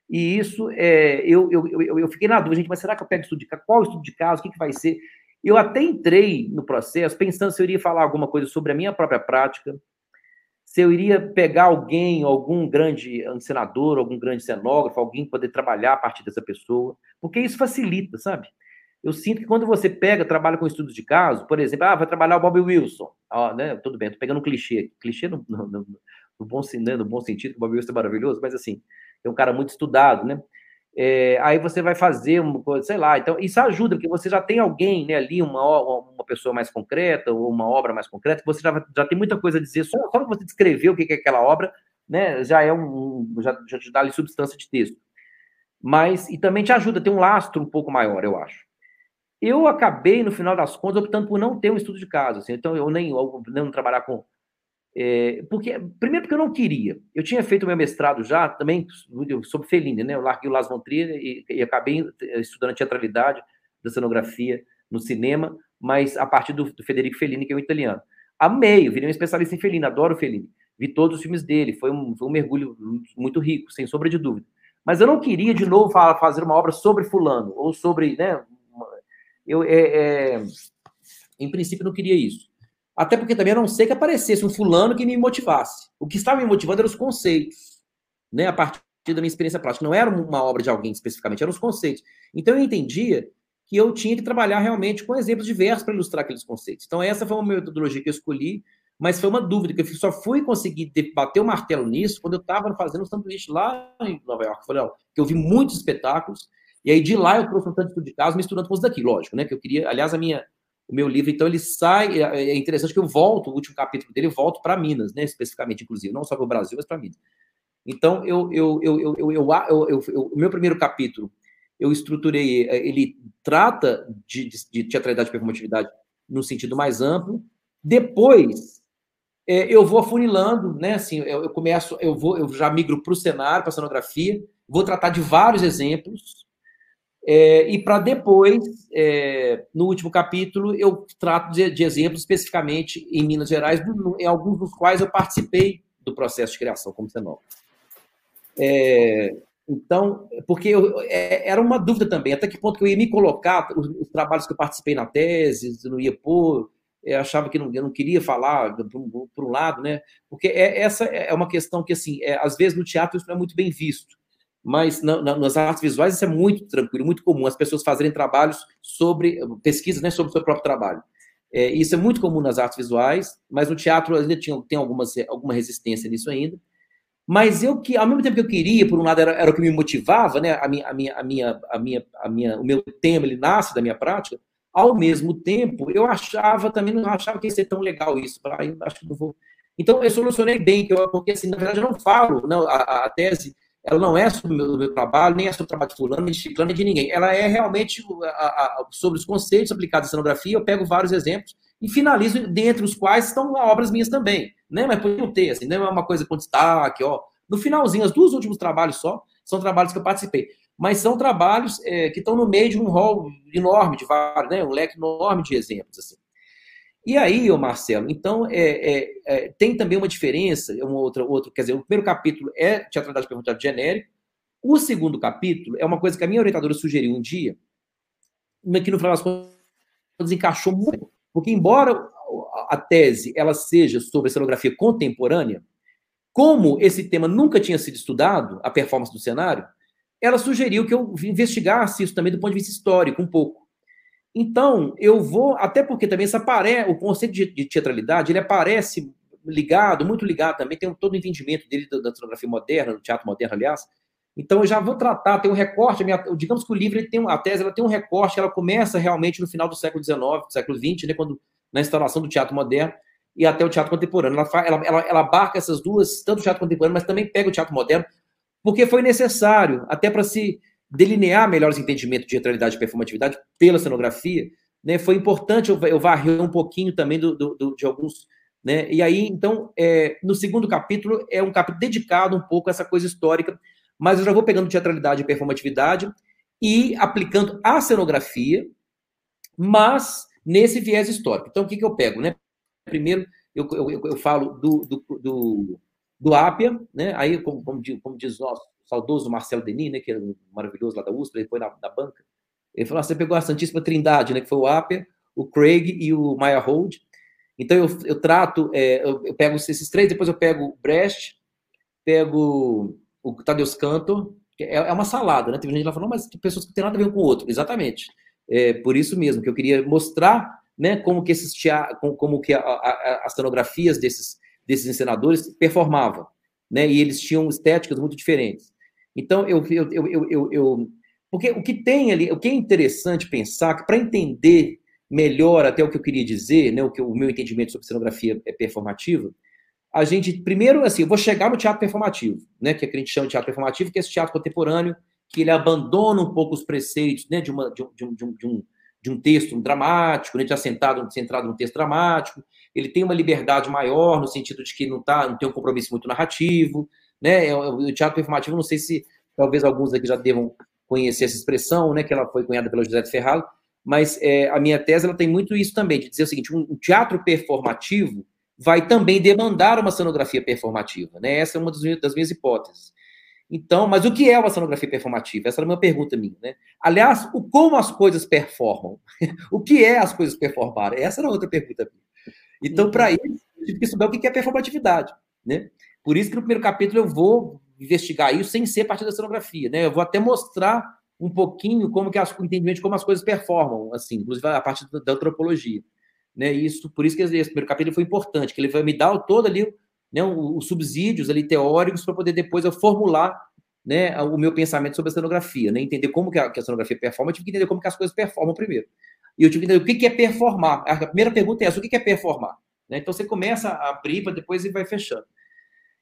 E isso, eu fiquei na dúvida, gente, mas será que eu pego estudo de caso? Qual estudo de caso? O que vai ser? Eu até entrei no processo pensando se eu iria falar alguma coisa sobre a minha própria prática, se eu iria pegar alguém, algum grande encenador, algum grande cenógrafo, alguém poder trabalhar a partir dessa pessoa, porque isso facilita, sabe? Eu sinto que quando você trabalha com estudos de caso, por exemplo, vai trabalhar o Bob Wilson, né? Tudo bem, estou pegando um clichê no bom sentido, que o Bob Wilson é maravilhoso, mas assim, é um cara muito estudado, né? Aí você vai fazer uma coisa, sei lá, então isso ajuda, porque você já tem alguém, né, ali, uma pessoa mais concreta, ou uma obra mais concreta, você já tem muita coisa a dizer, só que você descrever o que é aquela obra, né, já te dá ali substância de texto. Mas, e também te ajuda a ter um lastro um pouco maior, eu acho. Eu acabei, no final das contas, optando por não ter um estudo de caso, assim, então eu nem trabalhar com... Primeiro porque eu não queria. Eu tinha feito meu mestrado já, também sobre Fellini, né? Eu larguei o Lars von Trier e acabei estudando a teatralidade da cenografia no cinema, mas a partir do Federico Fellini, que é um italiano. Amei, eu virei um especialista em Fellini, adoro Fellini. Vi todos os filmes dele, foi um mergulho muito rico, sem sombra de dúvida. Mas eu não queria, de novo, fazer uma obra sobre fulano, ou sobre... né? Em princípio, não queria isso. Até porque também a não ser que aparecesse um fulano que me motivasse. O que estava me motivando eram os conceitos, né? A partir da minha experiência prática. Não era uma obra de alguém especificamente, eram os conceitos. Então eu entendia que eu tinha que trabalhar realmente com exemplos diversos para ilustrar aqueles conceitos. Então essa foi uma metodologia que eu escolhi, mas foi uma dúvida, que eu só fui conseguir bater o martelo nisso quando eu estava fazendo um sanduíche lá em Nova York. Eu falei, ó, que eu vi muitos espetáculos, e aí de lá eu trouxe um tanto de casos misturando com os daqui, lógico, né? Que eu queria, aliás, o meu livro, então, ele sai... É interessante que eu volto, o último capítulo dele, eu volto para Minas, né, especificamente, inclusive. Não só para o Brasil, mas para Minas. Então, o meu primeiro capítulo, eu estruturei... Ele trata de teatralidade e performatividade no sentido mais amplo. Depois, eu vou afunilando, né, assim, eu começo... Eu já migro para o cenário, para a cenografia. Vou tratar de vários exemplos. E para depois, no último capítulo, eu trato de exemplos especificamente em Minas Gerais, em alguns dos quais eu participei do processo de criação, como cenógrafo. Então, porque era uma dúvida também, até que ponto que eu ia me colocar, os trabalhos que eu participei na tese, eu não ia pôr, eu achava que eu não queria falar por um lado, né? Porque essa é uma questão que, assim, às vezes no teatro isso não é muito bem visto. Mas nas artes visuais isso é muito tranquilo, muito comum, as pessoas fazerem trabalhos sobre, pesquisas, né, sobre o seu próprio trabalho. Isso é muito comum nas artes visuais, mas no teatro ainda tem alguma resistência nisso ainda. Mas ao mesmo tempo que eu queria, por um lado era o que me motivava, né, o meu tema, ele nasce da minha prática, ao mesmo tempo eu achava também, não achava que ia ser tão legal isso, acho que não vou... Então eu solucionei bem, porque assim, na verdade eu não falo, não, a tese... Ela não é sobre o meu trabalho, nem é sobre o trabalho de fulano, nem de ciclano, nem de ninguém. Ela é realmente sobre os conceitos aplicados à cenografia. Eu pego vários exemplos e finalizo, dentre os quais estão obras minhas também. Né? Mas pode não ter, assim, não é uma coisa com destaque. Ó. No finalzinho, os dois últimos trabalhos só, são trabalhos que eu participei. Mas são trabalhos que estão no meio de um rol enorme de vários, né? Um leque enorme de exemplos. Assim. E aí, Marcelo, então, tem também uma diferença, quer dizer, o primeiro capítulo é teatralidade e performatividade genérica, o segundo capítulo é uma coisa que a minha orientadora sugeriu um dia, que no final das contas encaixou muito, porque embora a tese ela seja sobre a cenografia contemporânea, como esse tema nunca tinha sido estudado, a performance do cenário, ela sugeriu que eu investigasse isso também do ponto de vista histórico um pouco. Então, eu vou... Até porque também o conceito de teatralidade, ele aparece ligado, muito ligado também, tem todo o entendimento dele da cenografia moderna, do teatro moderno, aliás. Então, eu já vou tratar, tem um recorte, digamos que o livro, a tese, ela tem um recorte, ela começa realmente no final do século XIX, do século XX, né, quando, na instalação do teatro moderno e até o teatro contemporâneo. Ela abarca essas duas, tanto o teatro contemporâneo, mas também pega o teatro moderno, porque foi necessário, até para se... delinear melhores entendimentos de teatralidade e performatividade pela cenografia, né? Foi importante eu varrer um pouquinho também de alguns... Né? E aí, então, no segundo capítulo, é um capítulo dedicado um pouco a essa coisa histórica, mas eu já vou pegando teatralidade e performatividade e aplicando a cenografia, mas nesse viés histórico. Então, o que eu pego? Né? Primeiro, eu falo do Apia, né? Aí, como diz nós, saudoso Marcelo Denis, né, que era maravilhoso lá da USP, ele foi na banca. Ele falou, ah, você pegou a Santíssima Trindade, né, que foi o Apia, o Craig e o Meyerhold. Então, eu pego esses três, depois eu pego o Brecht, pego o Tadeusz Kantor, que é uma salada, né? Teve gente lá falando, mas tem pessoas que não tem nada a ver um com o outro. Exatamente. Por isso mesmo, que eu queria mostrar, né, como que as cenografias desses encenadores performavam. Né, e eles tinham estéticas muito diferentes. Então, porque o que tem ali, o que é interessante pensar, que para entender melhor até o que eu queria dizer, né, o meu entendimento sobre cenografia performativa, a gente, primeiro, assim, eu vou chegar no teatro performativo, né, que é o que a gente chama de teatro performativo, que é esse teatro contemporâneo, que ele abandona um pouco os preceitos, né, de, uma, de, um, de, um, de, um, de um texto dramático, né, de assentado, centrado num texto dramático. Ele tem uma liberdade maior, no sentido de que não tem um compromisso muito narrativo. Né? O teatro performativo, não sei se talvez alguns aqui já devam conhecer essa expressão, né, que ela foi cunhada pela José Ferraro, mas a minha tese ela tem muito isso também, de dizer o seguinte, um teatro performativo vai também demandar uma cenografia performativa. Né? Essa é uma das minhas hipóteses. Então, mas o que é uma cenografia performativa? Essa era uma pergunta minha, né? Aliás, como as coisas performam? O que é as coisas performarem? Essa era outra pergunta minha. Então, para isso, eu tive que estudar o que é performatividade, né? Por isso que no primeiro capítulo eu vou investigar isso sem ser a partir da cenografia, né? Eu vou até mostrar um pouquinho como que o entendimento de como as coisas performam, assim, inclusive a partir da antropologia, né? Isso, por isso que esse primeiro capítulo foi importante, que ele vai me dar todo ali, né, os subsídios ali teóricos para poder depois eu formular, né, o meu pensamento sobre a cenografia, né, entender como que a cenografia performa. Eu tive que entender como que as coisas performam primeiro. E eu tive que entender o que é performar. A primeira pergunta é essa, o que é performar? Né, então você começa a abrir para depois e vai fechando.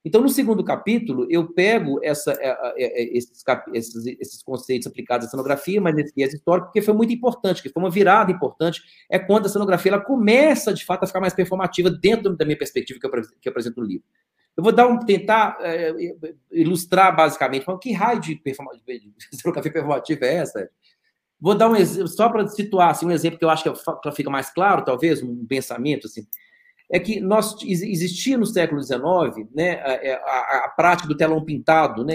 Então, no segundo capítulo, eu pego esses conceitos aplicados à cenografia, mas nesse viés histórico, porque foi muito importante, que foi uma virada importante, é quando a cenografia ela começa, de fato, a ficar mais performativa dentro da minha perspectiva que eu apresento no livro. Eu vou tentar ilustrar, basicamente, que raio de cenografia performativa é essa? Vou dar um exemplo, só para situar assim, um exemplo que eu acho que fica mais claro, talvez, um pensamento, assim. É que existia no século XIX, né, a prática do telão pintado, né,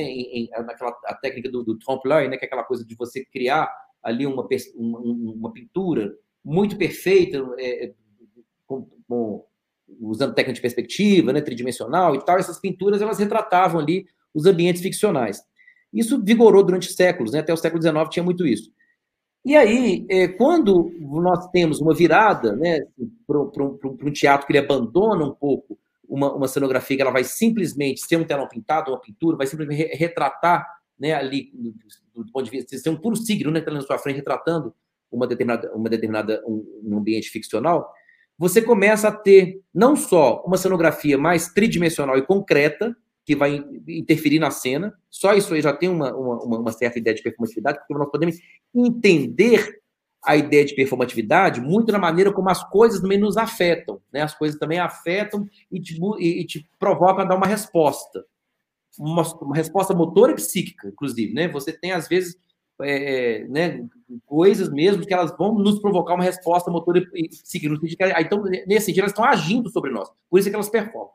a técnica do trompe-l'œil, né, que é aquela coisa de você criar ali uma pintura muito perfeita, usando técnica de perspectiva, né, tridimensional e tal. Essas pinturas elas retratavam ali os ambientes ficcionais. Isso vigorou durante séculos, né, até o século XIX tinha muito isso. E aí, quando nós temos uma virada, né, para um teatro que ele abandona um pouco uma cenografia que ela vai simplesmente ser um telão pintado, uma pintura, vai simplesmente retratar, né, ali, do ponto de vista, ser um puro signo, né, na sua frente, retratando um ambiente ficcional, você começa a ter não só uma cenografia mais tridimensional e concreta, que vai interferir na cena, só isso aí já tem uma certa ideia de performatividade, porque nós podemos entender a ideia de performatividade muito na maneira como as coisas também nos afetam, né? As coisas também afetam e te provocam a dar uma resposta, uma resposta motora e psíquica, inclusive, né? Você tem, às vezes, né, coisas mesmo que elas vão nos provocar uma resposta motora e psíquica, então, nesse sentido, elas estão agindo sobre nós, por isso é que elas performam.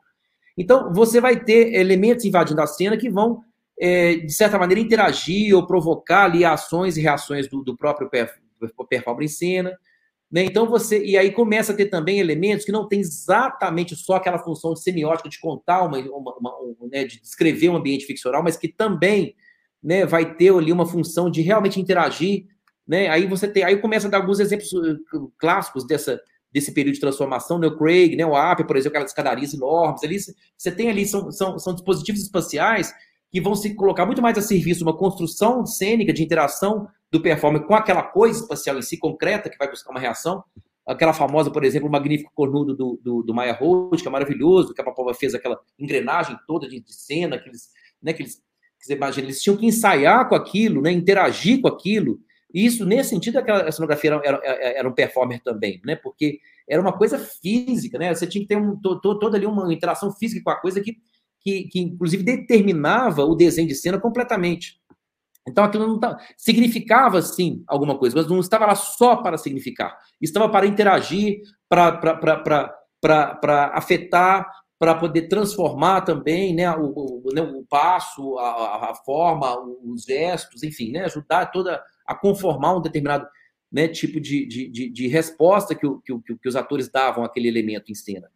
Então, você vai ter elementos invadindo a cena que vão, de certa maneira, interagir ou provocar ali ações e reações do próprio performer em cena. Né? Então, e aí começa a ter também elementos que não tem exatamente só aquela função de semiótica de contar, né, de descrever um ambiente ficcional, mas que também, né, vai ter ali uma função de realmente interagir. Né? Aí começa a dar alguns exemplos clássicos desse período de transformação, né? O Craig, né? O Apia, por exemplo, aquelas escadarias enormes, ali, você tem ali, são dispositivos espaciais que vão se colocar muito mais a serviço de uma construção cênica de interação do performer com aquela coisa espacial em si, concreta, que vai buscar uma reação. Aquela famosa, por exemplo, o magnífico cornudo do Meyerhold, que é maravilhoso, que a Papova fez aquela engrenagem toda de cena, que você imagina, eles tinham que ensaiar com aquilo, né? Interagir com aquilo. E isso, nesse sentido, a cenografia era um performer também, né? Porque era uma coisa física, né? Você tinha que ter toda ali uma interação física com a coisa que inclusive, determinava o desenho de cena completamente. Então, aquilo não significava, sim, alguma coisa, mas não estava lá só para significar. Estava para interagir, para afetar, para poder transformar também, né, o passo, a forma, os gestos, enfim, né, ajudar toda a conformar um determinado, né, tipo de resposta que os atores davam àquele elemento em cena.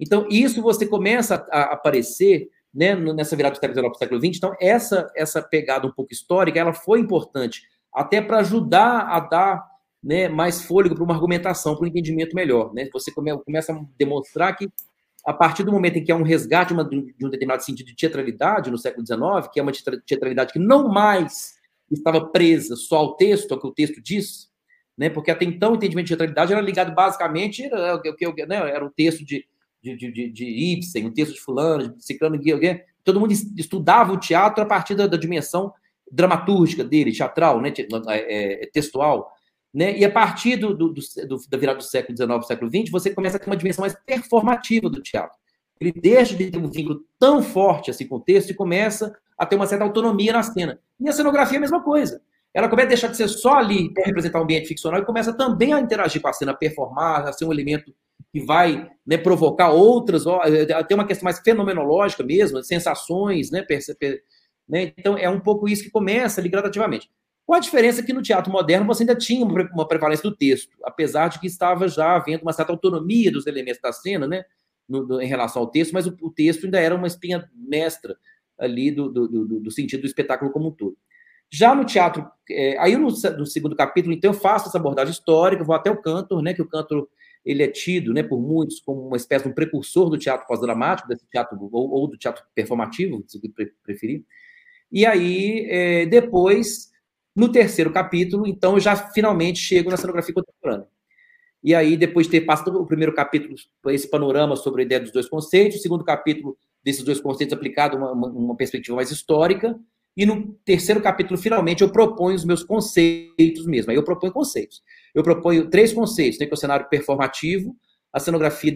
Então, isso você começa a aparecer, né, nessa virada do século XIX para o século XX. Então, essa pegada um pouco histórica, ela foi importante até para ajudar a dar, né, mais fôlego para uma argumentação, para um entendimento melhor. Né? Você começa a demonstrar que, a partir do momento em que há um resgate de um determinado sentido de teatralidade no século XIX, que é uma teatralidade que não mais estava presa só ao texto, ao que o texto diz, né? Porque até então o entendimento de teatralidade era ligado basicamente, né? Era um texto de Ibsen, um texto de fulano, de ciclano, todo mundo estudava o teatro a partir da dimensão dramatúrgica dele, teatral, né? Textual. né? E a partir da virada do século XIX para o século XX, você começa a ter uma dimensão mais performativa do teatro. Ele deixa de ter um vínculo tão forte assim com o texto e começa a ter uma certa autonomia na cena. E a cenografia é a mesma coisa. Ela começa a deixar de ser só ali para representar um ambiente ficcional e começa também a interagir com a cena, a performar, a ser um elemento que vai, né, provocar outras... Tem uma questão mais fenomenológica mesmo, sensações, né? Então, é um pouco isso que começa ali gradativamente. Qual a diferença que no teatro moderno você ainda tinha uma prevalência do texto, apesar de que estava já havendo uma certa autonomia dos elementos da cena, né, em relação ao texto, mas o texto ainda era uma espinha mestra ali do sentido do espetáculo como um todo. Já no teatro, aí no segundo capítulo, então, eu faço essa abordagem histórica, vou até o Kantor, né, que o Kantor ele é tido, né, por muitos como uma espécie de um precursor do teatro pós-dramático, desse teatro, ou do teatro performativo, se preferir. E aí, depois... No terceiro capítulo, então, eu já finalmente chego na cenografia contemporânea. E aí, depois de ter passado o primeiro capítulo, esse panorama sobre a ideia dos dois conceitos, o segundo capítulo desses dois conceitos aplicado a uma perspectiva mais histórica, e no terceiro capítulo, finalmente, eu proponho os meus conceitos mesmo. Aí eu proponho conceitos. Eu proponho três conceitos, né, que é o cenário performativo, a cenografia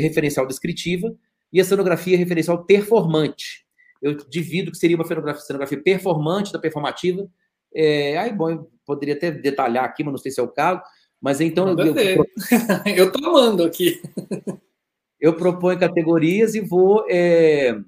referencial descritiva e a cenografia referencial performante. Eu divido que seria uma cenografia performante da performativa. Aí, bom, eu poderia até detalhar aqui, mas não sei se é o caso. Mas então... Eu estou amando aqui. Eu proponho categorias e vou... E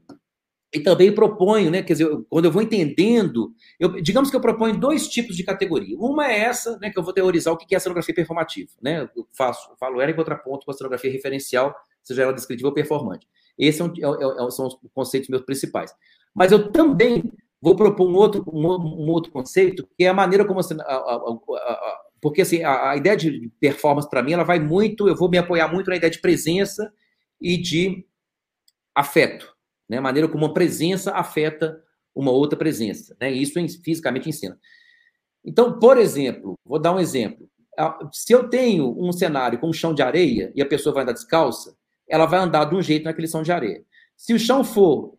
também proponho, né, quer dizer, quando eu vou entendendo... Digamos que eu proponho dois tipos de categoria. Uma é essa, né, que eu vou teorizar o que é a cenografia performativa, né? Eu falo ela em contraponto com a cenografia referencial, seja ela descritiva ou performante. Esses são os conceitos meus principais. Mas eu também vou propor um outro conceito, que é a maneira como... porque assim, a ideia de performance, para mim, ela vai muito... Eu vou me apoiar muito na ideia de presença e de afeto, né? A maneira como uma presença afeta uma outra presença, né? Isso fisicamente em cena. Então, por exemplo, vou dar um exemplo. Se eu tenho um cenário com um chão de areia e a pessoa vai andar descalça, ela vai andar de um jeito naquele chão de areia. Se o chão for...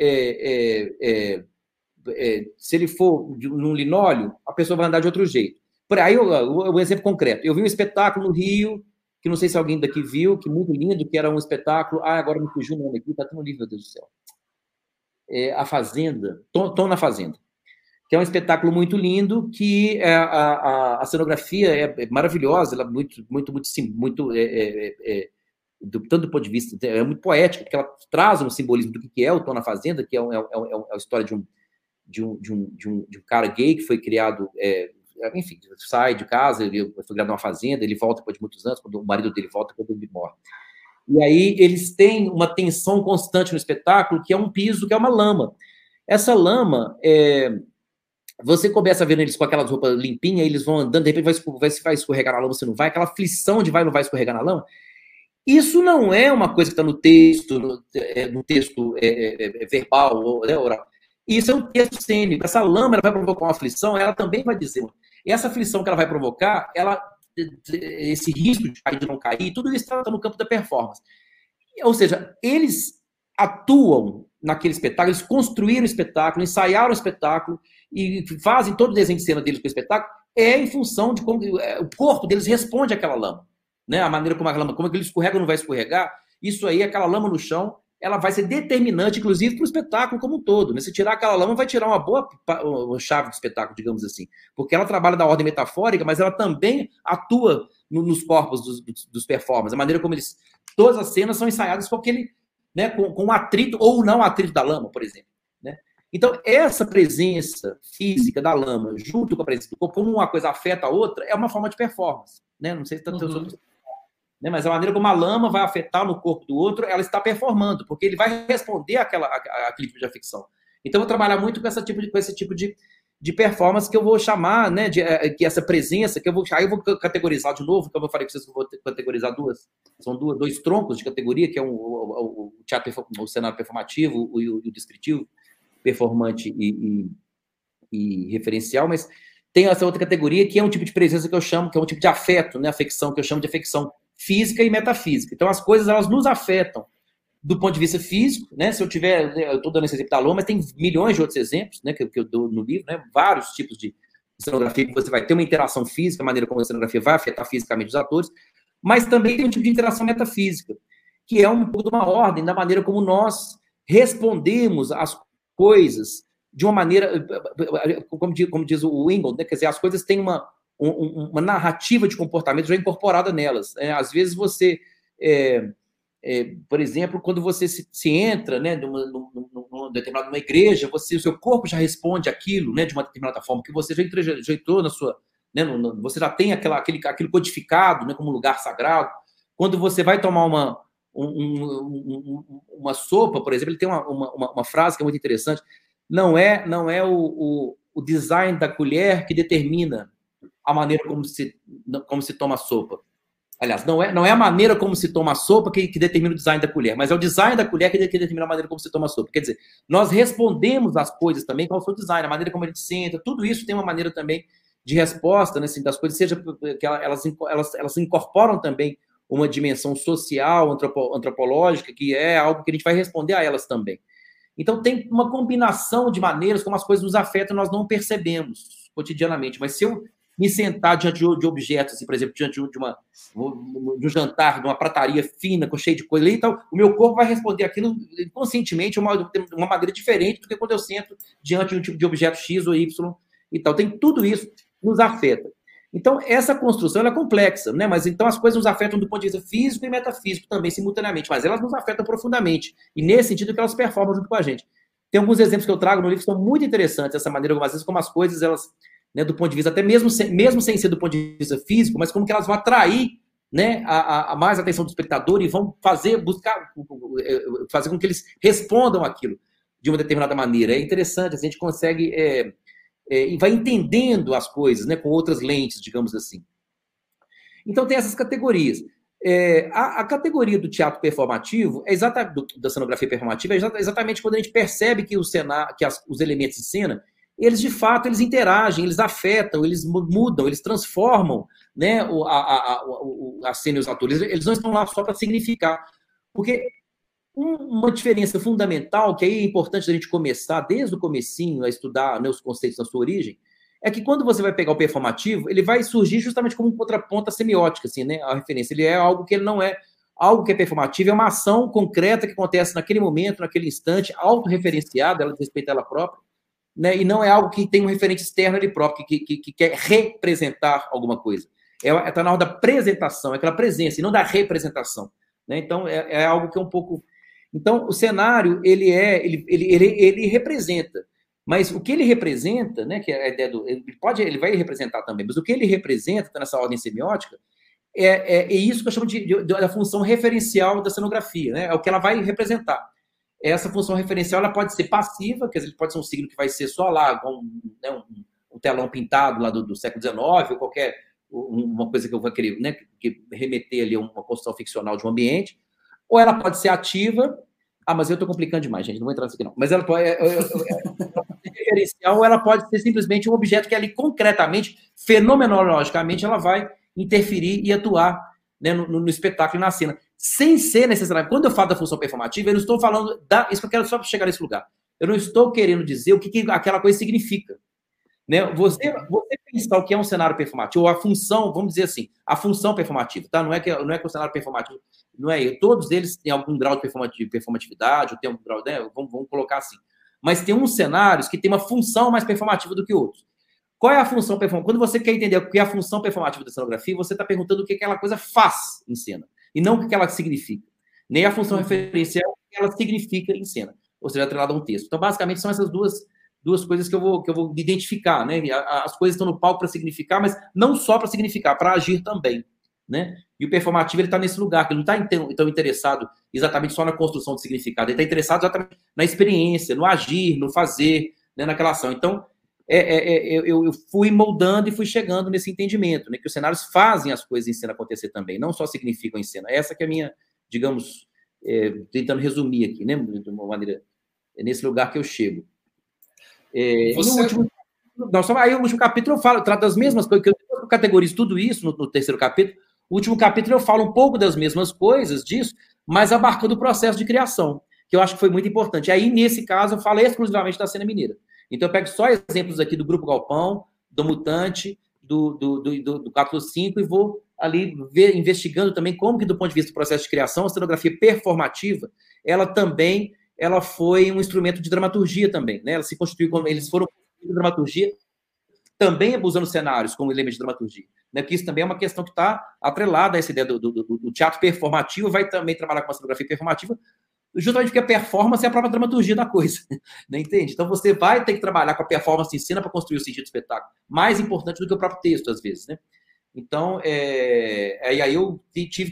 se ele for num linóleo, a pessoa vai andar de outro jeito. Por aí, um exemplo concreto. Eu vi um espetáculo no Rio, que não sei se alguém daqui viu, que muito lindo, que era um espetáculo... agora me fugiu o nome aqui, está tão livre, meu Deus do céu. A Fazenda, Tom na Fazenda. Que é um espetáculo muito lindo, que a cenografia é maravilhosa, ela é tanto do ponto de vista, é muito poética, porque ela traz um simbolismo do que é o Tom na Fazenda, que é a história de um cara gay que foi criado, enfim, sai de casa, ele foi criado numa fazenda, ele volta depois de muitos anos, quando o marido dele volta, quando ele morre. E aí eles têm uma tensão constante no espetáculo, que é um piso, que é uma lama. Essa lama, você começa a ver eles com aquelas roupas limpinhas, eles vão andando, de repente vai escorregar na lama, você não vai, aquela aflição de vai ou não vai escorregar na lama. Isso não é uma coisa que está no texto, verbal ou, né, oral. Isso é um texto cênico. Essa lama ela vai provocar uma aflição, ela também vai dizer. Essa aflição que ela vai provocar, esse risco de não cair, tudo isso está no campo da performance. Ou seja, eles atuam naquele espetáculo, eles construíram o espetáculo, ensaiaram o espetáculo e fazem todo o desenho de cena deles com o espetáculo, em função de como o corpo deles responde àquela lama. Né, a maneira como a lama, como ele escorrega ou não vai escorregar, isso aí, aquela lama no chão, ela vai ser determinante, inclusive, para o espetáculo como um todo. Né? Se tirar aquela lama, vai tirar uma boa chave do espetáculo, digamos assim. Porque ela trabalha da ordem metafórica, mas ela também atua nos corpos dos performers. A maneira como eles... Todas as cenas são ensaiadas com aquele... Né, com atrito ou não atrito da lama, por exemplo. Né? Então, essa presença física da lama, junto com a presença do corpo, como uma coisa afeta a outra, é uma forma de performance. Né? Não sei se está... Mas a maneira como a lama vai afetar no corpo do outro, ela está performando, porque ele vai responder àquele tipo de afecção. Então, eu vou trabalhar muito com esse tipo de performance que eu vou chamar, né, que essa presença, aí eu vou categorizar de novo, como eu falei para vocês que eu vou categorizar duas. São dois troncos de categoria, que é o teatro, o cenário performativo, o descritivo, performante e referencial, mas tem essa outra categoria que é um tipo de presença que eu chamo, que é um tipo de afeto, né, afecção, que eu chamo de afecção física e metafísica. Então, as coisas, elas nos afetam do ponto de vista físico, né? Se eu tiver, eu estou dando esse exemplo da lama, mas tem milhões de outros exemplos, né, que eu dou no livro, né? Vários tipos de cenografia que você vai ter uma interação física, a maneira como a cenografia vai afetar fisicamente os atores, mas também tem um tipo de interação metafísica, que é um pouco de uma ordem da maneira como nós respondemos às coisas de uma maneira, como diz o Ingold, né? Quer dizer, as coisas têm uma narrativa de comportamento já incorporada nelas. Né? Às vezes você, por exemplo, quando você se entra, né, numa igreja, o seu corpo já responde aquilo, né, de uma determinada forma, que você já rejeitou na sua... Né, você já tem aquilo codificado, né, como lugar sagrado. Quando você vai tomar uma sopa, por exemplo, ele tem uma frase que é muito interessante. Não é o design da colher que determina a maneira como se toma a sopa. Aliás, não é a maneira como se toma a sopa que determina o design da colher, mas é o design da colher que determina a maneira como se toma a sopa. Quer dizer, nós respondemos às coisas também com o seu design, a maneira como a gente senta, tudo isso tem uma maneira também de resposta, né, assim, das coisas, seja que elas incorporam também uma dimensão social, antropológica, que é algo que a gente vai responder a elas também. Então, tem uma combinação de maneiras como as coisas nos afetam, nós não percebemos cotidianamente. Mas se eu me sentar diante de objetos, assim, por exemplo, diante de um jantar, de uma prataria fina, cheia de coisa, então, o meu corpo vai responder aquilo conscientemente de uma maneira diferente do que quando eu sento diante de um tipo de objeto X ou Y e tal. Tem tudo isso que nos afeta. Então, essa construção ela é complexa, né? Mas então as coisas nos afetam do ponto de vista físico e metafísico também, simultaneamente, mas elas nos afetam profundamente, e nesse sentido que elas performam junto com a gente. Tem alguns exemplos que eu trago no livro que são muito interessantes, essa maneira, algumas vezes, como as coisas, elas, né, do ponto de vista, até mesmo sem ser do ponto de vista físico, mas como que elas vão atrair, né, a mais atenção do espectador e vão fazer com que eles respondam aquilo de uma determinada maneira. É interessante, a gente consegue... e vai entendendo as coisas, né, com outras lentes, digamos assim. Então, tem essas categorias. A categoria do teatro performativo, da cenografia performativa, é exatamente quando a gente percebe que os elementos de cena, eles, de fato, eles interagem, eles afetam, eles mudam, eles transformam, né, a cena e os atores. Eles não estão lá só para significar. Porque... uma diferença fundamental, que aí é importante a gente começar desde o comecinho a estudar, né, os conceitos na sua origem, é que quando você vai pegar o performativo, ele vai surgir justamente como um contraponto à semiótica, assim, né, a referência. Ele é algo que ele não é, algo que é performativo, é uma ação concreta que acontece naquele momento, naquele instante, autorreferenciada, ela respeita ela própria, né, e não é algo que tem um referente externo ali próprio, que quer representar alguma coisa. Está na hora da apresentação, é aquela presença, e não da representação. Né? Então, é algo que é um pouco... Então, o cenário, ele representa, mas o que ele representa, né, que é a ideia do... Ele vai representar também, mas o que ele representa, tá nessa ordem semiótica, é isso que eu chamo da função referencial da cenografia, né, é o que ela vai representar. Essa função referencial, ela pode ser passiva, quer dizer, ele pode ser um signo que vai ser só lá, né, um telão pintado lá do século XIX, ou qualquer uma coisa que eu vou querer, né, que remeter ali a uma construção ficcional de um ambiente. Ou ela pode ser ativa... Ah, mas eu estou complicando demais, gente, não vou entrar nisso aqui, não. Mas ela pode ser referencial, ou ela pode ser simplesmente um objeto que ali, concretamente, fenomenologicamente, ela vai interferir e atuar, né, no espetáculo e na cena. Sem ser necessariamente... Quando eu falo da função performativa, eu não estou falando... Isso que eu quero só chegar nesse lugar. Eu não estou querendo dizer o que aquela coisa significa. Né? Você pensar o que é um cenário performativo, ou a função, vamos dizer assim, a função performativa, tá? Não é que o cenário performativo... Não é? Todos eles têm algum grau de performatividade, ou tem algum grau, né? Vamos colocar assim. Mas tem uns cenários que tem uma função mais performativa do que outros. Qual é a função performativa? Quando você quer entender o que é a função performativa da cenografia, você está perguntando o que aquela coisa faz em cena, e não o que ela significa. Nem a função referencial, o que ela significa em cena. Ou seja, atrelada a um texto. Então, basicamente, são essas duas coisas que eu vou identificar. Né? As coisas estão no palco para significar, mas não só para significar, para agir também. Né? E o performativo está nesse lugar, que ele não está tão interessado exatamente só na construção de significado, ele está interessado exatamente na experiência, no agir, no fazer, né, naquela ação. Então, eu fui moldando e fui chegando nesse entendimento, né, que os cenários fazem as coisas em cena acontecer também, não só significam em cena. Essa que é a minha, digamos, tentando resumir aqui, né, de uma maneira, é nesse lugar que eu chego. Aí o último capítulo eu falo, eu trato das mesmas coisas, que eu categorizo tudo isso no terceiro capítulo. O último capítulo eu falo um pouco das mesmas coisas disso, mas abarcando o processo de criação, que eu acho que foi muito importante. Aí, nesse caso, eu falo exclusivamente da cena mineira. Então, eu pego só exemplos aqui do Grupo Galpão, do Mutante, do 4-5, e vou ali ver, investigando também como que, do ponto de vista do processo de criação, a cenografia performativa, ela também ela foi um instrumento de dramaturgia também, né? Ela se constituiu como... Eles foram de dramaturgia, também abusando cenários como elemento de dramaturgia, né? Porque isso também é uma questão que está atrelada a essa ideia do teatro performativo, vai também trabalhar com a cenografia performativa, justamente porque a performance é a própria dramaturgia da coisa, né? Entende? Então você vai ter que trabalhar com a performance em cena para construir o sentido do espetáculo, mais importante do que o próprio texto, às vezes, né? Então, aí eu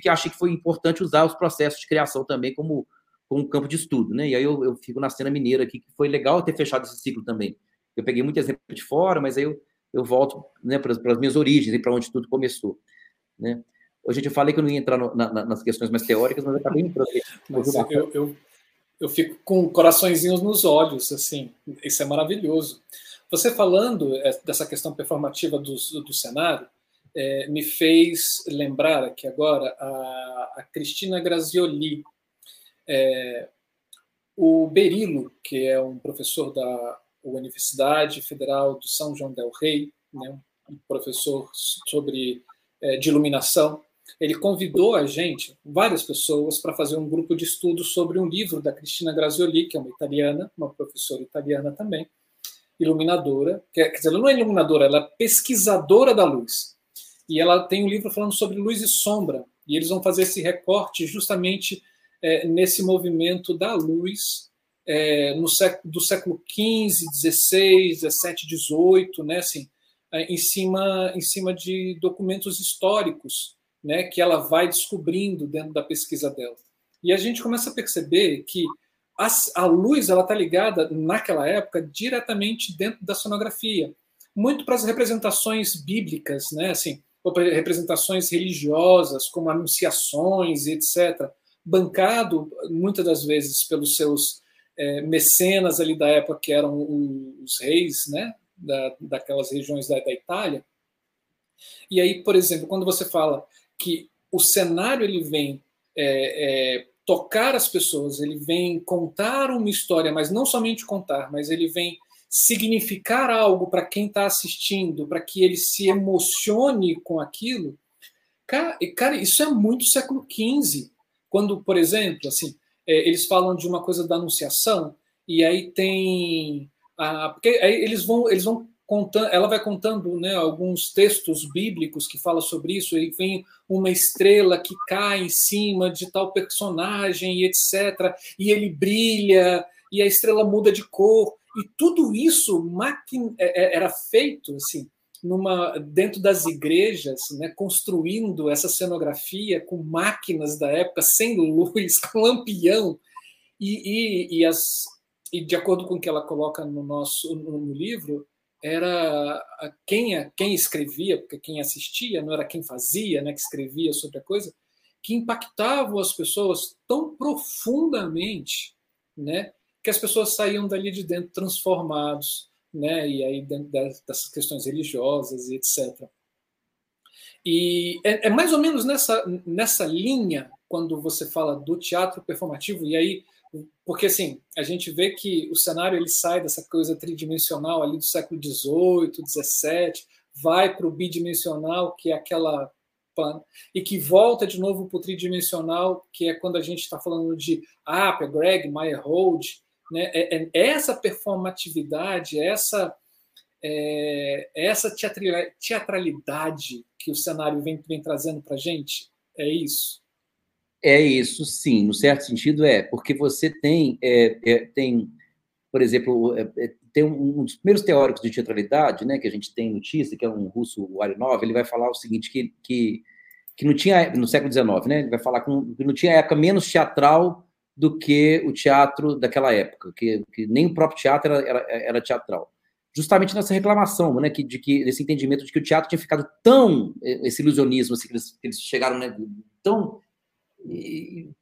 achei que foi importante usar os processos de criação também como um campo de estudo, né? E aí eu fico na cena mineira aqui, que foi legal ter fechado esse ciclo também. Eu peguei muito exemplo de fora, mas aí eu volto, né, para as minhas origens e para onde tudo começou, né? Hoje eu falei que eu não ia entrar nas questões mais teóricas, mas eu acabei entrando. Eu fico com coraçõezinhos nos olhos, assim, isso é maravilhoso. Você falando dessa questão performativa do cenário, me fez lembrar aqui agora a Cristina Grazioli, o Berilo, que é um professor da Universidade Federal do São João del Rei, né, um professor de iluminação. Ele convidou a gente, várias pessoas, para fazer um grupo de estudo sobre um livro da Cristina Grazioli, que é uma italiana, uma professora italiana também, iluminadora. Quer dizer, ela não é iluminadora, ela é pesquisadora da luz. E ela tem um livro falando sobre luz e sombra. E eles vão fazer esse recorte justamente nesse movimento da luz do século XV, XVI, XVII, XVIII, né, assim, em cima de documentos históricos, né, que ela vai descobrindo dentro da pesquisa dela. E a gente começa a perceber que a luz está ligada, naquela época, diretamente dentro da cenografia, muito para as representações bíblicas, né, assim, ou para representações religiosas, como anunciações, etc., bancado, muitas das vezes, pelos seus mecenas ali da época, que eram os reis, né, daquelas regiões da Itália. E aí, por exemplo, quando você fala que o cenário ele vem tocar as pessoas, ele vem contar uma história, mas não somente contar, mas ele vem significar algo para quem está assistindo, para que ele se emocione com aquilo. Cara, isso é muito século XV, quando, por exemplo, assim, eles falam de uma coisa da Anunciação, e aí tem... porque aí eles vão contando, ela vai contando, né, alguns textos bíblicos que falam sobre isso, e vem uma estrela que cai em cima de tal personagem, e etc., e ele brilha, e a estrela muda de cor, e tudo isso era feito assim, dentro das igrejas, né, construindo essa cenografia com máquinas da época, sem luz, com lampião, e de acordo com o que ela coloca no livro, era quem escrevia, porque quem assistia, não era quem fazia, né, que escrevia sobre a coisa, que impactavam as pessoas tão profundamente, né, que as pessoas saíam dali de dentro transformados, né, e aí dentro dessas questões religiosas e etc. E é mais ou menos nessa linha, quando você fala do teatro performativo, e aí, porque assim, a gente vê que o cenário ele sai dessa coisa tridimensional ali do século XVIII, XVII, vai para o bidimensional, que é aquela... e que volta de novo para o tridimensional, que é quando a gente está falando de Apia, Craig, Meyerhold, né? Essa performatividade, essa teatralidade que o cenário vem trazendo para a gente, é isso? É isso, sim. No certo sentido, porque você tem por exemplo, tem um dos primeiros teóricos de teatralidade, né, que a gente tem notícia, que é um russo, o Arinov, ele vai falar o seguinte, que não tinha, no século XIX, né, ele vai falar que não tinha época menos teatral do que o teatro daquela época, que nem o próprio teatro era teatral. Justamente nessa reclamação, né, desse entendimento de que o teatro tinha ficado tão... Esse ilusionismo, assim, que eles chegaram, né, tão... Que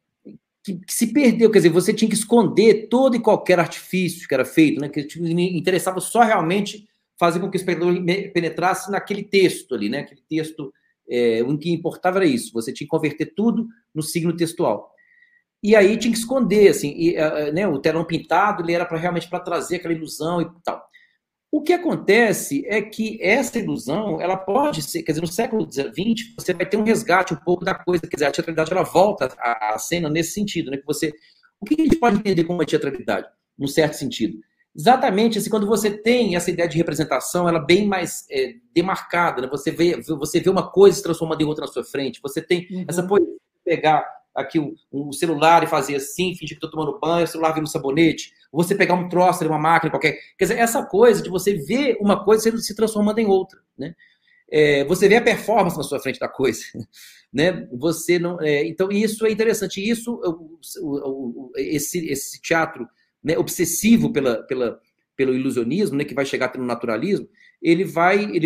se perdeu, quer dizer, você tinha que esconder todo e qualquer artifício que era feito, né, que me interessava só realmente fazer com que o espectador penetrasse naquele texto ali, né, aquele texto, o que importava era isso, você tinha que converter tudo no signo textual. E aí tinha que esconder, assim, né, o telão pintado ele era realmente para trazer aquela ilusão e tal. O que acontece é que essa ilusão, ela pode ser, quer dizer, no século XX, você vai ter um resgate um pouco da coisa, quer dizer, a teatralidade, ela volta à cena nesse sentido, né? Que você, o que a gente pode entender como uma teatralidade, num certo sentido? Exatamente, assim, quando você tem essa ideia de representação, ela bem mais demarcada, né? Você vê uma coisa se transformando em outra na sua frente, você tem essa coisa de pegar aqui um celular e fazer assim, fingir que estou tomando banho, o celular vira um sabonete, você pegar um troço de uma máquina qualquer. Quer dizer, essa coisa de você ver uma coisa se transformando em outra, né? Você vê a performance na sua frente da coisa, né? Você não, então, isso é interessante. Isso, esse teatro, né, obsessivo pelo ilusionismo, né, que vai chegar pelo naturalismo, ele vai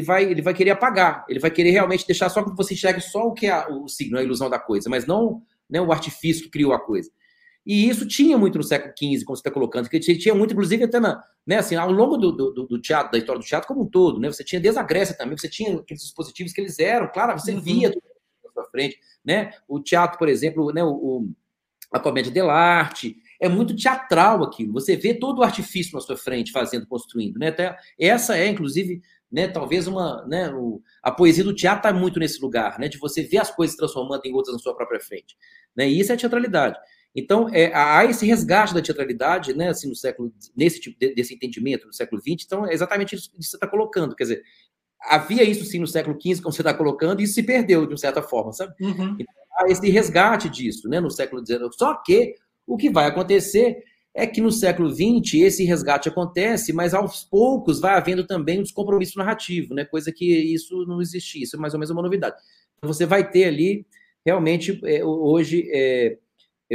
querer apagar, ele vai querer realmente deixar só que você enxergue só o que é o signo, a ilusão da coisa, mas não, né, o artifício que criou a coisa. E isso tinha muito no século XV, como você está colocando, que tinha muito, inclusive, até na, né, assim, ao longo do teatro, da história do teatro como um todo, né, você tinha desde a Grécia também, você tinha aqueles dispositivos que eles eram, claro, você via tudo na frente, né, o teatro, por exemplo, né, a comédia dell'arte, é muito teatral aquilo, você vê todo o artifício na sua frente, fazendo, construindo, né, até essa é, inclusive, né, talvez uma, né, a poesia do teatro está muito nesse lugar, né, de você ver as coisas se transformando em outras na sua própria frente, né, e isso é a teatralidade. Então, há esse resgate da teatralidade, né, assim, no século, nesse tipo desse entendimento do século XX, então é exatamente isso que você está colocando, quer dizer, havia isso sim no século XV, como você está colocando, e isso se perdeu de uma certa forma, sabe? Então, há esse resgate disso, né, no século XIX, só que o que vai acontecer é que no século XX esse resgate acontece, mas aos poucos vai havendo também um descompromisso narrativo, né, coisa que isso não existia, isso é mais ou menos uma novidade. Então, você vai ter ali, realmente, hoje...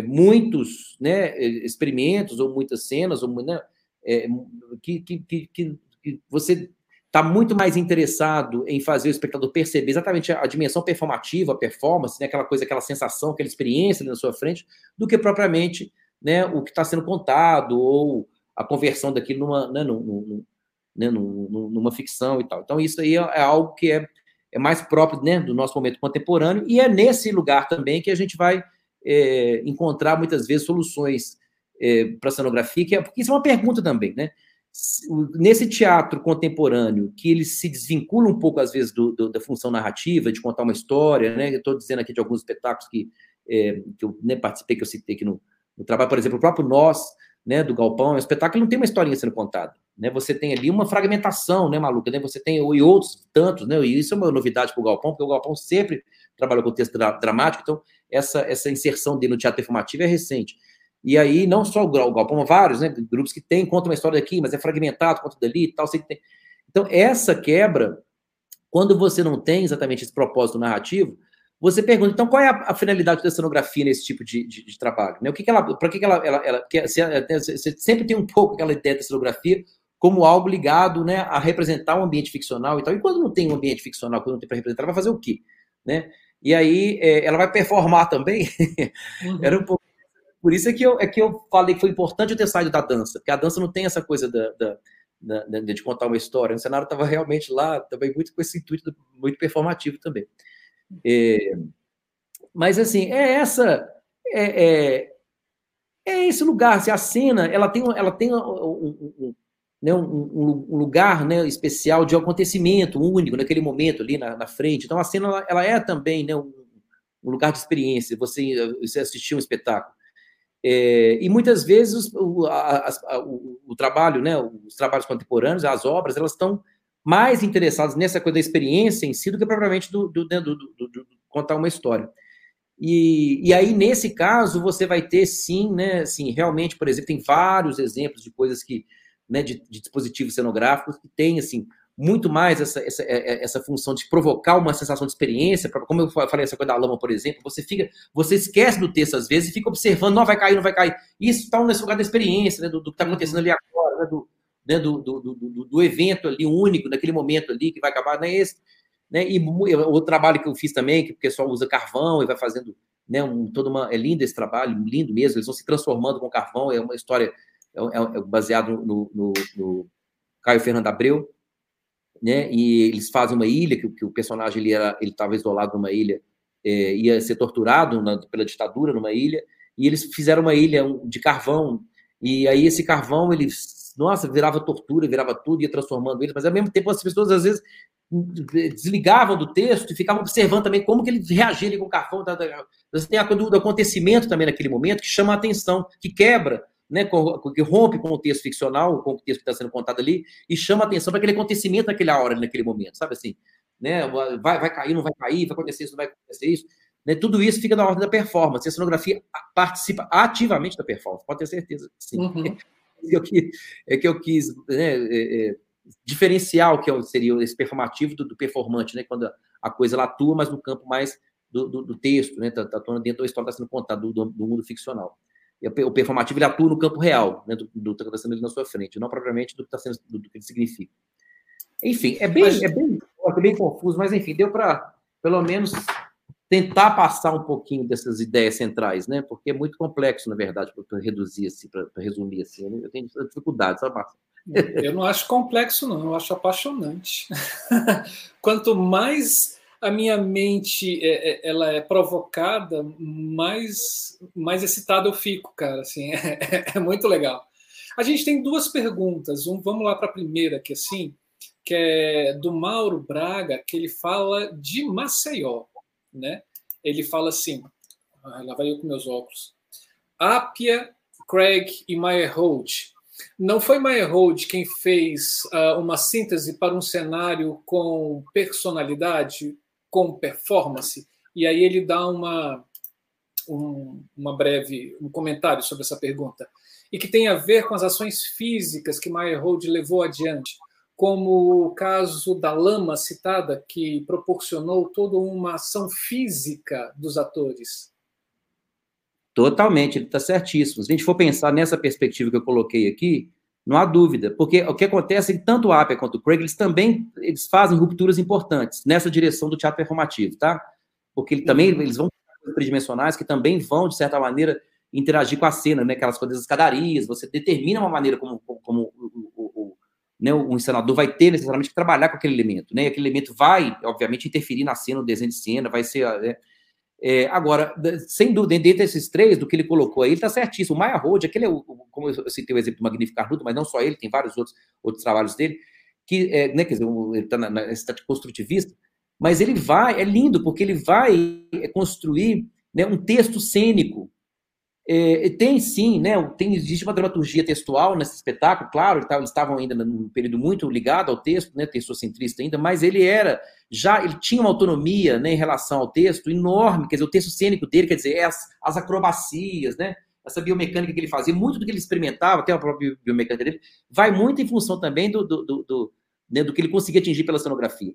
muitos, né, experimentos, ou muitas cenas, ou, né, que você está muito mais interessado em fazer o espectador perceber exatamente a dimensão performativa, a performance, né, aquela coisa, aquela sensação, aquela experiência ali na sua frente, do que propriamente, né, o que está sendo contado, ou a conversão daquilo numa, né, numa ficção e tal. Então, isso aí é algo que é mais próprio, né, do nosso momento contemporâneo, e é nesse lugar também que a gente vai encontrar muitas vezes soluções para a cenografia, porque isso é uma pergunta também, né? Nesse teatro contemporâneo, que ele se desvincula um pouco, às vezes, da função narrativa, de contar uma história, né? Eu estou dizendo aqui de alguns espetáculos que eu, né, participei, que eu citei aqui no trabalho, por exemplo, o próprio Nós, né, do Galpão, é um espetáculo que não tem uma historinha sendo contada, né? Você tem ali uma fragmentação, né, maluca, né? Você tem, e outros tantos, né? E isso é uma novidade para o Galpão, porque o Galpão sempre trabalhou com texto dramático, então essa inserção dele no teatro performativo é recente. E aí, não só o Galpão, vários, né, grupos que tem, contam uma história daqui, mas é fragmentado, conta dali e tal. Tem. Então, essa quebra, quando você não tem exatamente esse propósito narrativo, você pergunta, então, qual é a finalidade da cenografia nesse tipo de trabalho? Né? O que ela, para que ela você sempre tem um pouco aquela ideia da cenografia como algo ligado, né, a representar um ambiente ficcional e tal. E quando não tem um ambiente ficcional, quando não tem para representar, vai fazer o quê? Né? E aí, ela vai performar também. Era um pouco... Por isso é que eu falei que foi importante eu ter saído da dança, porque a dança não tem essa coisa de contar uma história. O cenário estava realmente lá, também muito com esse intuito, muito performativo também. Mas, assim, esse lugar. Assim, a cena, ela tem um lugar, né, especial de acontecimento único naquele momento ali na frente. Então, a cena ela é também, né, um lugar de experiência, você assistir um espetáculo. E muitas vezes o trabalho, né, os trabalhos contemporâneos, as obras, elas estão mais interessadas nessa coisa da experiência em si do que propriamente do contar uma história. E aí, nesse caso, você vai ter, sim, né, assim, realmente, por exemplo, tem vários exemplos de coisas que, né, de dispositivos cenográficos que tem, assim, muito mais essa função de provocar uma sensação de experiência, como eu falei, essa coisa da lama, por exemplo, você esquece do texto às vezes e fica observando, não vai cair, não vai cair. Isso está nesse lugar da experiência, né, do que está acontecendo ali agora, né, do evento ali único, daquele momento ali que vai acabar, né, esse, né, e o trabalho que eu fiz também, que o pessoal usa carvão e vai fazendo, né, é lindo esse trabalho, lindo mesmo, eles vão se transformando com carvão, é uma história... É baseado no Caio Fernando Abreu, né? E eles fazem uma ilha, que o personagem ele estava isolado numa ilha, ia ser torturado pela ditadura numa ilha, e eles fizeram uma ilha de carvão, e aí esse carvão ele nossa, virava tortura, virava tudo, ia transformando eles, mas ao mesmo tempo as pessoas às vezes desligavam do texto e ficavam observando também como que ele reagia ali com o carvão. Você tem a coisa do acontecimento também naquele momento que chama a atenção, que quebra, né, que rompe com o texto ficcional, com o texto que está sendo contado ali, e chama a atenção para aquele acontecimento naquela hora, naquele momento, sabe assim? Né? Vai cair, não vai cair, vai acontecer isso, não vai acontecer isso. Né? Tudo isso fica na ordem da performance. A cenografia participa ativamente da performance, pode ter certeza, sim. Uhum. É que eu quis, né, diferenciar o que seria esse performativo do performante, né? Quando a coisa ela atua, mas no campo mais do texto, né? Está dentro da história que está sendo contada, do mundo ficcional. E o performativo ele atua no campo real, né? Do que está sendo ali na sua frente, não propriamente do que ele significa. Enfim, é bem confuso, mas enfim, deu para, pelo menos, tentar passar um pouquinho dessas ideias centrais, né? Porque é muito complexo, na verdade, para reduzir assim, para resumir assim. Eu tenho dificuldade, sabe, Marcelo? Eu não acho complexo, não. Eu acho apaixonante. Quanto mais a minha mente ela é provocada, mais excitado eu fico, cara. Assim, é muito legal. A gente tem duas perguntas. Vamos lá para a primeira, que assim, que é do Mauro Braga, que ele fala de Maceió. Né? Ele fala assim, lá vai eu com meus óculos: Apia, Craig e Meyerhold. Não foi Meyerhold quem fez uma síntese para um cenário com personalidade, com performance? E aí ele dá um comentário sobre essa pergunta, e que tem a ver com as ações físicas que Meyerhold levou adiante, como o caso da lama citada, que proporcionou toda uma ação física dos atores. Totalmente, ele está certíssimo. Se a gente for pensar nessa perspectiva que eu coloquei aqui, não há dúvida, porque o que acontece é que tanto o Apia quanto o Craig, eles fazem rupturas importantes nessa direção do teatro performativo, tá? Porque eles vão tridimensionais, que também vão, de certa maneira, interagir com a cena, né? Aquelas coisas, escadarias, você determina uma maneira como né, o encenador vai ter necessariamente que trabalhar com aquele elemento, né? E aquele elemento vai, obviamente, interferir na cena, no desenho de cena, vai ser... agora, sem dúvida, dentro desses três, do que ele colocou aí, ele está certíssimo. O Meyerhold, aquele é, como eu citei o exemplo do Magnífico Arnudo, mas não só ele, tem vários outros trabalhos dele, que, né, quer dizer, ele está na estética construtivista, mas ele vai, é lindo, porque ele vai construir, né, um texto cênico. Tem sim, né? Existe uma dramaturgia textual nesse espetáculo, claro, eles estavam ainda num período muito ligado ao texto, né? Textocentrista ainda, mas ele tinha uma autonomia, né, em relação ao texto enorme, quer dizer, o texto cênico dele, quer dizer, as acrobacias, né? Essa biomecânica que ele fazia, muito do que ele experimentava, até a própria biomecânica dele, vai muito em função também do que ele conseguia atingir pela cenografia.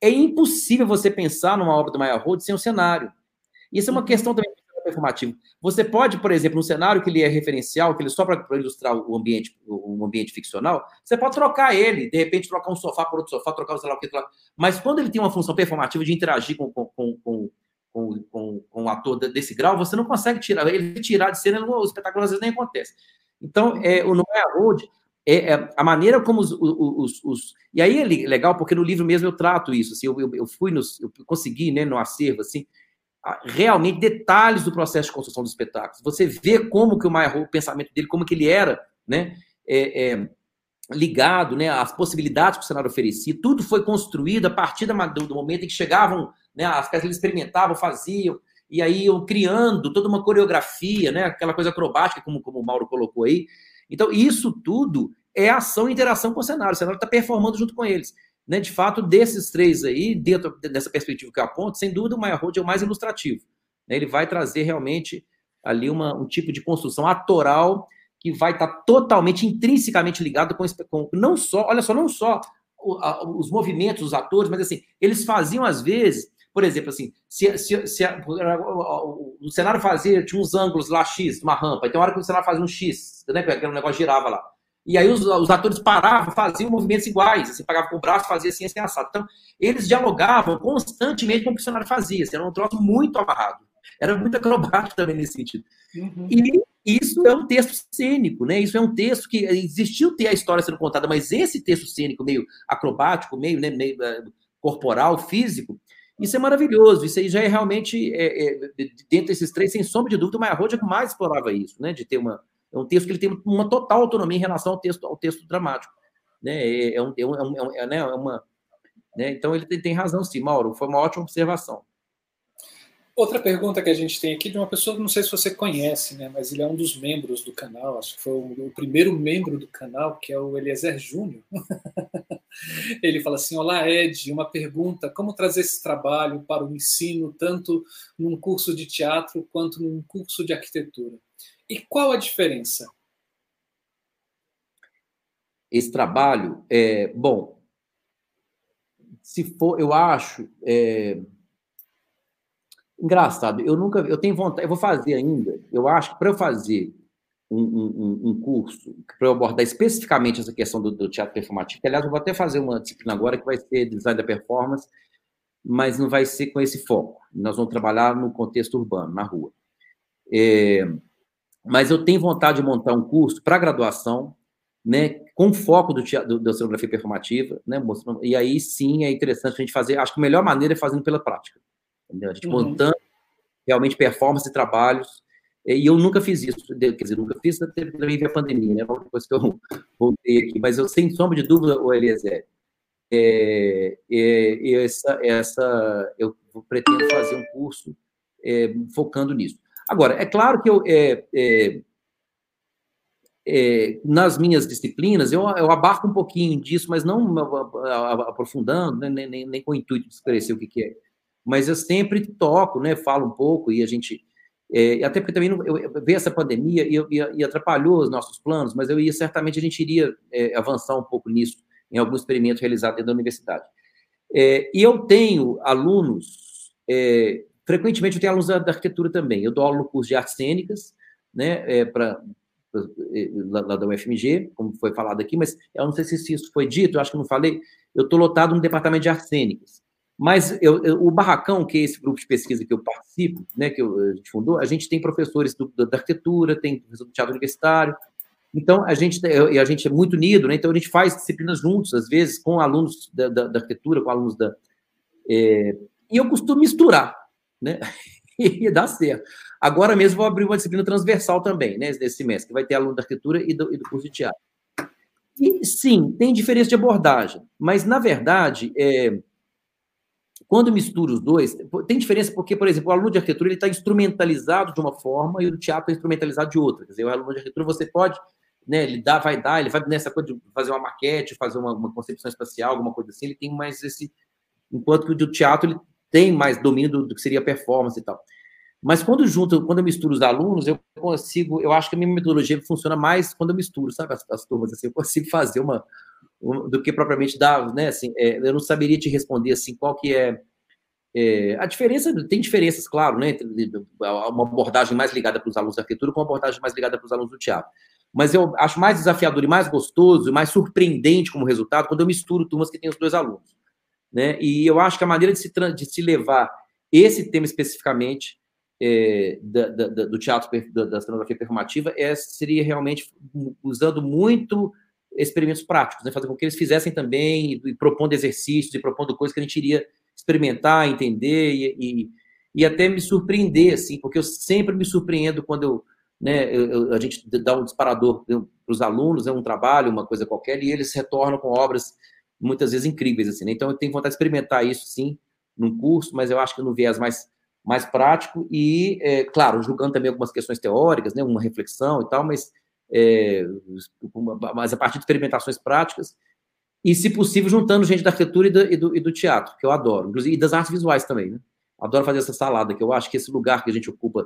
É impossível você pensar numa obra do Meyerhold sem um cenário. Isso é uma questão também performativo. Você pode, por exemplo, um cenário que ele é referencial, que ele só para ilustrar o ambiente ficcional, você pode trocar ele, de repente trocar um sofá por outro sofá, trocar o sei lá o que, mas quando ele tem uma função performativa de interagir com o ator desse grau, você não consegue tirar, ele tirar de cena, o espetáculo às vezes nem acontece. Então, o Meyerhold é a maneira como E aí é legal, porque no livro mesmo eu trato isso, assim, eu consegui, né, no acervo, assim, realmente detalhes do processo de construção dos espetáculos. Você vê como que o Meyerhold, o pensamento dele, como que ele era, né, ligado, né, às possibilidades que o cenário oferecia. Tudo foi construído a partir do momento em que chegavam, né, as peças, eles experimentavam, faziam, e aí iam criando toda uma coreografia, né, aquela coisa acrobática, como o Mauro colocou aí. Então, isso tudo é ação e interação com o cenário está performando junto com eles. Né, de fato, desses três aí, dentro dessa perspectiva que eu aponto, sem dúvida o Meyerhold é o mais ilustrativo. Né? Ele vai trazer realmente ali um tipo de construção atoral que vai estar totalmente, intrinsecamente ligado com não só, olha só, não só os movimentos dos atores, mas assim, eles faziam às vezes, por exemplo, assim, o cenário fazia, tinha uns ângulos lá X, uma rampa, então a hora que o cenário fazia um X, né, aquele negócio girava lá. E aí os atores paravam, faziam movimentos iguais, assim, pagavam com o braço, faziam assim, assado. Então, eles dialogavam constantemente com o que o cenário fazia. Assim, era um troço muito amarrado. Era muito acrobático também nesse sentido. Uhum. E isso é um texto cênico, né? Isso é um texto que existiu ter a história sendo contada, mas esse texto cênico meio acrobático, meio, né, meio corporal, físico, isso é maravilhoso. Isso aí já é realmente, dentro desses três, sem sombra de dúvida, o Meyerhold é que mais explorava isso, né? De ter uma É um texto que ele tem uma total autonomia em relação ao texto dramático. Né? Então, ele tem razão, sim, Mauro. Foi uma ótima observação. Outra pergunta que a gente tem aqui de uma pessoa, não sei se você conhece, né, mas ele é um dos membros do canal, acho que foi o primeiro membro do canal, que é o Eliezer Júnior. Ele fala assim: olá, Ed, uma pergunta, como trazer esse trabalho para o ensino, tanto num curso de teatro quanto num curso de arquitetura? E qual a diferença? Esse trabalho, bom, se for, eu acho... Engraçado, eu tenho vontade, eu vou fazer ainda, eu acho que para eu fazer um curso, para eu abordar especificamente essa questão do teatro performativo, que, aliás, eu vou até fazer uma disciplina agora que vai ser design da performance, mas não vai ser com esse foco, nós vamos trabalhar no contexto urbano, na rua. Mas eu tenho vontade de montar um curso para graduação, né, com foco do teatro, da cenografia performativa, né, e aí sim é interessante a gente fazer, acho que a melhor maneira é fazendo pela prática. A gente montando realmente performance e trabalhos, e eu nunca fiz isso, quer dizer, nunca fiz, teve a pandemia, né? Depois que eu voltei aqui, mas eu, sem sombra de dúvida, o Eliezer, eu pretendo fazer um curso focando nisso. Agora, é claro que eu, nas minhas disciplinas, eu abarco um pouquinho disso, mas não aprofundando, né? nem com o intuito de esclarecer o que é. Mas eu sempre toco, né? Falo um pouco, e a gente... até porque também veio essa pandemia e atrapalhou os nossos planos, mas certamente a gente iria avançar um pouco nisso em algum experimento realizado dentro da universidade. E eu tenho alunos... frequentemente eu tenho alunos da arquitetura também. Eu dou aula no curso de artes cênicas, né? Lá da UFMG, como foi falado aqui, mas eu não sei se isso foi dito, eu acho que não falei. Eu estou lotado no departamento de artes cênicas. Mas o Barracão, que é esse grupo de pesquisa que eu participo, né, que a gente fundou, a gente tem professores da arquitetura, tem professor do teatro universitário, então a gente é muito unido, né, então a gente faz disciplinas juntos, às vezes, com alunos da arquitetura, com alunos da... e eu costumo misturar, né, e dá certo. Agora mesmo vou abrir uma disciplina transversal também, né, nesse semestre, que vai ter aluno da arquitetura e do curso de teatro. E, sim, tem diferença de abordagem, mas, na verdade... Quando mistura os dois, tem diferença porque, por exemplo, o aluno de arquitetura está instrumentalizado de uma forma e o teatro é instrumentalizado de outra. Quer dizer, o aluno de arquitetura você pode, né, ele vai nessa coisa de fazer uma maquete, fazer uma concepção espacial, alguma coisa assim, ele tem mais esse... Enquanto que o do teatro ele tem mais domínio do que seria a performance e tal. Mas quando eu misturo os alunos, eu acho que a minha metodologia funciona mais quando eu misturo, sabe, as turmas, assim, eu consigo fazer uma... do que propriamente dar, né, assim, eu não saberia te responder, assim, qual que é... a diferença, tem diferenças, claro, né, entre uma abordagem mais ligada para os alunos da arquitetura com uma abordagem mais ligada para os alunos do teatro. Mas eu acho mais desafiador e mais gostoso, e mais surpreendente como resultado, quando eu misturo turmas que têm os dois alunos, né, e eu acho que a maneira de se levar esse tema especificamente do teatro, da cenografia performativa, seria realmente usando muito... experimentos práticos, né? Fazer com que eles fizessem também, e propondo exercícios, e propondo coisas que a gente iria experimentar, entender, e até me surpreender, assim, porque eu sempre me surpreendo quando a gente dá um disparador para os alunos, é um trabalho, uma coisa qualquer, e eles retornam com obras muitas vezes incríveis, assim, né? Então eu tenho vontade de experimentar isso, sim, num curso, mas eu acho que no viés mais prático, e, claro, julgando também algumas questões teóricas, né? Uma reflexão e tal, mas a partir de experimentações práticas e, se possível, juntando gente da arquitetura e do teatro, que eu adoro, inclusive, e das artes visuais também, né? Adoro fazer essa salada, que eu acho que esse lugar que a gente ocupa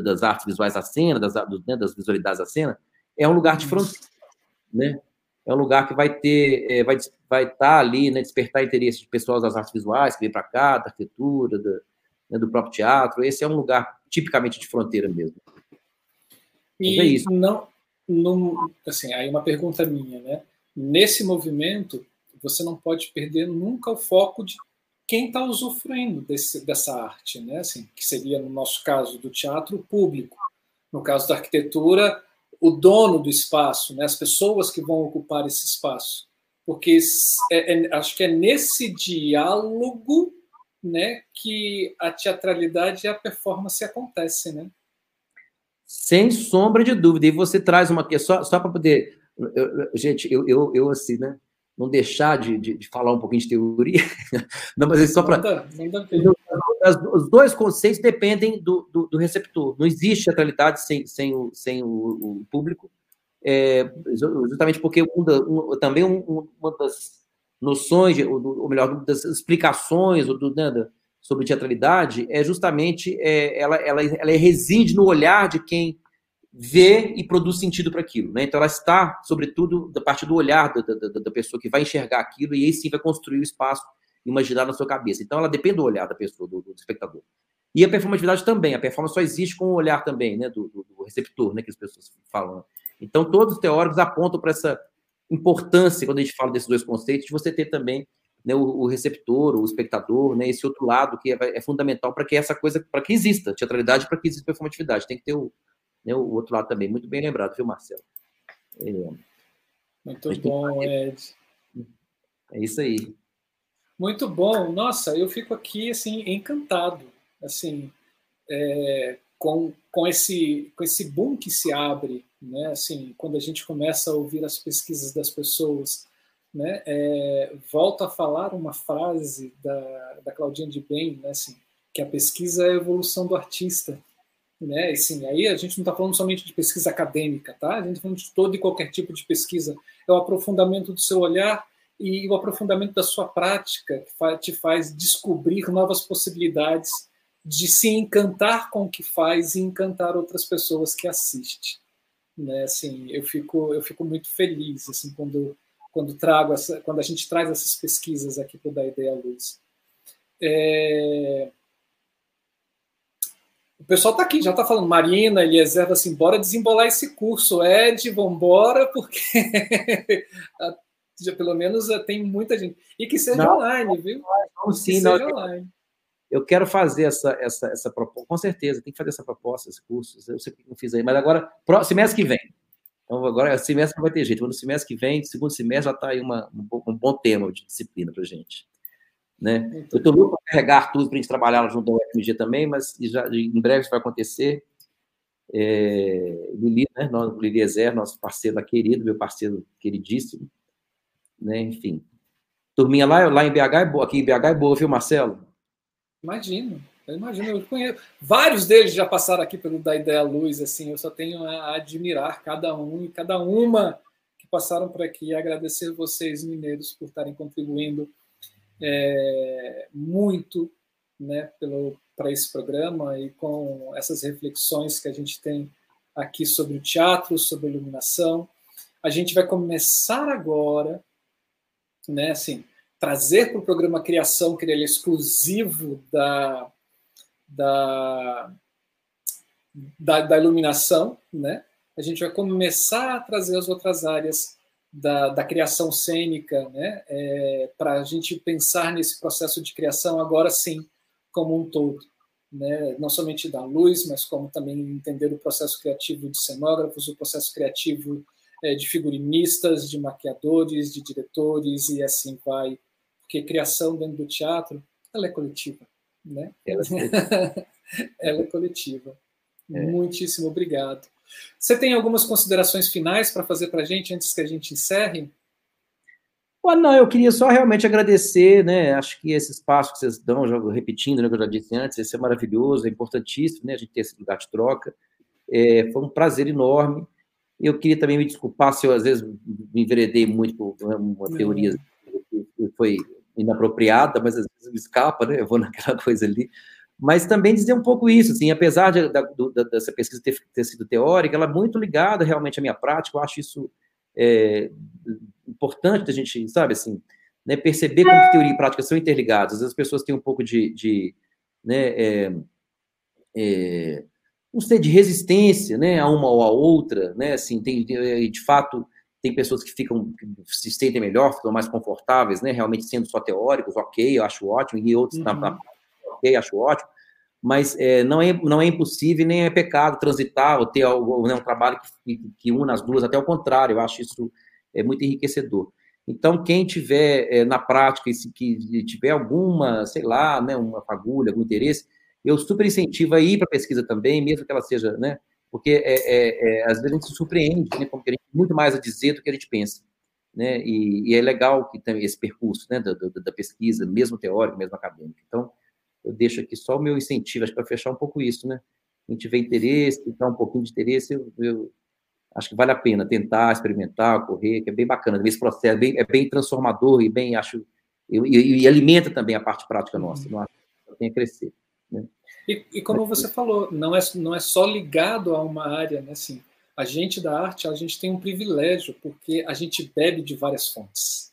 das artes visuais à cena, das visualidades à cena, é um lugar de fronteira, né? É um lugar que vai estar ali, né, despertar interesse de pessoas das artes visuais que vêm para cá, da arquitetura, do próprio teatro. Esse é um lugar tipicamente de fronteira mesmo. E é isso. Não, assim, aí uma pergunta minha, né? Nesse movimento, você não pode perder nunca o foco de quem está usufruindo dessa arte, né? Assim, que seria, no nosso caso do teatro, o público. No caso da arquitetura, o dono do espaço, né? As pessoas que vão ocupar esse espaço. Porque acho que é nesse diálogo, né, que a teatralidade e a performance acontecem, né? Sem sombra de dúvida. E você traz uma questão, só para poder... gente, eu assim, né? Não deixar de falar um pouquinho de teoria. Não, mas é só para... Os dois conceitos dependem do receptor. Não existe teatralidade sem o público. É, justamente porque uma das noções, ou melhor, uma das explicações sobre teatralidade é justamente ela reside no olhar de quem vê e produz sentido para aquilo, né? Então ela está, sobretudo, da parte do olhar da pessoa que vai enxergar aquilo e aí sim vai construir o espaço imaginar na sua cabeça. Então ela depende do olhar da pessoa, do espectador. E a performatividade também, a performance só existe com o olhar também, né? do receptor, né? Que as pessoas falam. Então todos os teóricos apontam para essa importância, quando a gente fala desses dois conceitos, de você ter também, né, o receptor, o espectador, né, esse outro lado que é fundamental para que essa coisa, para que exista teatralidade, para que exista performatividade. Tem que ter o outro lado também. Muito bem lembrado, viu, Marcelo? Muito bom, Ed. É isso aí. Muito bom. Nossa, eu fico aqui assim, encantado assim, com esse boom que se abre, né? Assim, quando a gente começa a ouvir as pesquisas das pessoas, né? Volto a falar uma frase da Claudinha de Bem, né? Assim, que a pesquisa é a evolução do artista, né? E, assim, aí a gente não está falando somente de pesquisa acadêmica, tá? A gente está falando de todo e qualquer tipo de pesquisa. É o aprofundamento do seu olhar e o aprofundamento da sua prática que te faz descobrir novas possibilidades de se encantar com o que faz e encantar outras pessoas que assistem, né? Assim, eu fico muito feliz assim quando a gente traz essas pesquisas aqui para o Da Ideia Luz. O pessoal está aqui, já está falando, Marina, Eliezer, assim, bora desembolar esse curso, Ed, vambora, porque já, pelo menos tem muita gente. E que seja online, viu? Não, sim, que seja online. Eu quero fazer essa proposta, com certeza, tem que fazer essa proposta, esse curso, eu sei o que eu fiz aí, mas agora, semestre que vem. Então, agora, semestre não vai ter jeito, mas no semestre que vem, segundo semestre, já está aí um bom tema de disciplina para a gente, né? Eu estou louco para carregar tudo para a gente trabalhar junto ao UFMG também, mas já, em breve isso vai acontecer. Lili, né? Eliezer, nosso parceiro querido, meu parceiro queridíssimo, né? Enfim. Turminha lá em BH é boa, aqui em BH é boa, viu, Marcelo? Imagino, eu conheço. Vários deles já passaram aqui pelo Da Ideia Luz, assim, eu só tenho a admirar cada um e cada uma que passaram por aqui e agradecer vocês, mineiros, por estarem contribuindo muito, né, para esse programa e com essas reflexões que a gente tem aqui sobre o teatro, sobre a iluminação. A gente vai começar agora, né, assim, trazer para o programa Criação, que ele é exclusivo da iluminação, né? A gente vai começar a trazer as outras áreas da criação cênica, né? Para a gente pensar nesse processo de criação agora sim, como um todo, né? Não somente da luz, mas como também entender o processo criativo de cenógrafos, o processo criativo de figurinistas, de maquiadores, de diretores, e assim vai. Porque criação dentro do teatro, ela é coletiva, né? Ela é coletiva. Muitíssimo obrigado. Você tem algumas considerações finais para fazer para a gente antes que a gente encerre? Não, eu queria só realmente agradecer, né? Acho que esse espaço que vocês dão, já repetindo, né, que eu já disse antes, esse é maravilhoso, é importantíssimo, né? A gente ter esse lugar de troca. Foi um prazer enorme. Eu queria também me desculpar se eu, às vezes, me enveredei muito por uma teoria que foi inapropriada, mas às vezes me escapa, né? Eu vou naquela coisa ali. Mas também dizer um pouco isso, assim, apesar dessa pesquisa ter sido teórica, ela é muito ligada realmente à minha prática, eu acho isso importante da gente, sabe, assim, né, perceber como que teoria e prática são interligadas. Às vezes as pessoas têm um pouco de resistência, né, a uma ou a outra, né, assim, de fato, tem pessoas que se sentem melhor, ficam mais confortáveis, né, realmente sendo só teóricos, ok, eu acho ótimo, e outros ok, acho ótimo, mas não é impossível, nem é pecado transitar ou ter um trabalho que una as duas, até o contrário, eu acho isso muito enriquecedor. Então, quem tiver na prática, que tiver alguma, sei lá, né, uma fagulha, algum interesse, eu super incentivo a ir para a pesquisa também, mesmo que ela seja, né, porque às vezes a gente se surpreende, né, porque a gente tem muito mais a dizer do que a gente pensa, né? E é legal que tem esse percurso, né, da pesquisa, mesmo teórica, mesmo acadêmica. Então, eu deixo aqui só o meu incentivo, acho que para fechar um pouco isso, né? Quem tiver interesse, quem tiver um pouquinho de interesse, eu acho que vale a pena tentar, experimentar, correr, que é bem bacana. Esse processo é bem transformador e bem, acho, e alimenta também a parte prática nossa, não acho que tem a crescer. Né? E como você falou, não é só ligado a uma área, né? Assim, a gente da arte, a gente tem um privilégio, porque a gente bebe de várias fontes.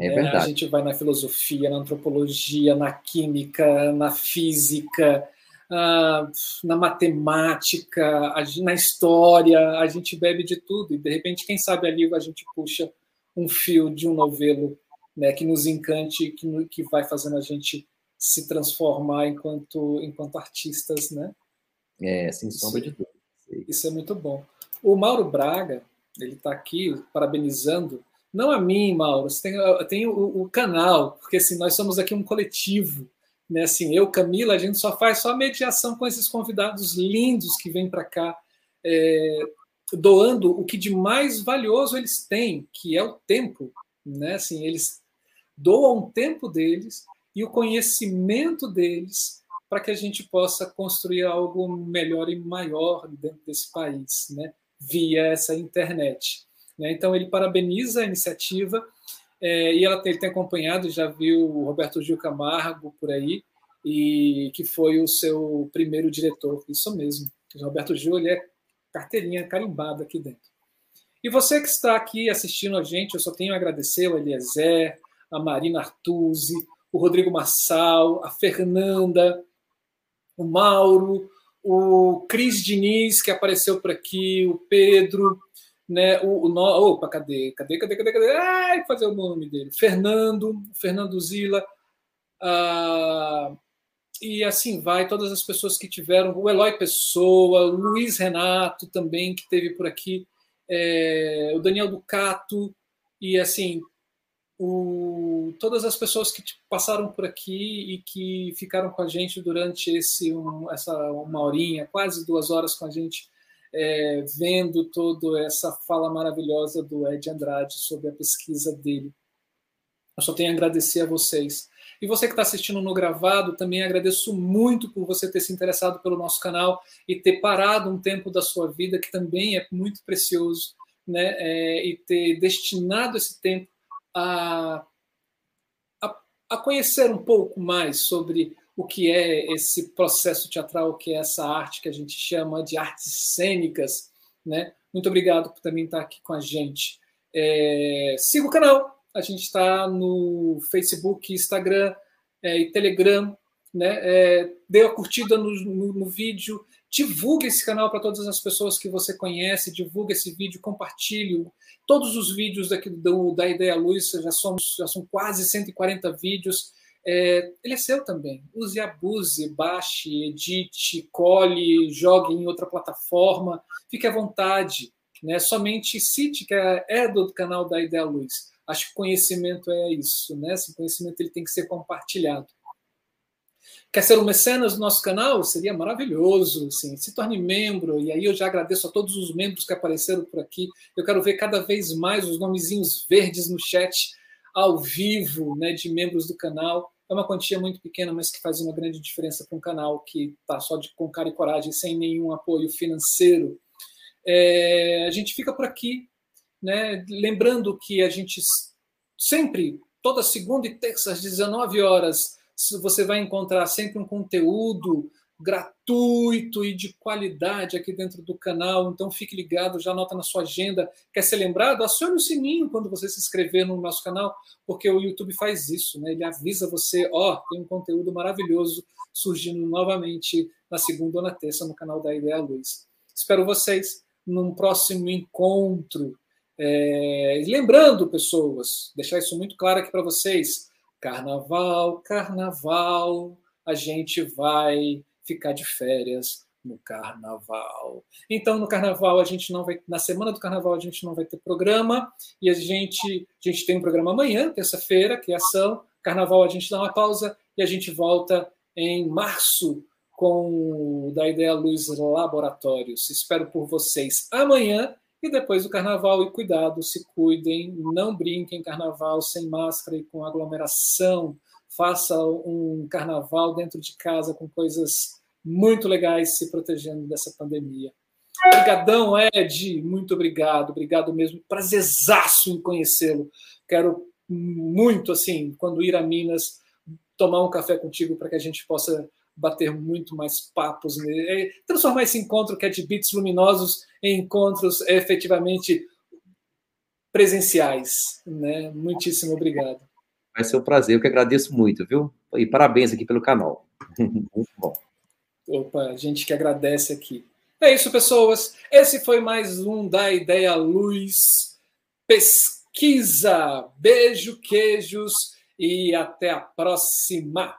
É verdade. A gente vai na filosofia, na antropologia, na química, na física, na matemática, na história, a gente bebe de tudo. E, de repente, quem sabe ali a gente puxa um fio de um novelo, né, que nos encante, que vai fazendo a gente se transformar enquanto artistas, né? É, sem sombra de dúvida. Isso é muito bom. O Mauro Braga, ele está aqui parabenizando, não a mim, Mauro, você tem o canal, porque assim, nós somos aqui um coletivo, né? Assim, eu, Camila, a gente faz a mediação com esses convidados lindos que vêm para cá, doando o que de mais valioso eles têm, que é o tempo, né? Assim, eles doam o tempo deles e o conhecimento deles para que a gente possa construir algo melhor e maior dentro desse país, né? Via essa internet. Né? Então, ele parabeniza a iniciativa, e ele tem acompanhado, já viu o Roberto Gil Camargo por aí, e que foi o seu primeiro diretor, isso mesmo. O Roberto Gil, ele é carteirinha carimbada aqui dentro. E você que está aqui assistindo a gente, eu só tenho a agradecer ao Eliezer, a Marina Artuzi, o Rodrigo Marçal, a Fernanda, o Mauro, o Cris Diniz, que apareceu por aqui, o Pedro, né? Opa, cadê? Ai, fazer o nome dele. Fernando Zila, e assim vai, todas as pessoas que tiveram, o Eloy Pessoa, o Luiz Renato também, que teve por aqui, o Daniel Ducato, e assim, todas as pessoas que passaram por aqui e que ficaram com a gente durante uma horinha, quase 2 horas com a gente, vendo toda essa fala maravilhosa do Ed Andrade sobre a pesquisa dele. Eu só tenho a agradecer a vocês. E você que está assistindo no gravado, também agradeço muito por você ter se interessado pelo nosso canal e ter parado um tempo da sua vida, que também é muito precioso, né? E ter destinado esse tempo a conhecer um pouco mais sobre o que é esse processo teatral, o que é essa arte que a gente chama de artes cênicas, né? Muito obrigado por também estar aqui com a gente. Siga o canal, a gente está no Facebook, Instagram, e Telegram, né? Dê a curtida no vídeo, divulgue esse canal para todas as pessoas que você conhece, divulgue esse vídeo, compartilhe. Todos os vídeos daqui da Ideia Luz, já são quase 140 vídeos. Ele é seu também. Use e abuse, baixe, edite, colhe, jogue em outra plataforma. Fique à vontade. Né? Somente cite que é do canal da Ideia Luz. Acho que conhecimento é isso. Né? Esse conhecimento ele tem que ser compartilhado. Quer ser um mecenas do nosso canal? Seria maravilhoso. Assim. Se torne membro. E aí eu já agradeço a todos os membros que apareceram por aqui. Eu quero ver cada vez mais os nomezinhos verdes no chat, ao vivo, né, de membros do canal. É uma quantia muito pequena, mas que faz uma grande diferença para um canal que está só com cara e coragem, sem nenhum apoio financeiro. A gente fica por aqui, né? Lembrando que a gente sempre, toda segunda e terça, às 19 horas, você vai encontrar sempre um conteúdo gratuito e de qualidade aqui dentro do canal. Então, fique ligado, já anota na sua agenda. Quer ser lembrado? Acione o sininho quando você se inscrever no nosso canal, porque o YouTube faz isso, né? Ele avisa você, tem um conteúdo maravilhoso surgindo novamente na segunda ou na terça no canal da Ideia Luz. Espero vocês num próximo encontro. Lembrando, pessoas, deixar isso muito claro aqui para vocês, carnaval, a gente vai ficar de férias no carnaval. Então, no carnaval a gente não vai, na semana do carnaval a gente não vai ter programa, e a gente tem um programa amanhã, terça-feira, que é ação. Carnaval a gente dá uma pausa e a gente volta em março com o Da Ideia Luz Laboratórios. Espero por vocês amanhã e depois do carnaval. E cuidado, se cuidem, não brinquem carnaval sem máscara e com aglomeração. Faça um carnaval dentro de casa com coisas muito legais, se protegendo dessa pandemia. Obrigadão, Ed, muito obrigado. Obrigado mesmo, prazerzaço em conhecê-lo. Quero muito, assim, quando ir a Minas, tomar um café contigo para que a gente possa bater muito mais papos, transformar esse encontro que é de bits luminosos em encontros efetivamente presenciais, né? Muitíssimo obrigado. Vai ser um prazer, eu que agradeço muito, viu? E parabéns aqui pelo canal. Muito bom. Opa, a gente que agradece aqui. É isso, pessoas. Esse foi mais um Da Ideia Luz Pesquisa. Beijo, queijos e até a próxima.